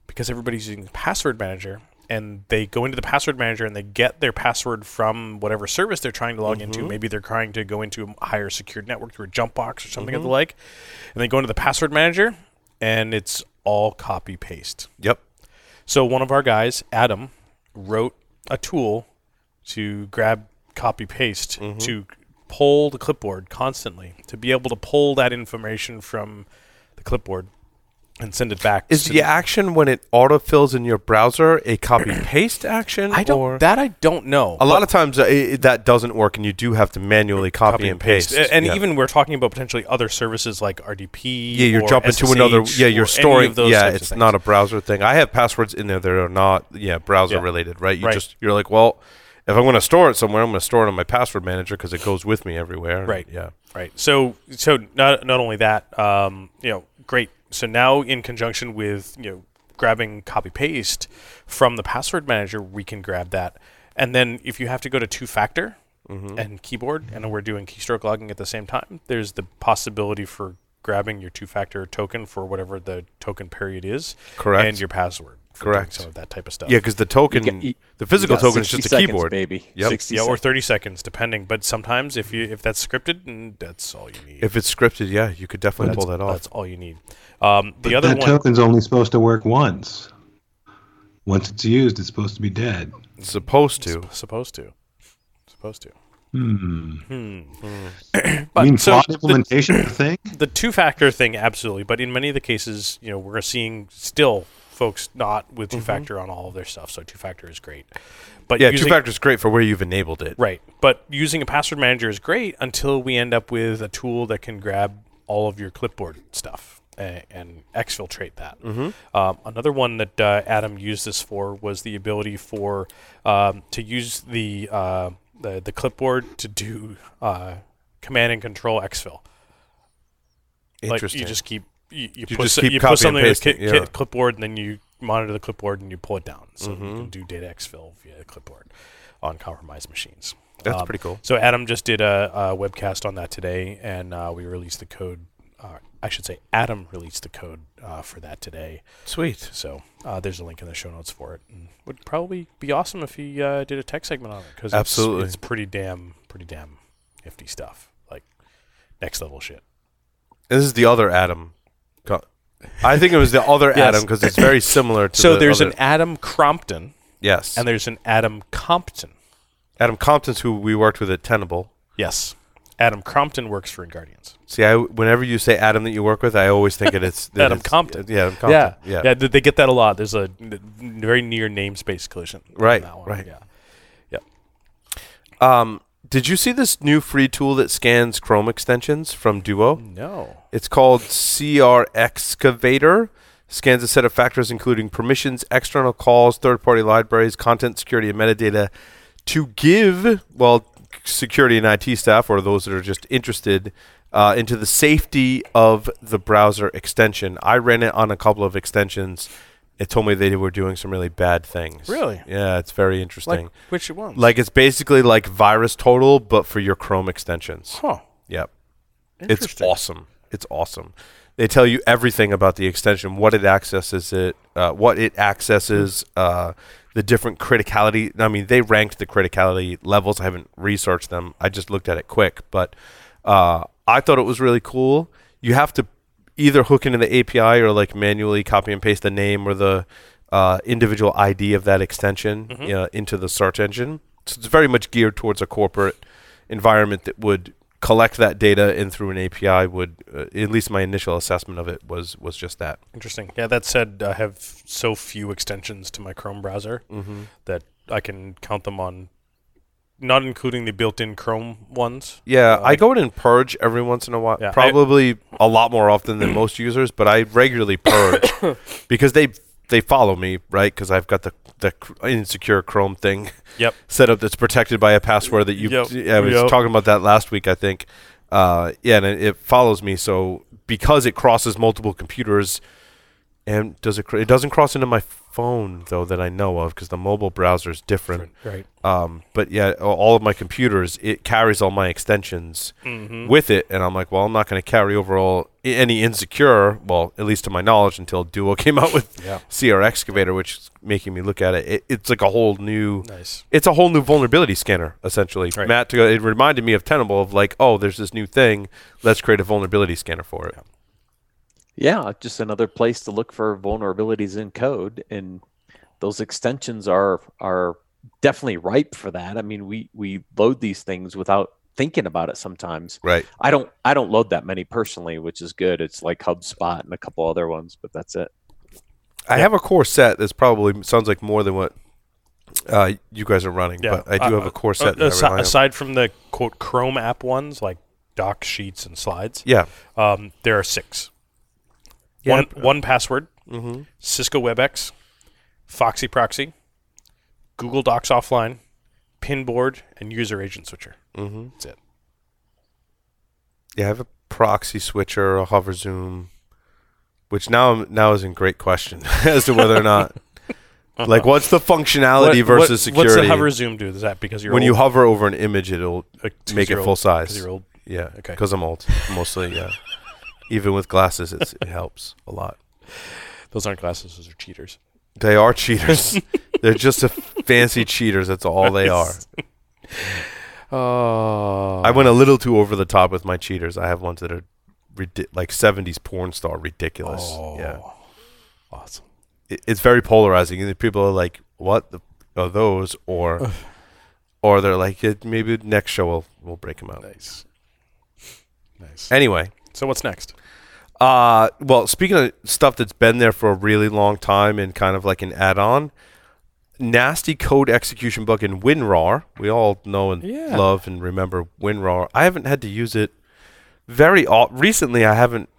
Because everybody's using the password manager, and they go into the password manager and they get their password from whatever service they're trying to log into. Maybe they're trying to go into a higher secured network through a jump box or something of the like. And they go into the password manager and it's all copy paste. Yep. So one of our guys, Adam, wrote a tool to grab copy paste to pull the clipboard constantly, to be able to pull that information from the clipboard and send it back. Is the action when it autofills in your browser a copy-paste action? I don't know. A lot of times that doesn't work, and you do have to manually copy and paste. And even we're talking about potentially other services like RDP. Yeah, you're jumping to another. Yeah, you're storing. Yeah, it's not a browser thing. I have passwords in there that are not browser related. Right. You're like, well, if I'm going to store it somewhere, I'm going to store it on my password manager because it goes with me everywhere. Right. Yeah. Right. So not only that, great. So now, in conjunction with grabbing copy paste from the password manager, we can grab that, and then if you have to go to two-factor and keyboard, and we're doing keystroke logging at the same time, there's the possibility for grabbing your two-factor token for whatever the token period is, correct, and your password, for correct, some of that type of stuff. Yeah, because the token, the physical token, is just seconds, a keyboard, baby. Yep. Yeah, or 30 seconds, depending. But sometimes if that's scripted, and that's all you need. If it's scripted, yeah, you could definitely pull that off. That's all you need. The token's only supposed to work once. Once it's used, it's supposed to be dead. Supposed to. But you mean so implementation thing? The two-factor thing, absolutely. But in many of the cases, we're seeing still folks not with two-factor on all of their stuff. So two-factor is great. But two-factor is great for where you've enabled it. Right. But using a password manager is great until we end up with a tool that can grab all of your clipboard stuff and exfiltrate that. Another one that Adam used this for was the ability for to use the clipboard to do command and control exfil. Interesting. Like you just keep you put something on the clipboard, and then you monitor the clipboard and you pull it down, so you can do data exfil via the clipboard on compromised machines. That's pretty cool. So Adam just did a webcast on that today, and we released the code. I should say Adam released the code for that today. Sweet. So there's a link in the show notes for it. And it would probably be awesome if he did a tech segment on it, because it's pretty damn nifty stuff, like next level shit. And this is the other Adam. I think it was the other Adam, because it's very similar to an Adam Crompton. Yes. And there's an Adam Compton. Adam Compton's who we worked with at Tenable. Yes. Adam Crompton works for InGuardians. See, whenever you say Adam that you work with, I always think it's Adam Compton. Yeah, Adam Compton. Yeah, they get that a lot. There's a very near namespace collision. Right, on that one. Right. Yeah. Did you see this new free tool that scans Chrome extensions from Duo? No. It's called CR Excavator. Scans a set of factors including permissions, external calls, third-party libraries, content, security, and metadata to give, security and IT staff, or those that are just interested, into the safety of the browser extension. I ran it on a couple of extensions. It told me they were doing some really bad things. Really? Yeah, it's very interesting. Like which ones? Like it's basically like VirusTotal, but for your Chrome extensions. Huh. Yep. It's awesome. They tell you everything about the extension, what it accesses, the different criticality. I mean, they ranked the criticality levels. I haven't researched them. I just looked at it quick, but I thought it was really cool. You have to either hook into the API or like manually copy and paste the name or the individual ID of that extension into the search engine. So it's very much geared towards a corporate environment that would collect that data, and through an API would, at least my initial assessment of it was just that. Interesting. Yeah, that said, I have so few extensions to my Chrome browser that I can count them on, not including the built-in Chrome ones. Yeah, I go in and purge every once in a while, probably a lot more often than most users, but I regularly purge because they follow me, right? Because I've got the insecure Chrome thing set up that's protected by a password that you... I was talking about that last week, I think. And it follows me. So because it crosses multiple computers, And does it? It doesn't cross into my phone though that I know of, because the mobile browser is different. Right. But yeah, all of my computers, it carries all my extensions with it, and I'm like, well, I'm not going to carry over all any Insecure. Well, at least to my knowledge, until Duo came out with CR Excavator, which is making me look at it. It's like a whole new. It's a whole new vulnerability scanner essentially. Right. It reminded me of Tenable of like, oh, there's this new thing. Let's create a vulnerability scanner for it. Yeah, just another place to look for vulnerabilities in code, and those extensions are definitely ripe for that. I mean, we load these things without thinking about it sometimes. Right. I don't load that many personally, which is good. It's like HubSpot and a couple other ones, but that's it. I have a core set that's probably sounds like more than what you guys are running, but I do have a core set. Aside from the quote Chrome app ones like Docs, Sheets, and Slides, there are 6. Yeah. One Password, Cisco WebEx, Foxy Proxy, Google Docs Offline, Pinboard, and User Agent Switcher. That's it. Yeah, I have a Proxy Switcher, a Hover Zoom, which now is in great question as to whether or not. Like, what's the functionality versus security? What's the Hover Zoom do? Is that because you're when old? You hover over an image, it'll make it full size. Because you're old? Yeah, because I'm old, mostly, yeah. Even with glasses, it helps a lot. Those aren't glasses; those are cheaters. They are cheaters. They're just fancy cheaters. That's all they are. Oh! I went a little too over the top with my cheaters. I have ones that are like 70s porn star ridiculous. Oh, yeah, awesome. It's very polarizing, and people are like, "What are those?" Or they're like, "Maybe next show we'll break them out." Nice. Anyway. So what's next? Well, speaking of stuff that's been there for a really long time and kind of like an add-on, nasty code execution bug in WinRAR. We all know and love and remember WinRAR. I haven't had to use it very recently. I haven't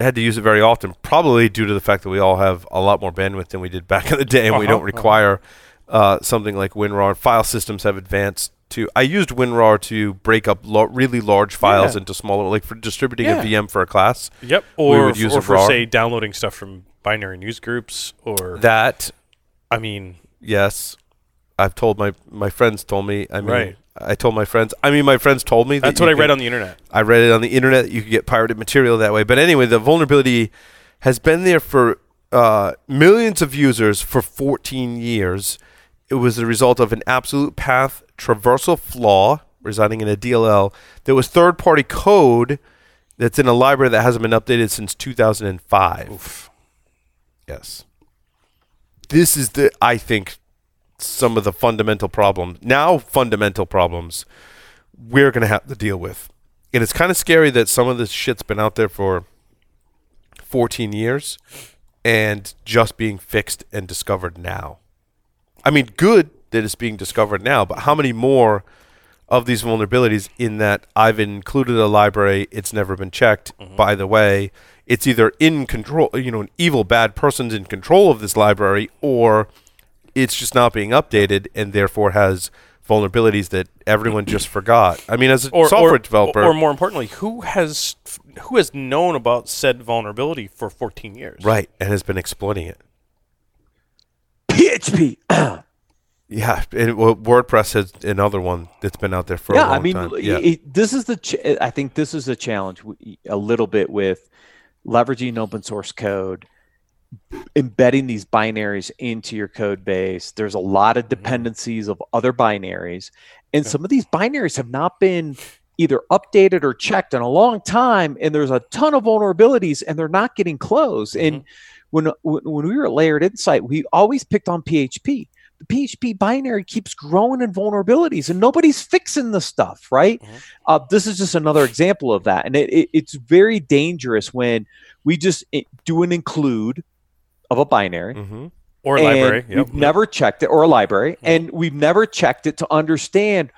had to use it very often, probably due to the fact that we all have a lot more bandwidth than we did back in the day, and we don't require something like WinRAR. File systems have advanced. I used WinRAR to break up really large files into smaller, like for distributing a VM for a class. Yep, or for RAR. Say downloading stuff from binary news groups or that. I mean, yes, I've told my friends told me. I mean, I told my friends. I mean, my friends told me that that's what I read on the internet. I read it on the internet. That you could get pirated material that way. But anyway, the vulnerability has been there for millions of users for 14 years. It was the result of an absolute path traversal flaw residing in a DLL. There was third-party code that's in a library that hasn't been updated since 2005. Oof. Yes. This is I think, some of the fundamental problems. Now fundamental problems we're going to have to deal with. And it's kind of scary that some of this shit's been out there for 14 years and just being fixed and discovered now. I mean, good that it's being discovered now, but how many more of these vulnerabilities in that I've included a library, it's never been checked. By the way, it's either in control, an evil, bad person's in control of this library, or it's just not being updated and therefore has vulnerabilities that everyone just forgot. I mean, as a software developer. Or more importantly, who has known about said vulnerability for 14 years? Right, and has been exploiting it. PHP. Yeah, WordPress has another one that's been out there for a long time. I think this is a challenge a little bit with leveraging open source code, embedding these binaries into your code base. There's a lot of dependencies of other binaries, and some of these binaries have not been either updated or checked in a long time, and there's a ton of vulnerabilities, and they're not getting closed. And when we were at Layered Insight, we always picked on PHP. The PHP binary keeps growing in vulnerabilities, and nobody's fixing the stuff, right? This is just another example of that. And it's very dangerous when we just do an include of a binary. Or a library. We've never checked it, or a library, and we've never checked it to understand,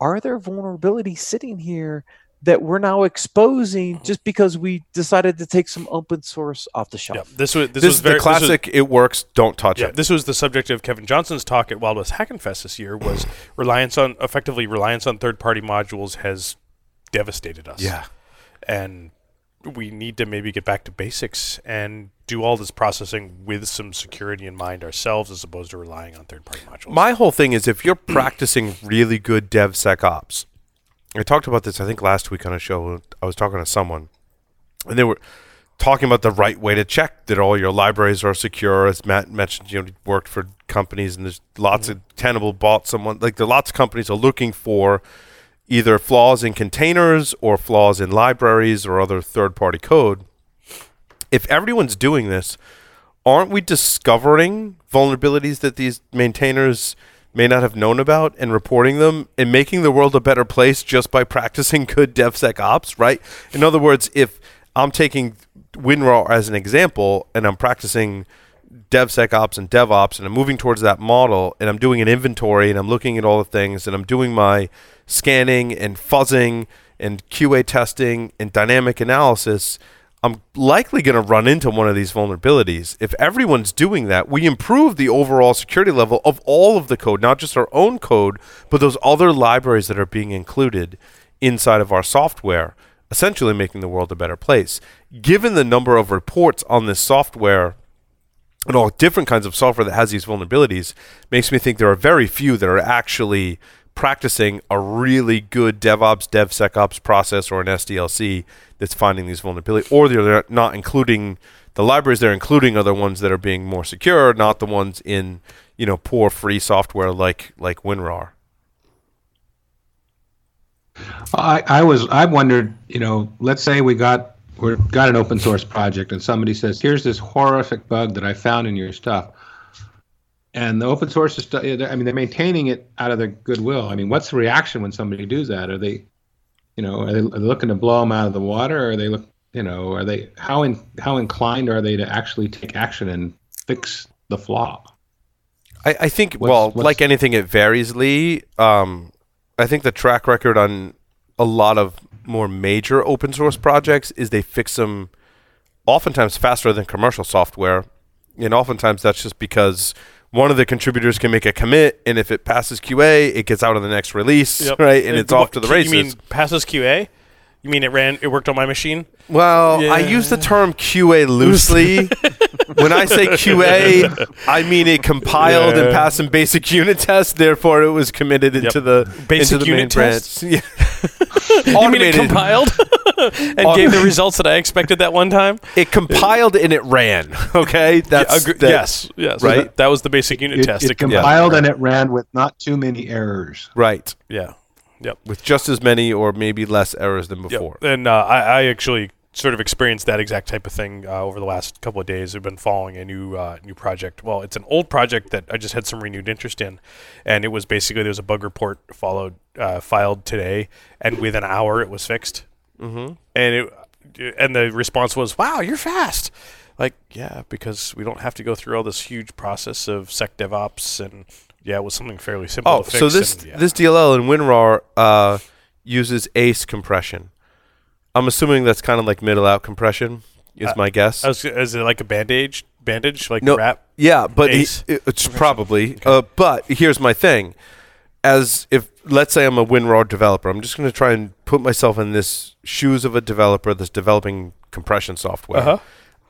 are there vulnerabilities sitting here that we're now exposing just because we decided to take some open source off the shelf? Yeah, this was very, the classic, it works, don't touch it. This was the subject of Kevin Johnson's talk at Wild West Hackenfest this year, was reliance on third-party modules has devastated us. Yeah. And we need to maybe get back to basics and do all this processing with some security in mind ourselves as opposed to relying on third-party modules. My whole thing is if you're practicing really good DevSecOps, I talked about this, I think, last week on a show. I was talking to someone, and they were talking about the right way to check that all your libraries are secure. As Matt mentioned, you know, he worked for companies, and there's lots of Tenable bought someone. Like, there are lots of companies are looking for either flaws in containers or flaws in libraries or other third-party code. If everyone's doing this, aren't we discovering vulnerabilities that these maintainers may not have known about and reporting them and making the world a better place just by practicing good DevSecOps, right? In other words, if I'm taking WinRAR as an example and I'm practicing DevSecOps and DevOps and I'm moving towards that model and I'm doing an inventory and I'm looking at all the things and I'm doing my scanning and fuzzing and QA testing and dynamic analysis, I'm likely going to run into one of these vulnerabilities. If everyone's doing that, we improve the overall security level of all of the code, not just our own code, but those other libraries that are being included inside of our software, essentially making the world a better place. Given the number of reports on this software and all different kinds of software that has these vulnerabilities, makes me think there are very few that are actually practicing a really good DevOps, DevSecOps process or an SDLC that's finding these vulnerabilities, or they're not including the libraries they're including are the ones that are being more secure, not the ones in, you know, poor free software like WinRAR. I wondered, you know, let's say we got an open source project and somebody says, here's this horrific bug that I found in your stuff. And the open source is, I mean, they're maintaining it out of their goodwill. I mean, what's the reaction when somebody does that? Are they, you know, are they looking to blow them out of the water? Or are they, how inclined are they to actually take action and fix the flaw? I think, like anything, it varies, Lee. I think the track record on a lot of more major open source projects is they fix them oftentimes faster than commercial software. And oftentimes that's just because one of the contributors can make a commit, and if it passes QA, it gets out of the next release, right? And it's off to the races. You mean passes QA? You mean it worked on my machine? Well, yeah. I use the term QA loosely. When I say QA, I mean it compiled and passed some basic unit tests. Therefore, it was committed into the main branch. Yeah. You mean it compiled and gave the results that I expected that one time? It compiled and it ran. Okay, yes, right. So that was the basic unit test. It compiled and it ran with not too many errors. Right. Yeah. Yep. With just as many or maybe less errors than before. Yep. And I actually sort of experienced that exact type of thing over the last couple of days. I've been following a new project. Well, it's an old project that I just had some renewed interest in, and it was basically there was a bug report filed today, and within an hour it was fixed. Mm-hmm. And the response was, "Wow, you're fast!" Like, yeah, because we don't have to go through all this huge process of SecDevOps and. Yeah, it was something fairly simple to fix. Oh, so this DLL in WinRAR uses ACE compression. I'm assuming that's kind of like middle-out compression is my guess. Is it like a bandage, like wrap? Yeah, but it's probably. But here's my thing. Let's say I'm a WinRAR developer. I'm just going to try and put myself in this shoes of a developer that's developing compression software. Uh-huh.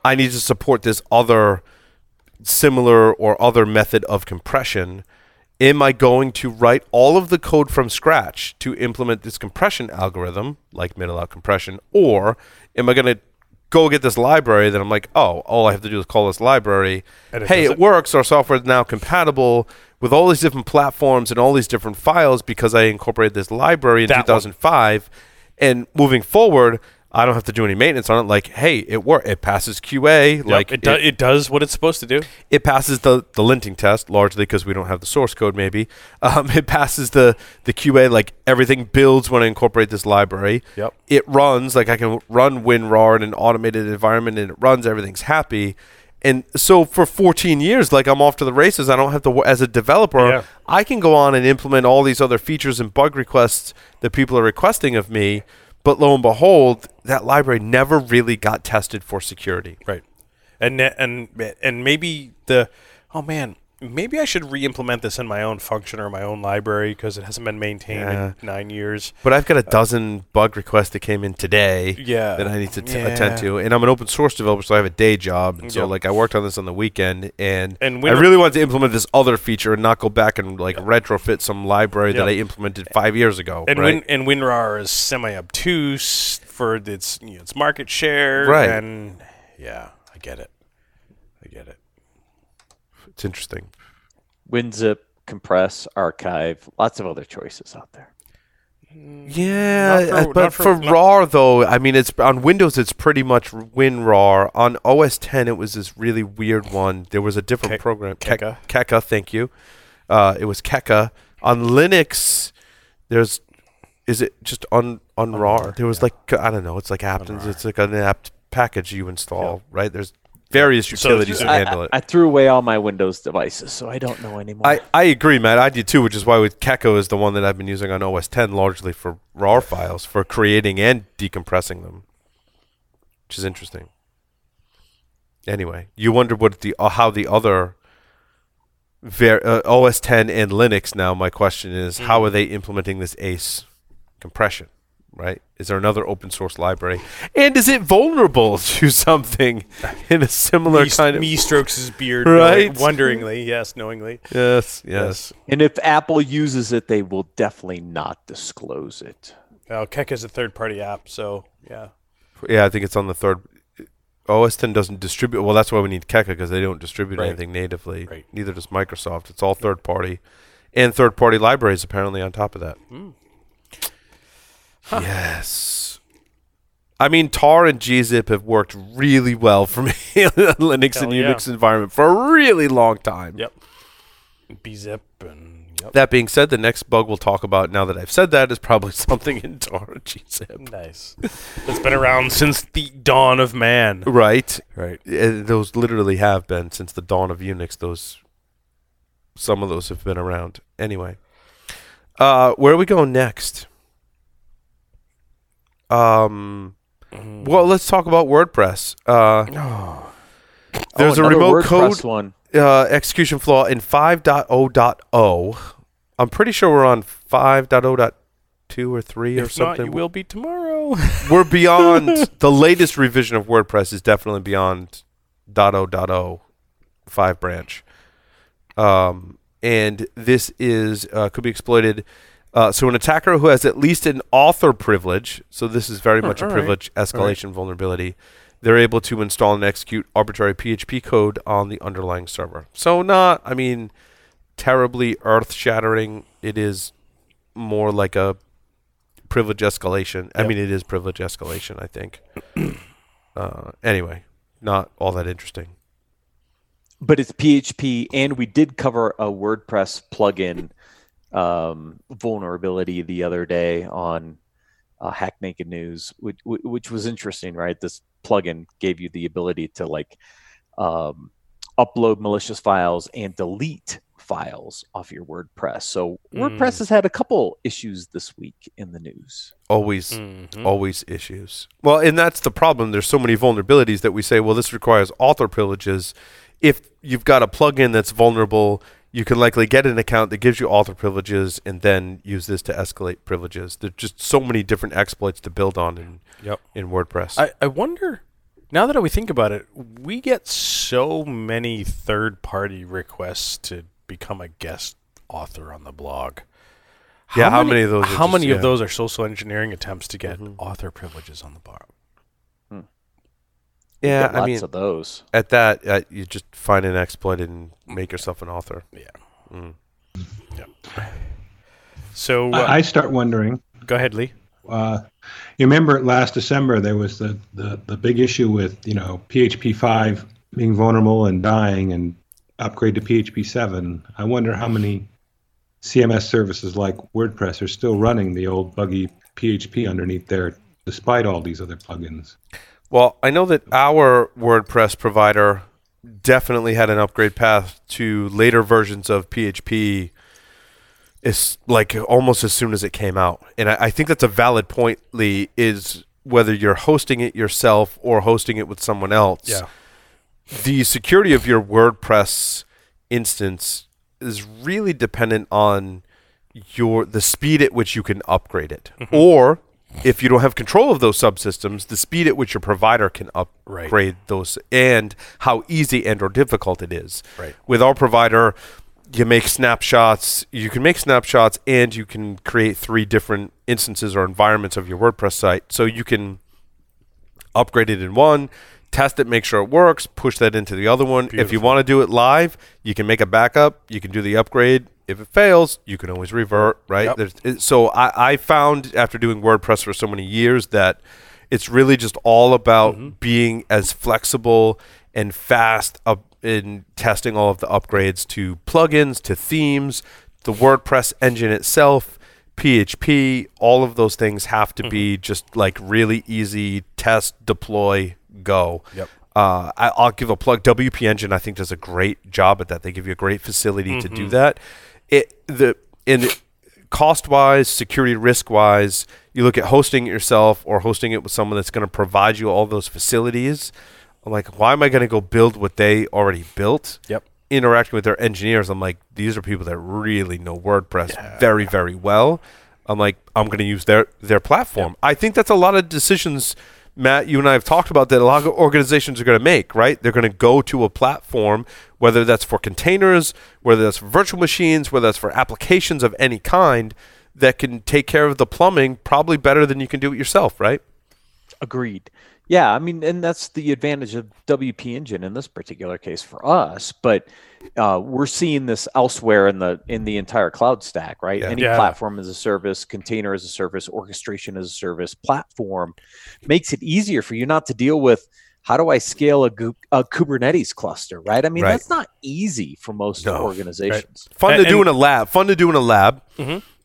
I need to support this other similar or other method of compression. Am I going to write all of the code from scratch to implement this compression algorithm, like middle-out compression, or am I going to go get this library that I'm like, oh, all I have to do is call this library. Hey, it works. Our software is now compatible with all these different platforms and all these different files because I incorporated this library in 2005. And moving forward, I don't have to do any maintenance on it. Like, hey, it works. It passes QA. Yep, like it does what it's supposed to do. It passes the linting test, largely because we don't have the source code, maybe. It passes the QA. Like, everything builds when I incorporate this library. Yep. It runs. Like, I can run WinRAR in an automated environment, and it runs. Everything's happy. And so for 14 years, like, I'm off to the races. I don't have to, as a developer, I can go on and implement all these other features and bug requests that people are requesting of me. But lo and behold, that library never really got tested for security. Right. And maybe maybe I should re-implement this in my own function or my own library because it hasn't been maintained in 9 years. But I've got a dozen bug requests that came in today that I need to attend to. And I'm an open source developer, so I have a day job. And so like I worked on this on the weekend, and I really wanted to implement this other feature and not go back and like retrofit some library that I implemented 5 years ago. And WinRAR is semi-obtuse for its, you know, its market share. Right. And yeah, I get it. It's interesting. WinZip, compress, archive, lots of other choices out there. Yeah, but for RAR though, I mean, it's on Windows. It's pretty much WinRAR. On OS X, it was this really weird one. There was a different program, Keka. Thank you. It was Keka. On Linux, is it just on RAR? There was like I don't know. It's like Aptens. It's like an apt package you install, right? There's various utilities to handle it. I threw away all my Windows devices, so I don't know anymore. I agree, Matt. I do too, which is why with Keka is the one that I've been using on OS X largely for RAR files, for creating and decompressing them, which is interesting. Anyway, you wonder what how the other OS X and Linux now, my question is, how are they implementing this ACE compression? Right? Is there another open source library? And is it vulnerable to something in a similar kind of... Me strokes his beard, right? Wonderingly, yes, knowingly. Yes. And if Apple uses it, they will definitely not disclose it. Oh, Keka is a third-party app, so yeah. Yeah, I think it's on the third... OS X doesn't distribute... Well, that's why we need Keka, because they don't distribute anything natively. Right. Neither does Microsoft. It's all third-party. And third-party libraries, apparently, on top of that. Huh. Yes. I mean, tar and gzip have worked really well for me in Linux and Unix environment for a really long time. Yep. Bzip and... Yep. That being said, the next bug we'll talk about now that I've said that is probably something in tar and gzip. Nice. It's been around since the dawn of man. Right. Those literally have been since the dawn of Unix. Some of those have been around. Anyway. Where are we going next? Well, let's talk about WordPress. There's a remote WordPress code execution flaw in 5.0.0. I'm pretty sure we're on 5.0.2 or 3 or something. If not, you will be tomorrow. We're beyond the latest revision of WordPress is definitely beyond 0.0.0 5 branch. And this is could be exploited. So an attacker who has at least an author privilege, so this is very much a privilege escalation vulnerability, they're able to install and execute arbitrary PHP code on the underlying server. So not, I mean, terribly earth-shattering. It is more like a privilege escalation. Yep. I mean, it is privilege escalation, I think. Anyway, not all that interesting. But it's PHP, and we did cover a WordPress plugin vulnerability the other day on Hack Naked News, which was interesting, right? This plugin gave you the ability to like upload malicious files and delete files off your WordPress. So WordPress has had a couple issues this week in the news. Always issues. Well, and that's the problem. There's so many vulnerabilities that we say, well, this requires author privileges. If you've got a plugin that's vulnerable, you can likely get an account that gives you author privileges and then use this to escalate privileges. There's just so many different exploits to build on in WordPress. I wonder, now that we think about it, we get so many third-party requests to become a guest author on the blog. How many of those are social engineering attempts to get author privileges on the blog? Yeah, I mean, lots of those. At that, you just find an exploit and make yourself an author. Yeah. So I start wondering. Go ahead, Lee. You remember last December there was the big issue with PHP 5 being vulnerable and dying, and upgrade to PHP 7. I wonder how many CMS services like WordPress are still running the old buggy PHP underneath there, despite all these other plugins. Well, I know that our WordPress provider definitely had an upgrade path to later versions of PHP almost as soon as it came out. And I think that's a valid point, Lee, is whether you're hosting it yourself or hosting it with someone else. Yeah. The security of your WordPress instance is really dependent on the speed at which you can upgrade it. Mm-hmm. Or if you don't have control of those subsystems, the speed at which your provider can upgrade those, and how easy and or difficult it is. Right. With our provider, you can make snapshots, and you can create 3 different instances or environments of your WordPress site. So you can upgrade it in one, test it, make sure it works, push that into the other one. Beautiful. If you want to do it live, you can make a backup, you can do the upgrade. If it fails, you can always revert, right? Yep. So I found after doing WordPress for so many years that it's really just all about being as flexible and fast in testing all of the upgrades to plugins, to themes, the WordPress engine itself, PHP, all of those things have to be just like really easy, test, deploy, go. Yep. I'll give a plug. WP Engine, I think, does a great job at that. They give you a great facility to do that. Cost-wise, security risk-wise, you look at hosting it yourself or hosting it with someone that's going to provide you all those facilities. I'm like, why am I going to go build what they already built? Yep. Interacting with their engineers, I'm like, these are people that really know WordPress very, very well. I'm like, I'm going to use their platform. Yep. I think that's a lot of decisions, Matt, you and I have talked about that a lot of organizations are going to make, right? They're going to go to a platform, whether that's for containers, whether that's for virtual machines, whether that's for applications of any kind, that can take care of the plumbing probably better than you can do it yourself, right? Agreed. Yeah, I mean, and that's the advantage of WP Engine in this particular case for us, but we're seeing this elsewhere in the entire cloud stack, right? Yeah. Any platform as a service, container as a service, orchestration as a service platform makes it easier for you not to deal with how do I scale a Kubernetes cluster, right? I mean, that's not easy for most organizations. Right. Fun to do in a lab,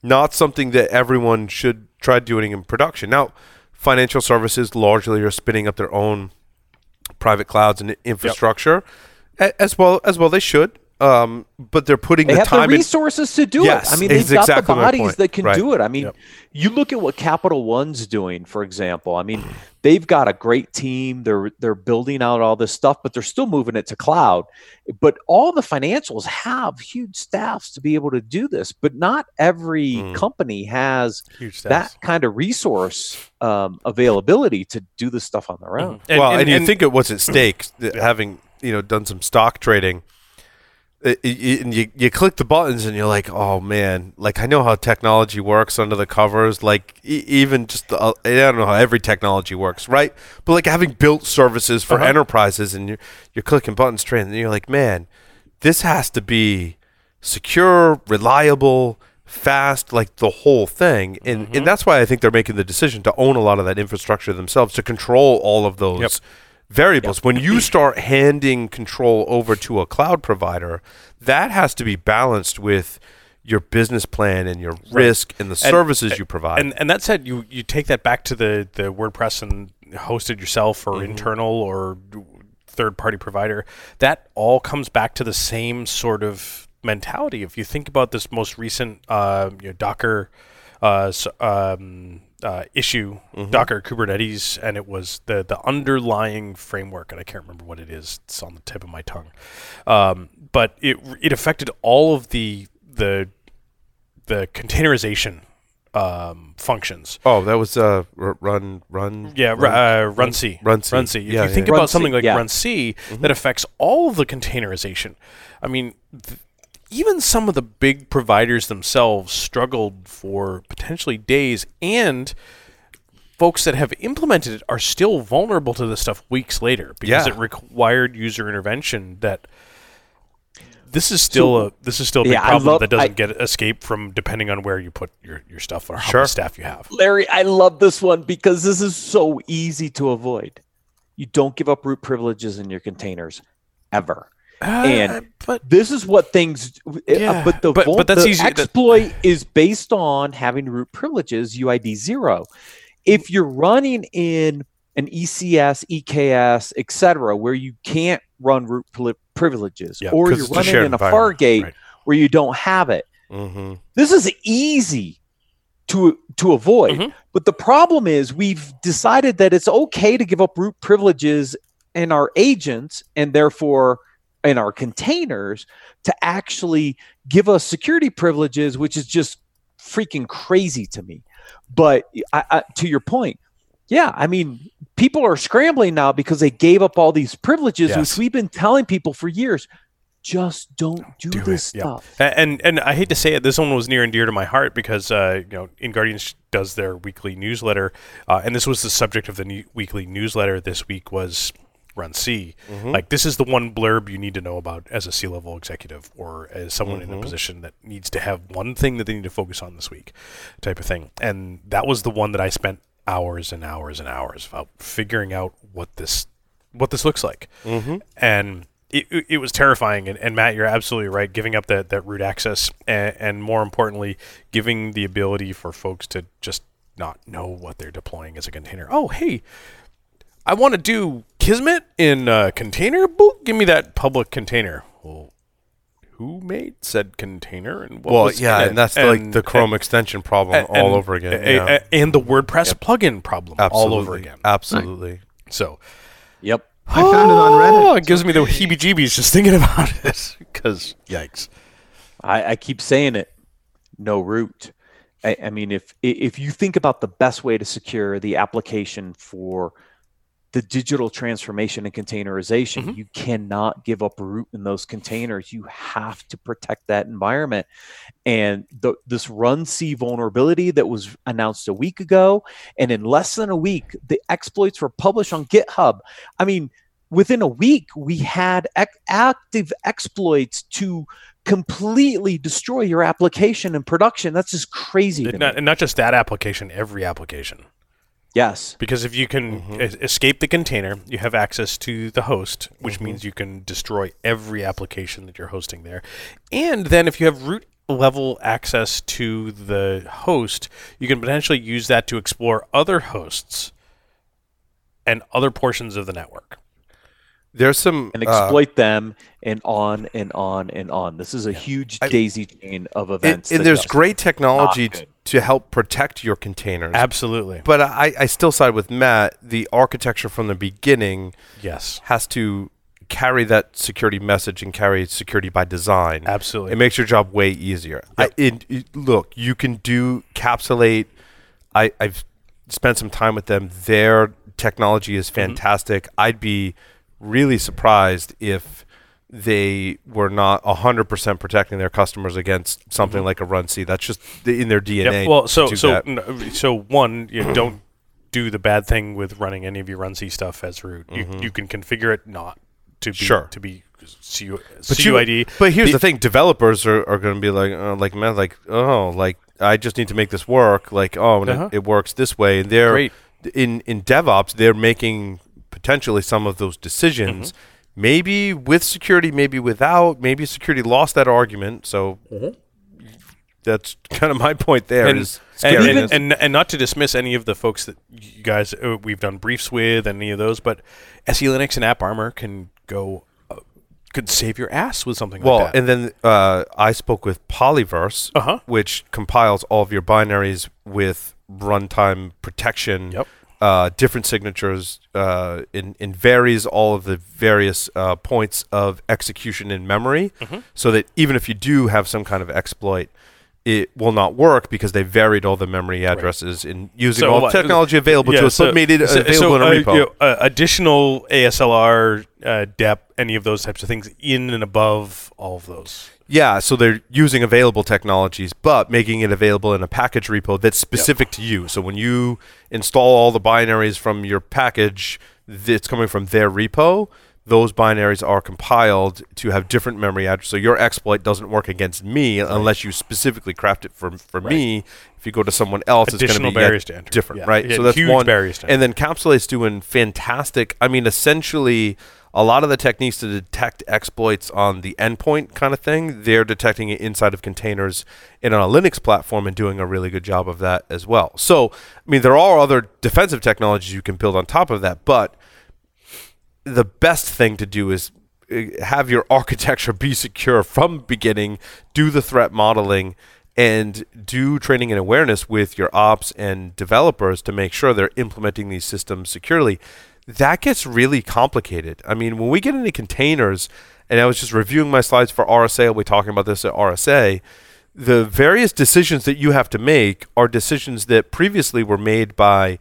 not something that everyone should try doing in production. Now, financial services largely are spinning up their own private clouds and infrastructure, as well they should. But they're putting the time. They have the resources to do it. I mean, they've got the bodies that can do it. I mean, you look at what Capital One's doing, for example. I mean, they've got a great team. They're building out all this stuff, but they're still moving it to cloud. But all the financials have huge staffs to be able to do this. But not every company has that kind of resource availability to do this stuff on their own. And you think of what's at stake, having done some stock trading. And you click the buttons and you're like, oh man, like I know how technology works under the covers, like even just I don't know how every technology works, right? But like having built services for enterprises and you're clicking buttons trading, and you're like, man, this has to be secure, reliable, fast, like the whole thing. And and that's why I think they're making the decision to own a lot of that infrastructure themselves, to control all of those variables. When you start handing control over to a cloud provider, that has to be balanced with your business plan and your risk and the services you provide. And that said, you take that back to the WordPress and host it yourself or internal or third-party provider. That all comes back to the same sort of mentality. If you think about this most recent Docker issue, Docker Kubernetes, and it was the underlying framework, and I can't remember what it is. It's on the tip of my tongue, but it affected all of the containerization functions. Oh, that was run. Yeah, runc. If you think about something like runc, that affects all of the containerization. I mean. Even some of the big providers themselves struggled for potentially days, and folks that have implemented it are still vulnerable to this stuff weeks later because it required user intervention. That this is still a big problem that doesn't get escape from depending on where you put your stuff or how much staff you have. Larry, I love this one because this is so easy to avoid. You don't give up root privileges in your containers ever. But the exploit is based on having root privileges, UID0. If you're running in an ECS, EKS, etc., where you can't run root privileges, or you're running in a Fargate where you don't have it, this is easy to avoid. But the problem is we've decided that it's okay to give up root privileges in our agents, and therefore in our containers to actually give us security privileges, which is just freaking crazy to me. But I, to your point, yeah, I mean, people are scrambling now because they gave up all these privileges, which we've been telling people for years. Just don't do this stuff. And I hate to say it, this one was near and dear to my heart because InGuardians does their weekly newsletter, and this was the subject of the weekly newsletter this week was runc. Mm-hmm. Like, this is the one blurb you need to know about as a C-level executive or as someone in a position that needs to have one thing that they need to focus on this week, type of thing. And that was the one that I spent hours and hours and hours about figuring out what this looks like. Mm-hmm. And it was terrifying, and Matt, you're absolutely right. Giving up that root access, and more importantly, giving the ability for folks to just not know what they're deploying as a container. Oh, hey, I want to do Kismet in a container. Boop, give me that public container. Well, who made said container? And what was and that's like the Chrome extension problem all over again, and the WordPress plugin problem all over again. Absolutely. Right. So, yep. I found it on Reddit. Oh, it gives me the heebie-jeebies just thinking about it because, yikes. I keep saying it, no root. I mean, if you think about the best way to secure the application for the digital transformation and containerization, you cannot give up root in those containers. You have to protect that environment. And this runc vulnerability that was announced a week ago, and in less than a week, the exploits were published on GitHub. I mean, within a week, we had active exploits to completely destroy your application in production. That's just crazy. And not just that application, every application. Yes. Because if you can escape the container, you have access to the host, which means you can destroy every application that you're hosting there. And then if you have root level access to the host, you can potentially use that to explore other hosts and other portions of the network. There's some and exploit them and on and on and on. This is a huge daisy chain of events. And there's great technology to help protect your containers. Absolutely. But I still side with Matt. The architecture from the beginning has to carry that security message and carry security by design. Absolutely. It makes your job way easier. Yep. Look, you can do Capsulate. I've spent some time with them. Their technology is fantastic. I'd be really surprised if they were not 100% protecting their customers against something like a runc. That's just in their DNA. Yep. Well, so one, you don't do the bad thing with running any of your runc stuff as root. You can configure it not to be to be CUID. But here's the thing: developers are going to be like, I just need to make this work. Like, it works this way. And they're in DevOps, they're making potentially some of those decisions, maybe with security, maybe without, maybe security lost that argument. So that's kind of my point there. And not to dismiss any of the folks that you guys, we've done briefs with, any of those, but SE Linux and AppArmor can go, could save your ass with something like that. And then I spoke with Polyverse, which compiles all of your binaries with runtime protection. Yep. Different signatures and varies all of the various points of execution in memory so that even if you do have some kind of exploit, it will not work because they varied all the memory addresses in using all technology available to us, but made it available in a repo. Additional ASLR, DEP, any of those types of things in and above all of those. Yeah, so they're using available technologies, but making it available in a package repo that's specific to you. So when you install all the binaries from your package that's coming from their repo, those binaries are compiled to have different memory addresses. So your exploit doesn't work against me unless you specifically craft it for me. If you go to someone else, it's going to be different, right? Yeah, so that's huge one. And then Capsulate's doing fantastic. I mean, essentially, a lot of the techniques to detect exploits on the endpoint kind of thing, they're detecting it inside of containers and on a Linux platform and doing a really good job of that as well. So, I mean, there are other defensive technologies you can build on top of that, but the best thing to do is have your architecture be secure from the beginning, do the threat modeling, and do training and awareness with your ops and developers to make sure they're implementing these systems securely. that gets really complicated. I mean, when we get into containers, and I was just reviewing my slides for RSA, I'll be talking about this at RSA, the various decisions that you have to make are decisions that previously were made by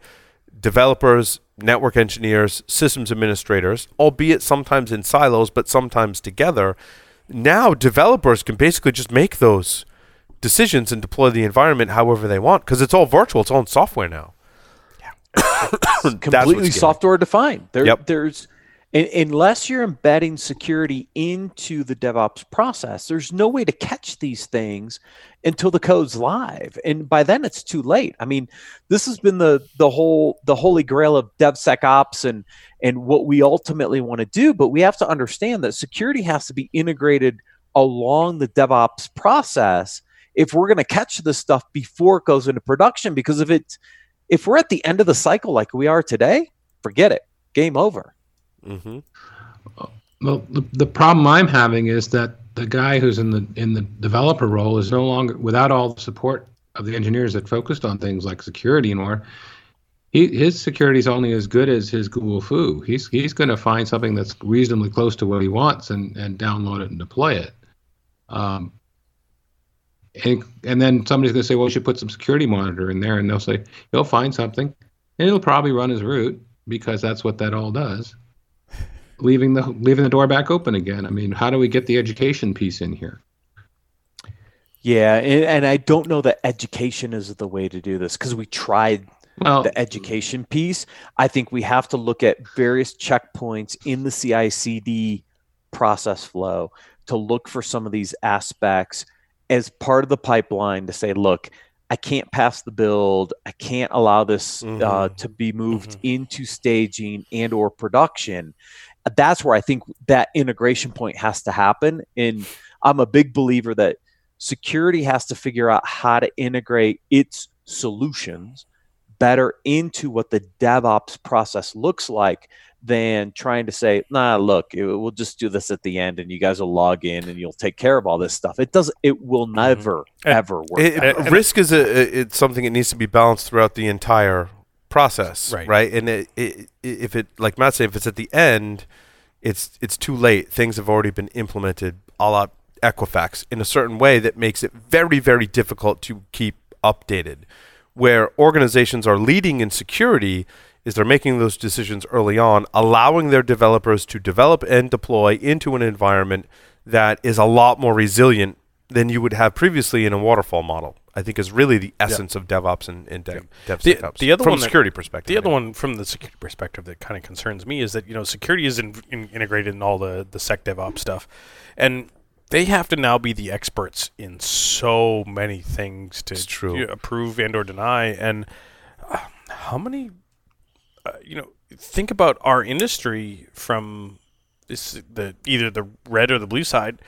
developers, network engineers, systems administrators, albeit sometimes in silos, but sometimes together. Now developers can basically just make those decisions and deploy the environment however they want, because it's all virtual, it's all in software now. It's completely software defined. There's unless you're embedding security into the DevOps process, there's no way to catch these things until the code's live, and by then it's too late. I mean, this has been the holy grail of DevSecOps and what we ultimately want to do, but we have to understand that security has to be integrated along the DevOps process if we're going to catch this stuff before it goes into production, because if we're at the end of the cycle like we are today, forget it. Game over. Mm-hmm. Well, the problem I'm having is that the guy who's in the developer role is no longer, without all the support of the engineers that focused on things like security anymore, his security is only as good as his Google Foo. He's going to find something that's reasonably close to what he wants and download it and deploy it. And then somebody's going to say, well, we should put some security monitor in there. And they'll say, he'll find something, and it'll probably run his root because that's what that all does, leaving the door back open again. I mean, how do we get the education piece in here? Yeah, and I don't know that education is the way to do this, because we tried the education piece. I think we have to look at various checkpoints in the CI/CD process flow to look for some of these aspects as part of the pipeline to say, look, I can't pass the build. I can't allow this to be moved into staging and or production. That's where I think that integration point has to happen. And I'm a big believer that security has to figure out how to integrate its solutions better into what the DevOps process looks like than trying to say, nah, look, we'll just do this at the end and you guys will log in and you'll take care of all this stuff. It will never, ever work. Risk is it's something that needs to be balanced throughout the entire process, right? And if it, like Matt said, if it's at the end, it's too late. Things have already been implemented a la Equifax in a certain way that makes it very, very difficult to keep updated. Where organizations are leading in security is they're making those decisions early on, allowing their developers to develop and deploy into an environment that is a lot more resilient than you would have previously in a waterfall model, I think is really the essence of DevOps and DevSecOps from a security perspective. The other one from the security perspective that kind of concerns me is that, you know, security is integrated in all the SecDevOps stuff. And they have to now be the experts in so many things to approve and or deny. And how many... think about our industry from either the red or the blue side,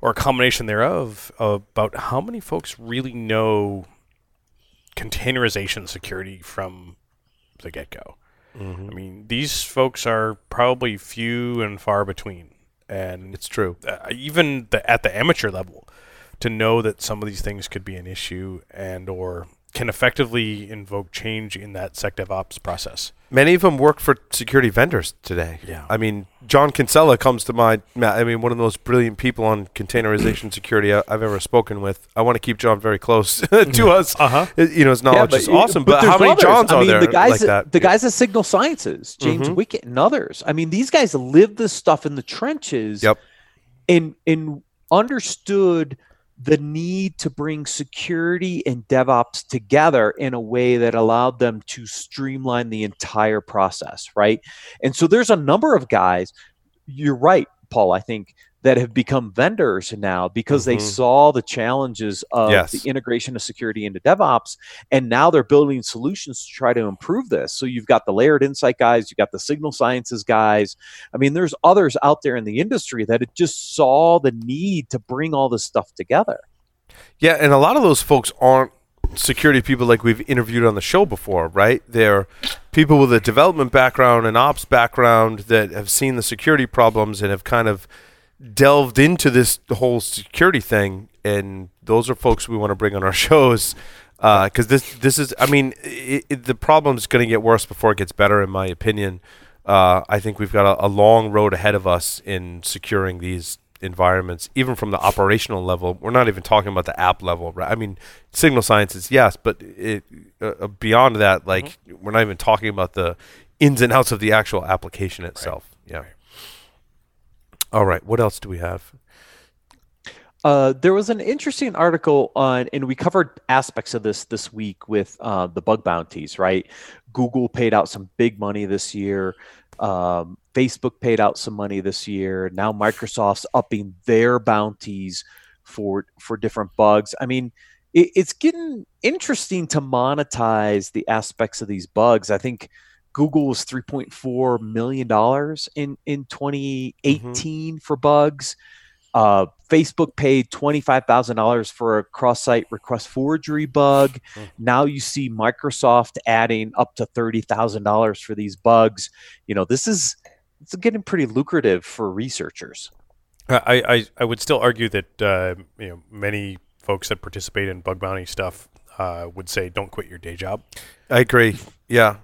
or a combination thereof, about how many folks really know containerization security from the get-go. Mm-hmm. I mean, these folks are probably few and far between. And it's true. Even at the amateur level, to know that some of these things could be an issue and or... can effectively invoke change in that SecDevOps process. Many of them work for security vendors today. Yeah. I mean, John Kinsella comes to mind. I mean, one of the most brilliant people on containerization security I've ever spoken with. I want to keep John very close to us. Uh-huh. You know, his knowledge is awesome, but how many Johns are there like that? The guys at Signal Sciences, James Wickett and others. I mean, these guys live this stuff in the trenches and understood the need to bring security and DevOps together in a way that allowed them to streamline the entire process, right? And so there's a number of guys, you're right, Paul, I think, that have become vendors now because they saw the challenges of the integration of security into DevOps, and now they're building solutions to try to improve this. So you've got the Layered Insight guys, you've got the Signal Sciences guys. I mean, there's others out there in the industry that just saw the need to bring all this stuff together. Yeah, and a lot of those folks aren't security people like we've interviewed on the show before, right? They're people with a development background and ops background that have seen the security problems and have kind of delved into this whole security thing, and those are folks we want to bring on our shows because this is, I mean, the problem's going to get worse before it gets better, in my opinion. I think we've got a long road ahead of us in securing these environments, even from the operational level. We're not even talking about the app level, right? I mean, Signal Sciences, yes, but it, beyond that, like, mm-hmm. we're not even talking about the ins and outs of the actual application itself. Right. Yeah. Right. All right. What else do we have? There was an interesting article on, and we covered aspects of this week with the bug bounties, right? Google paid out some big money this year. Facebook paid out some money this year. Now Microsoft's upping their bounties for different bugs. I mean, it's getting interesting to monetize the aspects of these bugs. I think Google was $3.4 million in 2018 mm-hmm. for bugs. Facebook paid $25,000 for a cross-site request forgery bug. Now you see Microsoft adding up to $30,000 for these bugs. You know, it's getting pretty lucrative for researchers. I would still argue that you know, many folks that participate in bug bounty stuff would say don't quit your day job. I agree. Yeah.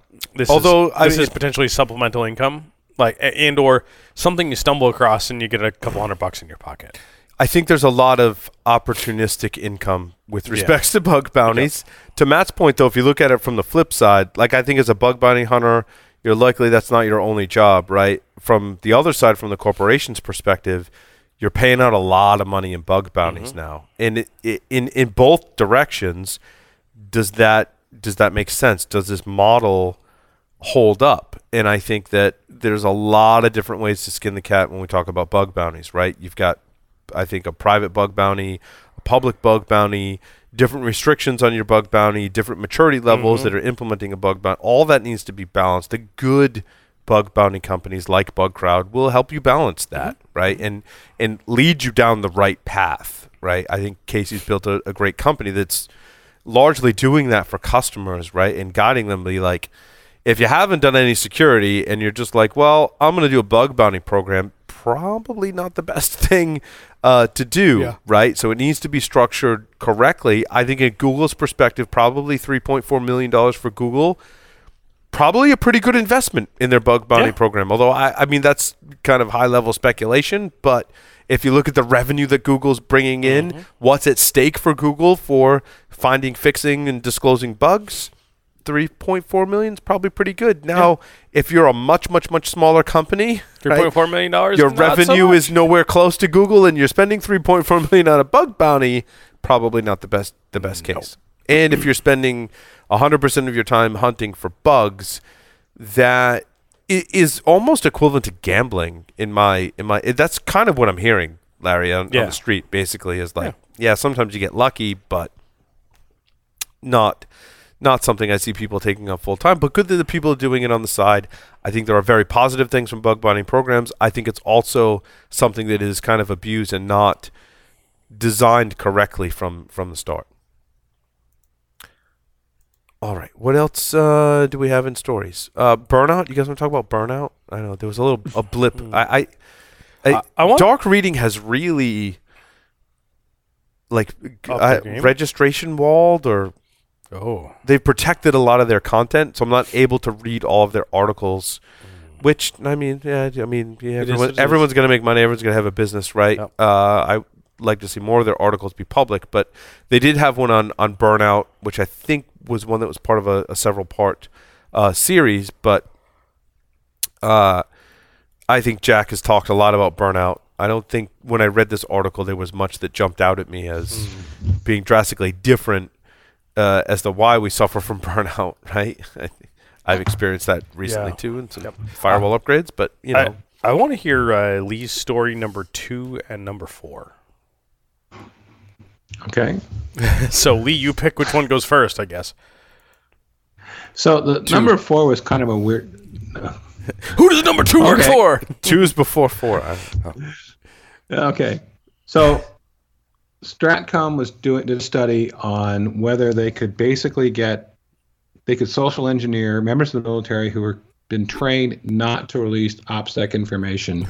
Although this is potentially supplemental income. Like, and or something you stumble across and you get a couple $100 in your pocket. I think there's a lot of opportunistic income with respects to bug bounties. Yep. To Matt's point, though, if you look at it from the flip side, like, I think as a bug bounty hunter, you're likely that's not your only job, right? From the other side, from the corporation's perspective, you're paying out a lot of money in bug bounties mm-hmm. now. And in both directions, does that make sense? Does this model hold up? And I think that there's a lot of different ways to skin the cat when we talk about bug bounties, right? You've got, I think, a private bug bounty, a public bug bounty, different restrictions on your bug bounty, different maturity levels mm-hmm. that are implementing a bug bounty. All that needs to be balanced. The good bug bounty companies like BugCrowd will help you balance that, mm-hmm. right? And lead you down the right path, right? I think Casey's built a great company that's largely doing that for customers, right? And guiding them to be like, if you haven't done any security and you're just like, well, I'm going to do a bug bounty program, probably not the best thing to do, right? So it needs to be structured correctly. I think in Google's perspective, probably $3.4 million for Google, probably a pretty good investment in their bug bounty program. Although, I mean, that's kind of high-level speculation, but if you look at the revenue that Google's bringing in, mm-hmm. what's at stake for Google for finding, fixing, and disclosing bugs? 3.4 million is probably pretty good. Now, if you're a much smaller company, $3.4 million, your revenue is nowhere close to Google, and you're spending $3.4 million on a bug bounty, probably not the best case. And if you're spending 100% of your time hunting for bugs, that is almost equivalent to gambling. In my, that's kind of what I'm hearing, Larry, on the street. Basically, is like, sometimes you get lucky, but not something I see people taking up full time, but good that the people are doing it on the side. I think there are very positive things from bug bounty programs. I think it's also something that is kind of abused and not designed correctly from the start. All right. What else do we have in stories? Burnout? You guys want to talk about burnout? I know there was a blip. Dark reading has really, like, registration walled or... Oh, they've protected a lot of their content, so I'm not able to read all of their articles. Which everyone's going to make money. Everyone's going to have a business, right? Yep. I like to see more of their articles be public, but they did have one on burnout, which I think was one that was part of a several part series. But I think Jack has talked a lot about burnout. I don't think when I read this article there was much that jumped out at me as being drastically different. As to why we suffer from burnout, right? I've experienced that recently too in some firewall upgrades, but you know. I want to hear Lee's story number 2 and number 4. Okay. So Lee, you pick which one goes first, I guess. So the number 4 was kind of a weird... Who does number 2 work for? 2's before 4. Okay. So... Stratcom was did a study on whether they could social engineer members of the military who were been trained not to release OPSEC information.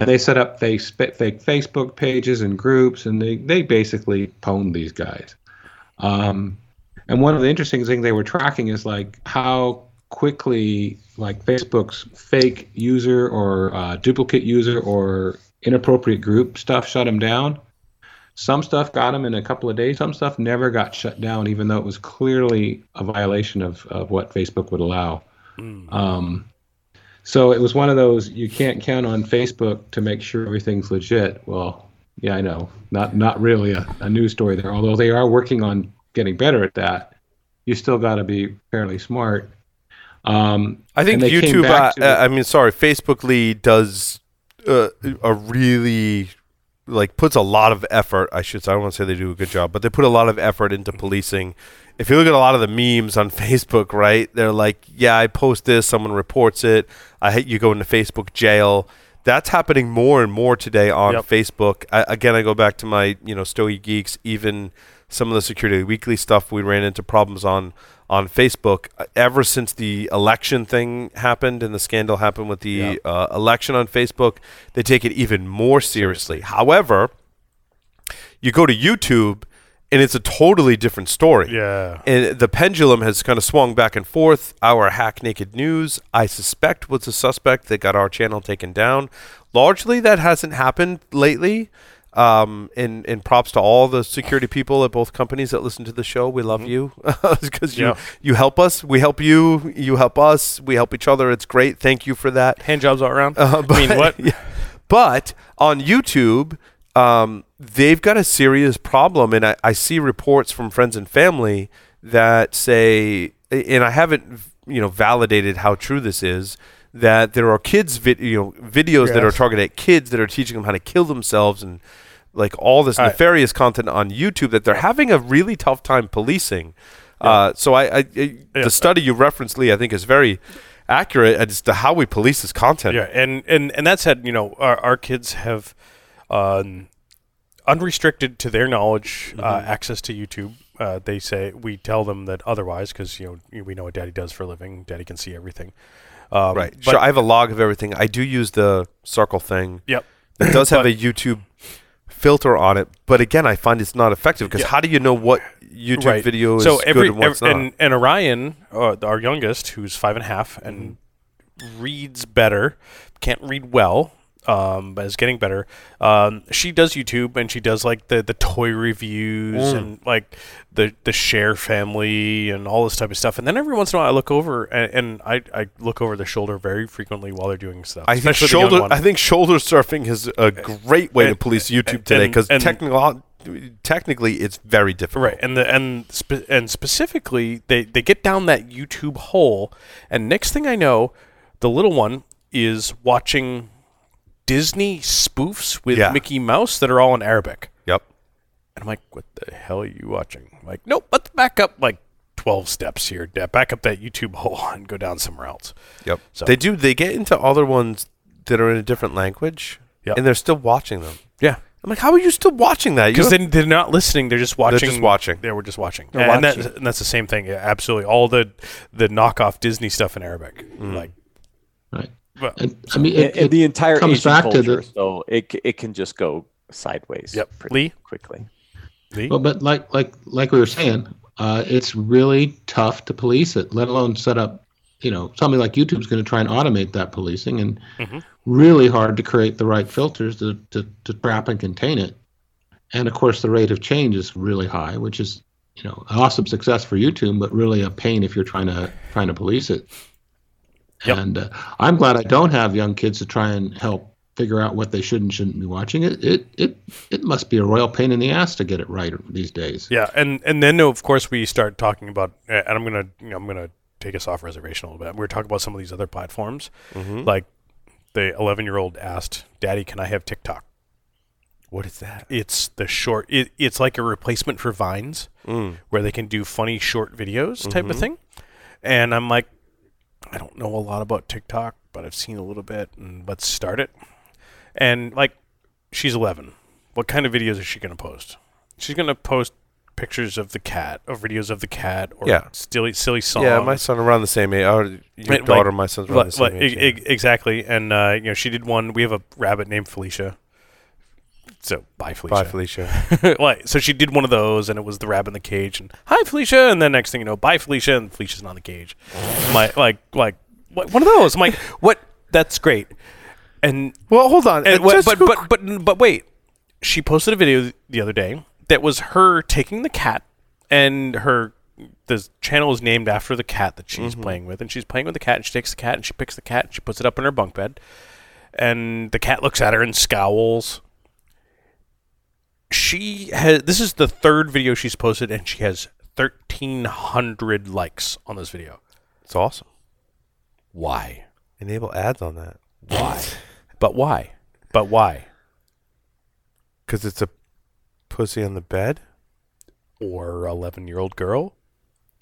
And they set up fake Facebook pages and groups, and they basically pwned these guys. And one of the interesting things they were tracking is like how quickly, like Facebook's fake user or duplicate user or inappropriate group stuff shut them down. Some stuff got them in a couple of days. Some stuff never got shut down, even though it was clearly a violation of what Facebook would allow. So it was one of those, you can't count on Facebook to make sure everything's legit. Well, yeah, I know. Not really a news story there, although they are working on getting better at that. You still got to be fairly smart. I think YouTube, Facebook Lee does a really, like, puts a lot of effort, I should say. I don't want to say they do a good job, but they put a lot of effort into policing. If you look at a lot of the memes on Facebook, right, they're like, yeah, I post this, someone reports it, I hate you, go into Facebook jail. That's happening more and more today on Facebook. I go back to my, Stogie Geeks, even some of the Security Weekly stuff we ran into problems on Facebook. Ever since the election thing happened and the scandal happened with the election on Facebook, they take it even more seriously. However, you go to YouTube and it's a totally different story. Yeah. And the pendulum has kind of swung back and forth. Our Hack Naked News, I suspect, was a suspect that got our channel taken down. Largely, that hasn't happened lately. And props to all the security people at both companies that listen to the show. We love you because you help us. We help you. You help us. We help each other. It's great. Thank you for that. Hand jobs all around. Yeah. But on YouTube, they've got a serious problem. And I see reports from friends and family that say, and I haven't validated how true this is, that there are kids videos that are targeted at kids that are teaching them how to kill themselves and like all this nefarious content on YouTube that they're having a really tough time policing. Yeah. The study you referenced, Lee, I think is very accurate as to how we police this content. Yeah, and that said, our kids have unrestricted to their knowledge access to YouTube. They say we tell them that otherwise because we know what Daddy does for a living. Daddy can see everything. Right. But, sure, I have a log of everything. I do use the circle thing. Yep. It does have a YouTube filter on it, but again, I find it's not effective because how do you know what YouTube video is good and what's not? And Orion, our youngest, who's 5.5 and reads better, can't read well, but is getting better. She does YouTube and she does like the toy reviews and like the Share family and all this type of stuff. And then every once in a while I look over and I look over their shoulder very frequently while they're doing stuff. I think shoulder surfing is a great way to police YouTube today because technically it's very difficult. Right, and specifically they get down that YouTube hole, and next thing I know, the little one is watching Disney spoofs with Mickey Mouse that are all in Arabic. Yep. And I'm like, what the hell are you watching? I'm like, nope, let's back up like 12 steps here. Back up that YouTube hole and go down somewhere else. Yep. So they get into other ones that are in a different language, and they're still watching them. Yeah. I'm like, how are you still watching that? Because they're not listening. They're just watching. They were just watching. And that's the same thing. Yeah, absolutely. All the knockoff Disney stuff in Arabic. Like, right. But, I mean, it the entire comes Asian back culture, to this. So it can just go sideways. Yep. Pretty quickly. Well, but like we were saying, it's really tough to police it. Let alone set up. Something like YouTube's going to try and automate that policing, and really hard to create the right filters to trap and contain it. And of course, the rate of change is really high, which is an awesome success for YouTube, but really a pain if you're trying to police it. Yep. And I'm glad I don't have young kids to try and help figure out what they should and shouldn't be watching. It must be a royal pain in the ass to get it right these days. Yeah, and then of course we start talking about, and I'm gonna take us off reservation a little bit. We're talking about some of these other platforms, like the 11-year-old asked, "Daddy, can I have TikTok?" What is that? It's the short. It's like a replacement for Vines, where they can do funny short videos type of thing. And I'm like, I don't know a lot about TikTok, but I've seen a little bit, and let's start it. And, like, she's 11. What kind of videos is she going to post? She's going to post pictures of the cat, or videos of the cat, or silly songs. Yeah, my son around the same age. My son's around the same age. Exactly. And, she did one. We have a rabbit named Felicia. So, bye, Felicia. Bye, Felicia. So she did one of those, and it was the rabbit in the cage, and hi, Felicia, and then next thing you know, bye, Felicia, and Felicia's not in the cage. One of those. I'm like, what? That's great. And well, hold on. And, but wait, she posted a video the other day that was her taking the cat, and her this channel is named after the cat that she's playing with, and she's playing with the cat, and she takes the cat, and she picks the cat, and she puts it up in her bunk bed, and the cat looks at her and scowls. She has. This is the third video she's posted, and she has 1,300 likes on this video. It's awesome. Why? Enable ads on that. Why? But why? But why? Because it's a pussy on the bed? Or 11-year-old girl?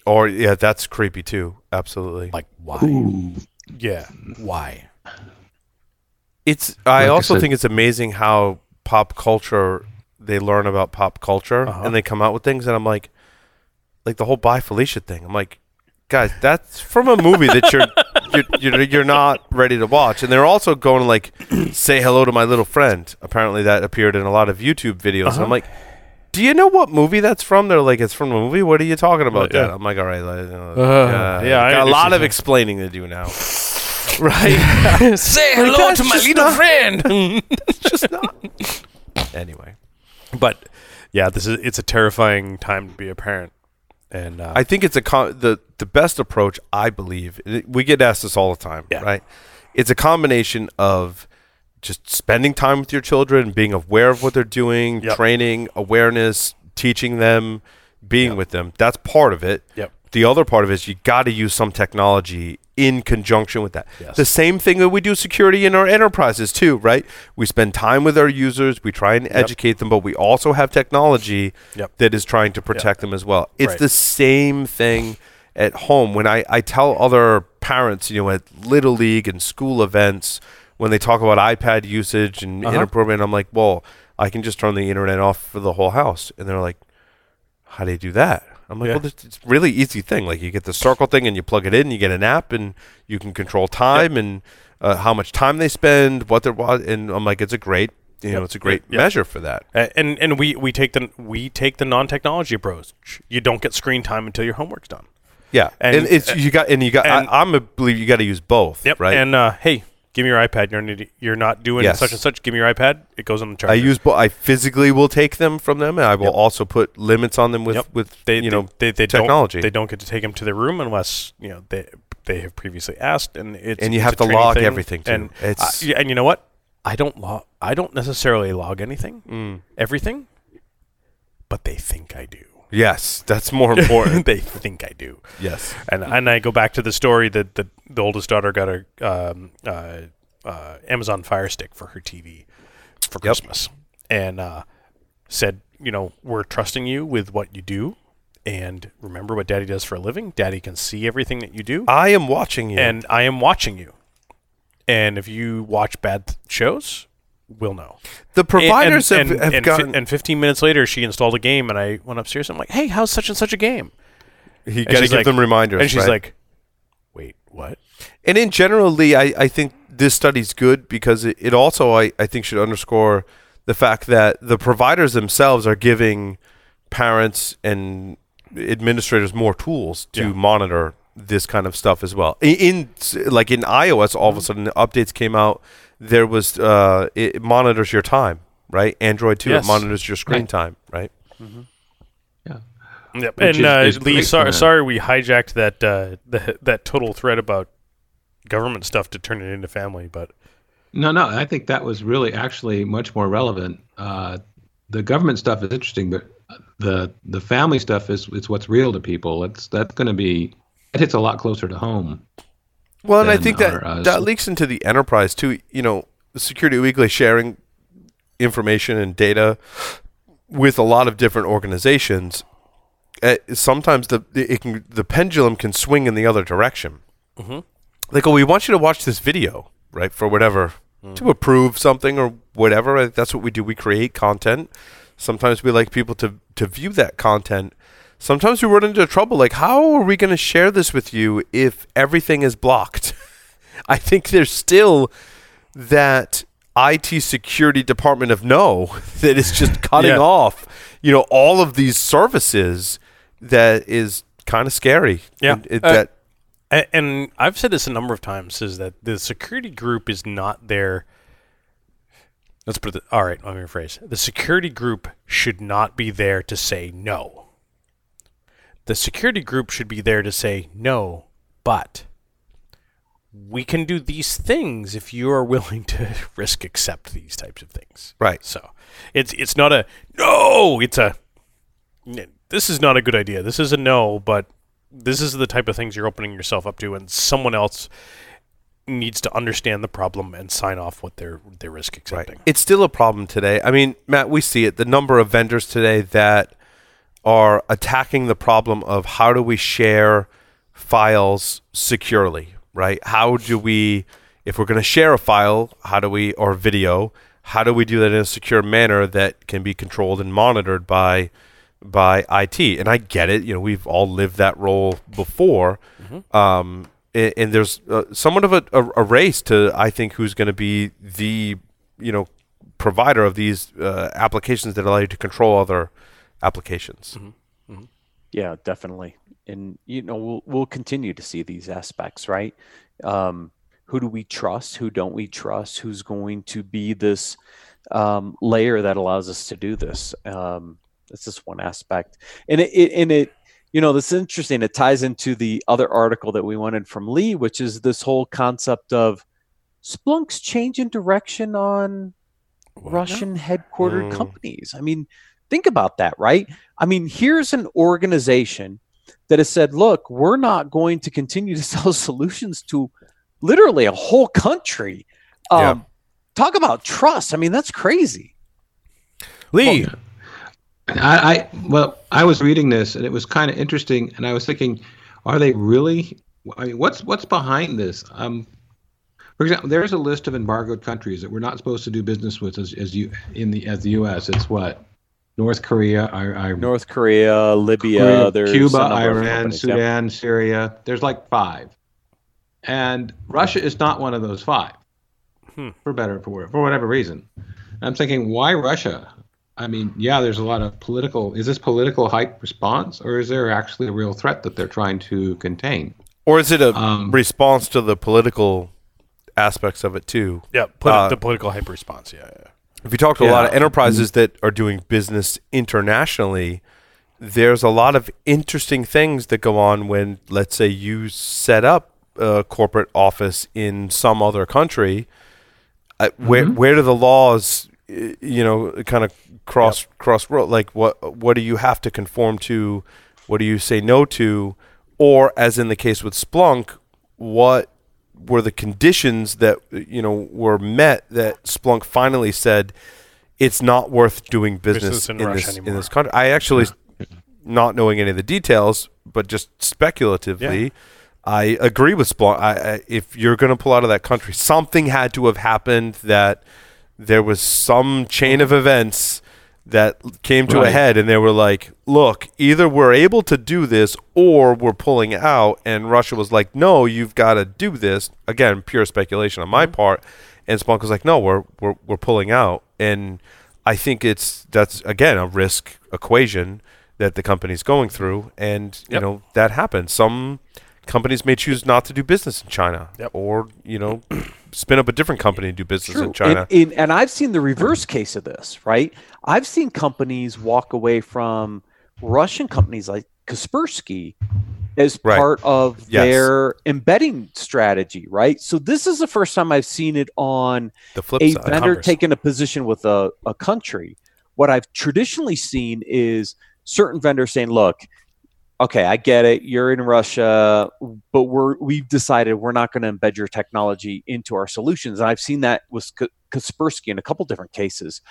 Or, yeah, that's creepy, too. Absolutely. Like, why? Ooh. Yeah, why? It's. I also think it's amazing how pop culture... They learn about pop culture and they come out with things, and I'm like the whole "Bye Felicia" thing. I'm like, guys, that's from a movie that you're not ready to watch. And they're also going to like say hello to my little friend. Apparently, that appeared in a lot of YouTube videos. And I'm like, do you know what movie that's from? They're like, it's from a movie. What are you talking about? Yeah. I'm like, all right, got a lot of explaining to do now. Right? Say hello to my little friend. That's just not. Anyway. But yeah, it's a terrifying time to be a parent, and I think it's the best approach. I believe we get asked this all the time, right? It's a combination of just spending time with your children, being aware of what they're doing, training, awareness, teaching them, being with them. That's part of it. Yep. The other part of it is you got to use some technology in conjunction with that. Yes. The same thing that we do security in our enterprises too, right? We spend time with our users, we try and educate them, but we also have technology that is trying to protect them as well. It's the same thing at home. When I tell other parents, you know, at Little League and school events, when they talk about iPad usage and inappropriate, I'm like, well, I can just turn the internet off for the whole house. And they're like, how do you do that? I'm like, well, it's a really easy thing. Like, you get the circle thing and you plug it in, you get an app, and you can control time and how much time they spend, what they're watching. And I'm like, it's a great, you know, it's a great measure for that. And we take the non-technology approach. You don't get screen time until your homework's done. Yeah, and it's you got. I believe you got to use both. Yep. Right. And hey, give me your iPad. You're not doing such and such. Give me your iPad. It goes on the charger. I physically will take them from them, and I will also put limits on them with technology. They don't get to take them to their room unless you know they have previously asked, and you have to log everything too. And and you know what? I don't necessarily log anything. Everything, but they think I do. Yes, that's more important. They think I do. Yes, and I go back to the story that the oldest daughter got a Amazon Fire Stick for her TV for Christmas, and said, you know, we're trusting you with what you do, and remember what Daddy does for a living. Daddy can see everything that you do. I am watching you, and I am watching you. And if you watch bad shows. We'll know. The providers have gotten... And 15 minutes later, she installed a game, and I went upstairs. I'm like, hey, how's such and such a game? You got to give them reminders. And she's like, wait, what? And in general, Lee, I think this study's good because it also, I think, should underscore the fact that the providers themselves are giving parents and administrators more tools to monitor this kind of stuff as well. In iOS, all of a sudden, the updates came out. There was it monitors your time, right? Android too, it monitors your screen time, right? Mm-hmm. Yeah. Yep. And Lee, sorry, we hijacked that that total thread about government stuff to turn it into family, but no, I think that was really actually much more relevant. The government stuff is interesting, but the family stuff is what's real to people. That hits a lot closer to home. Well, and I think that leaks into the enterprise, too. You know, Security Weekly sharing information and data with a lot of different organizations. Sometimes the pendulum can swing in the other direction. Mm-hmm. Like, oh, we want you to watch this video, right, for whatever, to approve something or whatever. That's what we do. We create content. Sometimes we like people to view that content. Sometimes we run into trouble. Like, how are we going to share this with you if everything is blocked? I think there's still that IT security department of no that is just cutting off, you know, all of these services. That is kind of scary. Yeah. And I've said this a number of times, is that the security group is not there. Let's put it. All right, let me rephrase. The security group should not be there to say no. The security group should be there to say no, but we can do these things if you are willing to risk accept these types of things. Right. So it's not a no. It's a this is not a good idea. This is a no, but this is the type of things you're opening yourself up to, and someone else needs to understand the problem and sign off what they're risk accepting. Right. It's still a problem today. I mean, Matt, we see it. The number of vendors today that are attacking the problem of how do we share files securely, right? How do we, if we're going to share a file, how do we, or video, how do we do that in a secure manner that can be controlled and monitored by IT? And I get it. You know, we've all lived that role before. Mm-hmm. And there's somewhat of a race to, I think, who's going to be the, you know, provider of these applications that allow you to control other applications. Mm-hmm. Mm-hmm. Yeah, definitely. And, you know, we'll continue to see these aspects, right? Who do we trust? Who don't we trust? Who's going to be this layer that allows us to do this? That's just one aspect. And it, you know, this is interesting. It ties into the other article that we wanted from Lee, which is this whole concept of Splunk's change in direction on Russian headquartered companies. I mean, think about that, right? I mean, here's an organization that has said, look, we're not going to continue to sell solutions to literally a whole country. Talk about trust. I mean, that's crazy. Lee. Well, I was reading this and it was kind of interesting, and I was thinking, are they really? I mean, what's behind this? For example, there's a list of embargoed countries that we're not supposed to do business with as the U.S. It's what? North Korea, Libya, there's Cuba, Iran, Sudan, Syria. There's like 5, and Russia is not one of those 5, for better or for whatever reason. And I'm thinking, why Russia? I mean, yeah, there's a lot of political. Is this political hype response, or is there actually a real threat that they're trying to contain? Or is it a response to the political aspects of it too? Yeah, the political hype response. Yeah. If you talk to a lot of enterprises that are doing business internationally, there's a lot of interesting things that go on when, let's say, you set up a corporate office in some other country. Where do the laws, you know, kind of cross road, like what do you have to conform to, what do you say no to, or as in the case with Splunk, what were the conditions that, you know, were met that Splunk finally said it's not worth doing business in this country? I actually, not knowing any of the details, but just speculatively, I agree with Splunk. I if you're going to pull out of that country, something had to have happened, that there was some chain of events that came to a head, and they were like, look, either we're able to do this or we're pulling out. And Russia was like, no, you've got to do this. Again, pure speculation on my part. And Splunk was like, no, we're pulling out. And I think that's again a risk equation that the company's going through, and you know that happens. Some companies may choose not to do business in China, or, you know, spin up a different company and do business in China. And I've seen the reverse case of this, right? I've seen companies walk away from Russian companies like Kaspersky as part of their embedding strategy, right? So this is the first time I've seen it on the flip side, vendor taking a position with a country. What I've traditionally seen is certain vendors saying, look, okay, I get it. You're in Russia, but we've decided we're not going to embed your technology into our solutions. And I've seen that with Kaspersky in a couple different cases.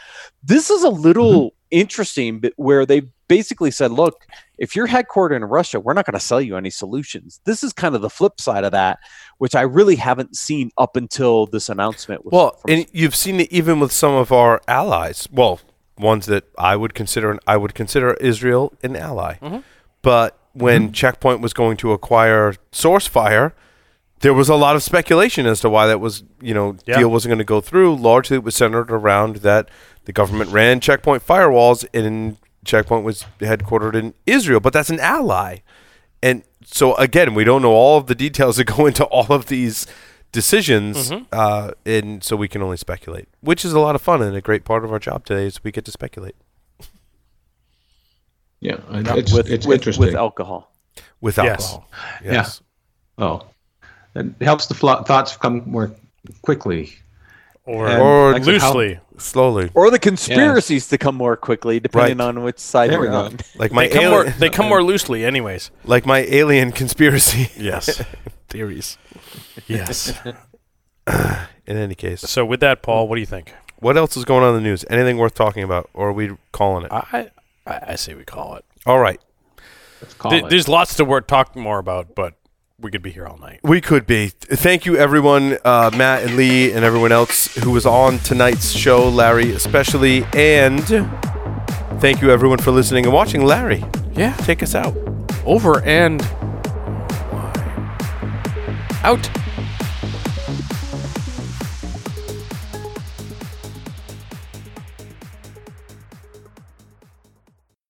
This is a little interesting, but where they basically said, look, if you're headquartered in Russia, we're not going to sell you any solutions. This is kind of the flip side of that, which I really haven't seen up until this announcement. And you've seen it even with some of our allies. Well, ones that I would consider Israel an ally. Mm-hmm. But when Checkpoint was going to acquire SourceFire, There was a lot of speculation as to why that was, deal wasn't going to go through. Largely, it was centered around that the government ran Checkpoint firewalls, and Checkpoint was headquartered in Israel, but that's an ally. And so, again, we don't know all of the details that go into all of these decisions, and so we can only speculate, which is a lot of fun, and a great part of our job today is we get to speculate. Yeah, it's interesting. With alcohol. With alcohol. Yes. Yeah. Oh. It helps the thoughts come more quickly. Or loosely. Slowly. Or the conspiracies to come more quickly, depending on which side you're on. Like they come more loosely anyways. Like my alien conspiracy. Yes. Theories. Yes. In any case. So with that, Paul, what do you think? What else is going on in the news? Anything worth talking about? Or are we calling it? I say we call it. All right. Let's call it. There's lots to talk more about, but we could be here all night. We could be. Thank you, everyone, Matt and Lee and everyone else who was on tonight's show, Larry especially. And thank you, everyone, for listening and watching. Larry, take us out. Over and out.